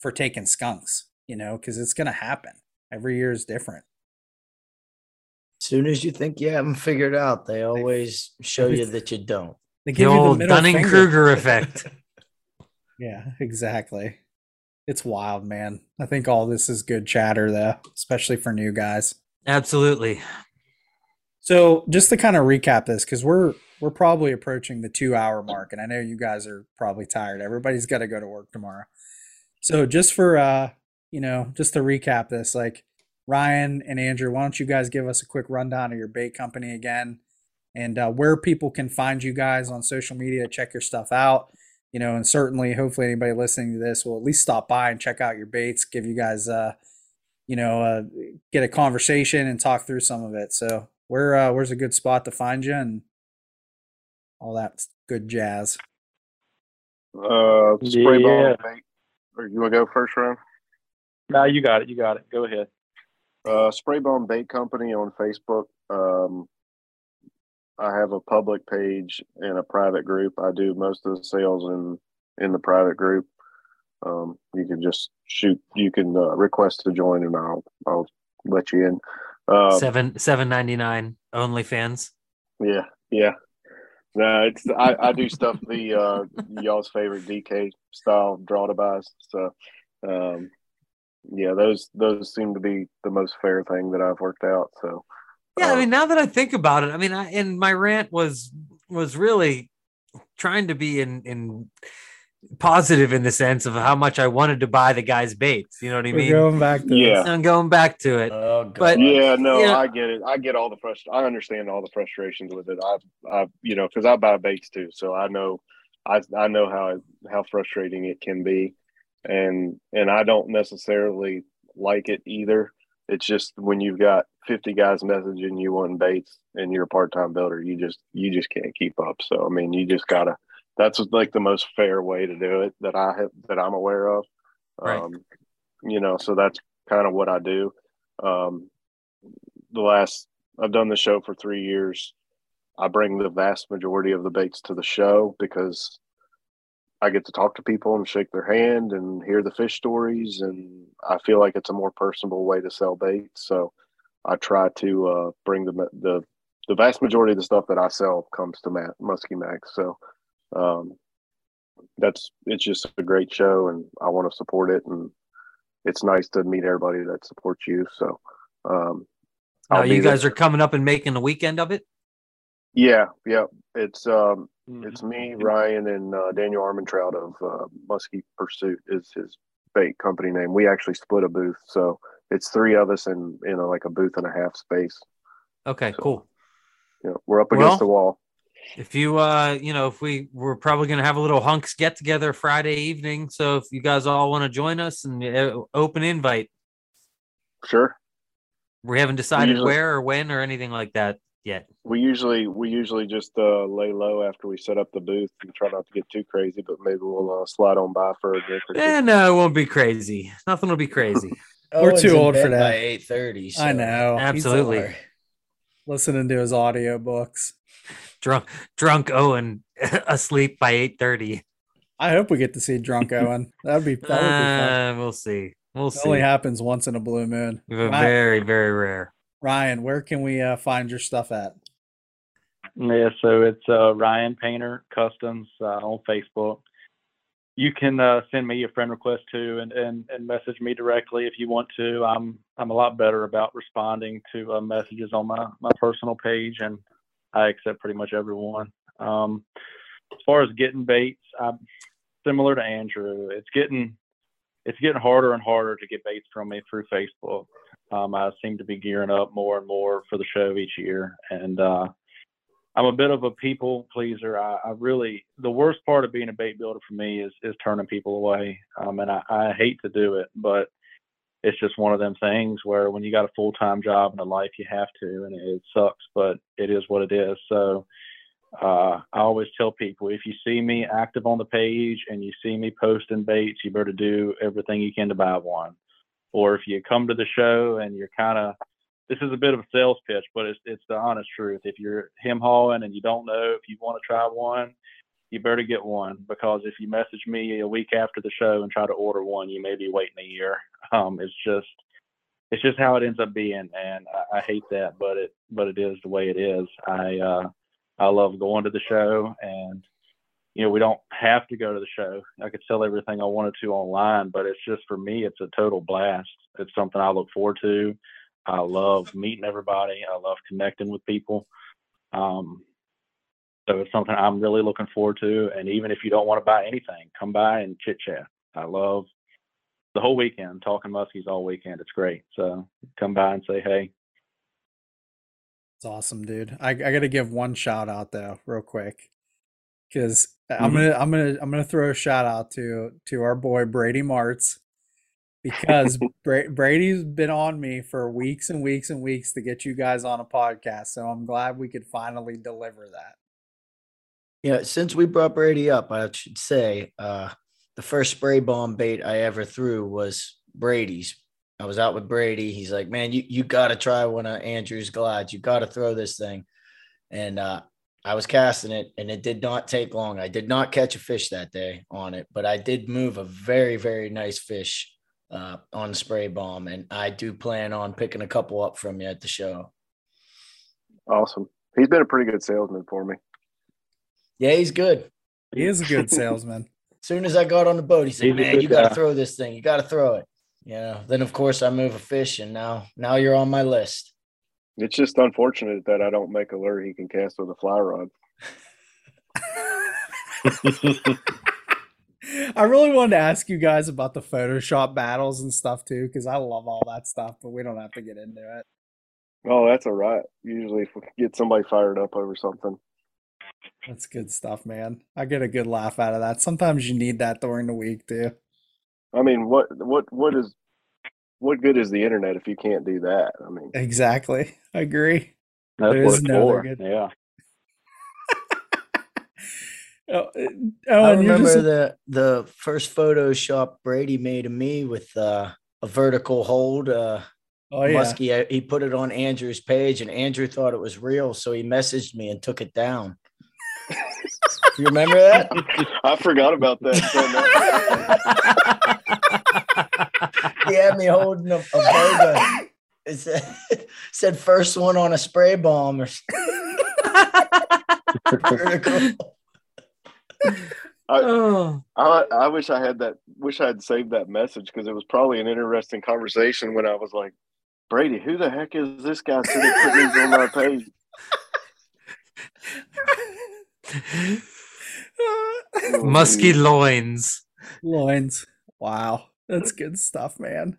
for taking skunks, you know, because it's gonna happen. Every year is different. Soon as you think you haven't figured out, they always show you that you don't. They give the old Dunning-Kruger effect. Yeah, exactly. It's wild, man. I think all this is good chatter, though, especially for new guys. Absolutely. So just to kind of recap this, because we're probably approaching the 2-hour mark, and I know you guys are probably tired. Everybody's got to go to work tomorrow. So just for, you know, just to recap this, like, Ryan and Andrew, why don't you guys give us a quick rundown of your bait company again, and where people can find you guys on social media, check your stuff out, you know, and certainly, hopefully anybody listening to this will at least stop by and check out your baits, give you guys, you know, get a conversation and talk through some of it. So where's a good spot to find you and all that good jazz? Spray Bomb Bait. Or you want to go first, Ryan? No, you got it. Go ahead. Spray Bomb Bait Company on Facebook. I have a public page and a private group. I do most of the sales in the private group. You can just shoot. You can request to join, and I'll let you in. $7.99 OnlyFans. Yeah. No, it's I do stuff the y'all's favorite DK style draw to buys. So. Yeah, those seem to be the most fair thing that I've worked out. So, yeah, I mean, now that I think about it, I mean, and my rant was really trying to be in positive in the sense of how much I wanted to buy the guy's baits. You know what I mean? Going back to it. I'm going back to it. Oh, but yeah, no, you know, I get it. I get all the frustration. I understand all the frustrations with it. I've you know, because I buy baits too, so I know, I know how frustrating it can be, and I don't necessarily like it either. It's just when you've got 50 guys messaging you on baits and you're a part-time builder, you just can't keep up. So I mean, you just gotta. That's like the most fair way to do it that I'm aware of. Right. You know, so that's kind of what I do. I've done the show for 3 years. I bring the vast majority of the baits to the show because I get to talk to people and shake their hand and hear the fish stories. And I feel like it's a more personable way to sell bait. So I try to bring the vast majority of the stuff that I sell comes to Muskie Max. So, it's just a great show and I want to support it, and it's nice to meet everybody that supports you. So, you guys are coming up and making the weekend of it. Yeah. It's, it's me, Ryan, and Daniel Armentrout of Muskie Pursuit is his bait company name. We actually split a booth. So it's three of us in, you know, like a booth and a half space. Okay, so, cool. Yeah. You know, we're up against the wall. If you, we're probably going to have a little hunks get together Friday evening. So if you guys all want to join us, and open invite. Sure. We haven't decided where or when or anything like that yet. We usually just lay low after we set up the booth and try not to get too crazy, but maybe we'll slide on by for a drink or two. Yeah, no, it won't be crazy. Nothing will be crazy. We're too old for that. By 8:30. So. I know. Absolutely. Listening to his audiobooks. Drunk Owen asleep by 8:30. I hope we get to see drunk Owen. That would be fun. We'll see. It only happens once in a blue moon. Very, very rare. Ryan, where can we find your stuff at? Yeah, so it's Ryan Painter Customs on Facebook. You can send me a friend request too, and message me directly if you want to. I'm a lot better about responding to messages on my personal page, and I accept pretty much everyone. As far as getting baits, I'm similar to Andrew. It's getting harder and harder to get baits from me through Facebook. I seem to be gearing up more and more for the show each year. And I'm a bit of a people pleaser. I really, the worst part of being a bait builder for me is turning people away. And I hate to do it, but it's just one of them things where when you got a full-time job and a life, you have to, and it sucks, but it is what it is. So I always tell people, if you see me active on the page and you see me posting baits, you better do everything you can to buy one. Or if you come to the show and you're kind of, this is a bit of a sales pitch, but it's the honest truth. If you're hem hauling and you don't know if you want to try one, you better get one, because if you message me a week after the show and try to order one, you may be waiting a year. It's just how it ends up being, and I hate that, but it is the way it is. I love going to the show, and you know, we don't have to go to the show. I could sell everything I wanted to online, but it's just, for me, it's a total blast. It's something I look forward to. I love meeting everybody. I love connecting with people. So it's something I'm really looking forward to. And even if you don't want to buy anything, come by and chit chat. I love the whole weekend, talking muskies all weekend. It's great. So come by and say, hey. It's awesome, dude. I got to give one shout out though, real quick. Because I'm gonna throw a shout out to our boy Brady Martz, because Brady's been on me for weeks and weeks and weeks to get you guys on a podcast. So I'm glad we could finally deliver that. Yeah, since we brought Brady up, I should say the first spray bomb bait I ever threw was Brady's. I was out with Brady. He's like, man, you got to try one of Andrew's glides. You got to throw this thing, and I was casting it, and it did not take long. I did not catch a fish that day on it, but I did move a very, very nice fish on spray bomb, and I do plan on picking a couple up from you at the show. Awesome. He's been a pretty good salesman for me. Yeah, he's good. He is a good salesman. As soon as I got on the boat, he said, man, you got to throw this thing. You got to throw it. You know, then, of course, I move a fish, and now you're on my list. It's just unfortunate that I don't make a lure he can cast with a fly rod. I really wanted to ask you guys about the Photoshop battles and stuff too, because I love all that stuff, but we don't have to get into it. Oh, that's all right. Usually if we get somebody fired up over something. That's good stuff, man. I get a good laugh out of that. Sometimes you need that during the week too. I mean, what good is the internet if you can't do that? I mean, exactly. I agree. That's what it's for. Yeah. I remember the first Photoshop Brady made of me with a vertical hold. Muskie, he put it on Andrew's page, and Andrew thought it was real, so he messaged me and took it down. You remember that? I forgot about that. He had me holding a boga. It said first one on a spray bomb or vertical. I wish I had that. Wish I had saved that message, because it was probably an interesting conversation when I was like, Brady, who the heck is this guy sitting putting these on my page? Muskie loins. Wow, that's good stuff, man.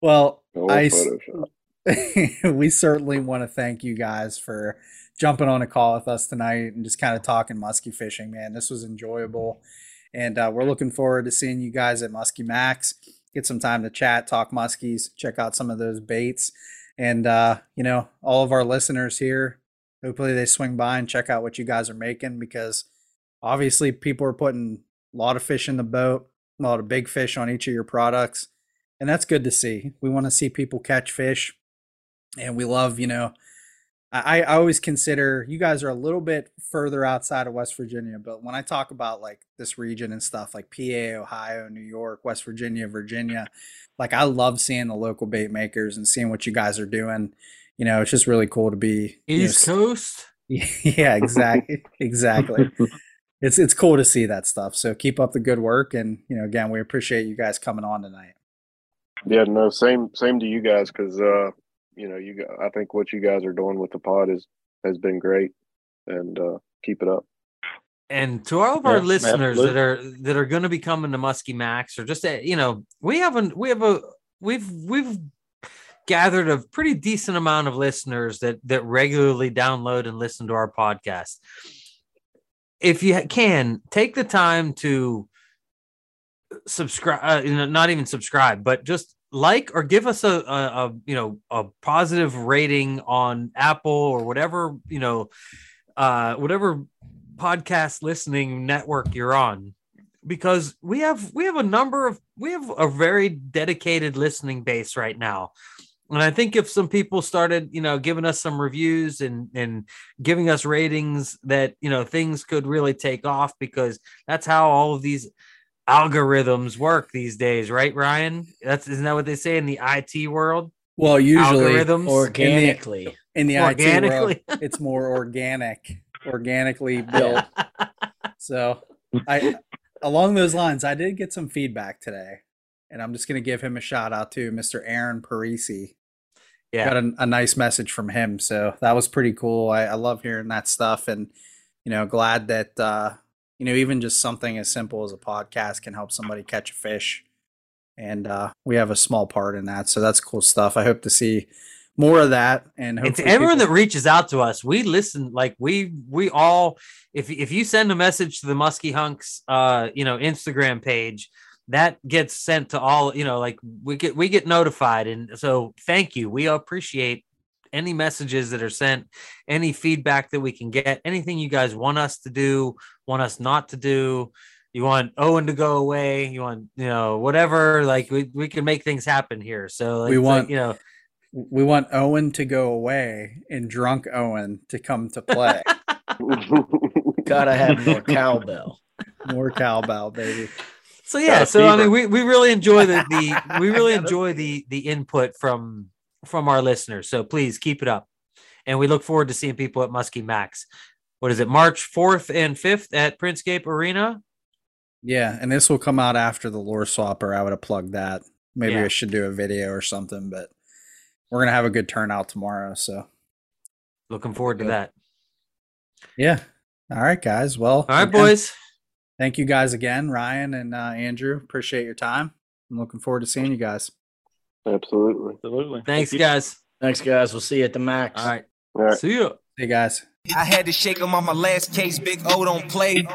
Well, we certainly want to thank you guys for jumping on a call with us tonight and just kind of talking muskie fishing, man. This was enjoyable, and we're looking forward to seeing you guys at Muskie Max. Get some time to chat, talk muskies, check out some of those baits, and all of our listeners here, hopefully they swing by and check out what you guys are making, because obviously people are putting a lot of fish in the boat, a lot of big fish on each of your products, and that's good to see. We want to see people catch fish. And we love, I always consider you guys are a little bit further outside of West Virginia, but when I talk about like this region and stuff like PA, Ohio, New York, West Virginia, like I love seeing the local bait makers and seeing what you guys are doing. You know, it's just really cool to be East Coast. Yeah, exactly. Exactly. It's cool to see that stuff. So keep up the good work. And, again, we appreciate you guys coming on tonight. Yeah, no, same to you guys. 'Cause, I think what you guys are doing with the pod has been great, and keep it up. And to all of our listeners that are going to be coming to Muskie Max, or just we've gathered a pretty decent amount of listeners that regularly download and listen to our podcast. If you can, take the time to subscribe, not even subscribe, but just like or give us a positive rating on Apple or whatever whatever podcast listening network you're on, because we have a very dedicated listening base right now, and I think if some people started giving us some reviews and giving us ratings, that things could really take off, because that's how all of these algorithms work these days, right, Ryan? Isn't that what they say in the IT world? Well, usually algorithms organically in the IT world, it's more organically built. So along those lines, I did get some feedback today, and I'm just going to give him a shout out to Mr. Aaron Parisi. Yeah, got a nice message from him, so that was pretty cool. I love hearing that stuff, and glad that even just something as simple as a podcast can help somebody catch a fish. And we have a small part in that. So that's cool stuff. I hope to see more of that. And it's everyone that reaches out to us. We listen, like we all, if you send a message to the Muskie Hunks, Instagram page, that gets sent to all, we get notified. And so thank you. We appreciate any messages that are sent, any feedback that we can get, anything you guys want us to do, want us not to do, you want Owen to go away, you want, whatever, like we can make things happen here. So like, we want Owen to go away and drunk Owen to come to play. Gotta have more cowbell. More cowbell, baby. So yeah, I mean, we really enjoy the input from our listeners, so please keep it up, and we look forward to seeing people at Muskie Max. What is it, March 4th and 5th at Prinscape Arena? Yeah, and this will come out after the lure swapper. I would have plugged that. Maybe I should do a video or something, but we're gonna have a good turnout tomorrow, so looking forward to that. Yeah. All right, guys. Well, all right, boys. Thank you guys again, Ryan and Andrew. Appreciate your time. I'm looking forward to seeing you guys. Absolutely. Absolutely. Thanks, guys. Thanks, guys. We'll see you at the Max. All right. See you. See you guys. I had to shake him on my last case. Big O don't play.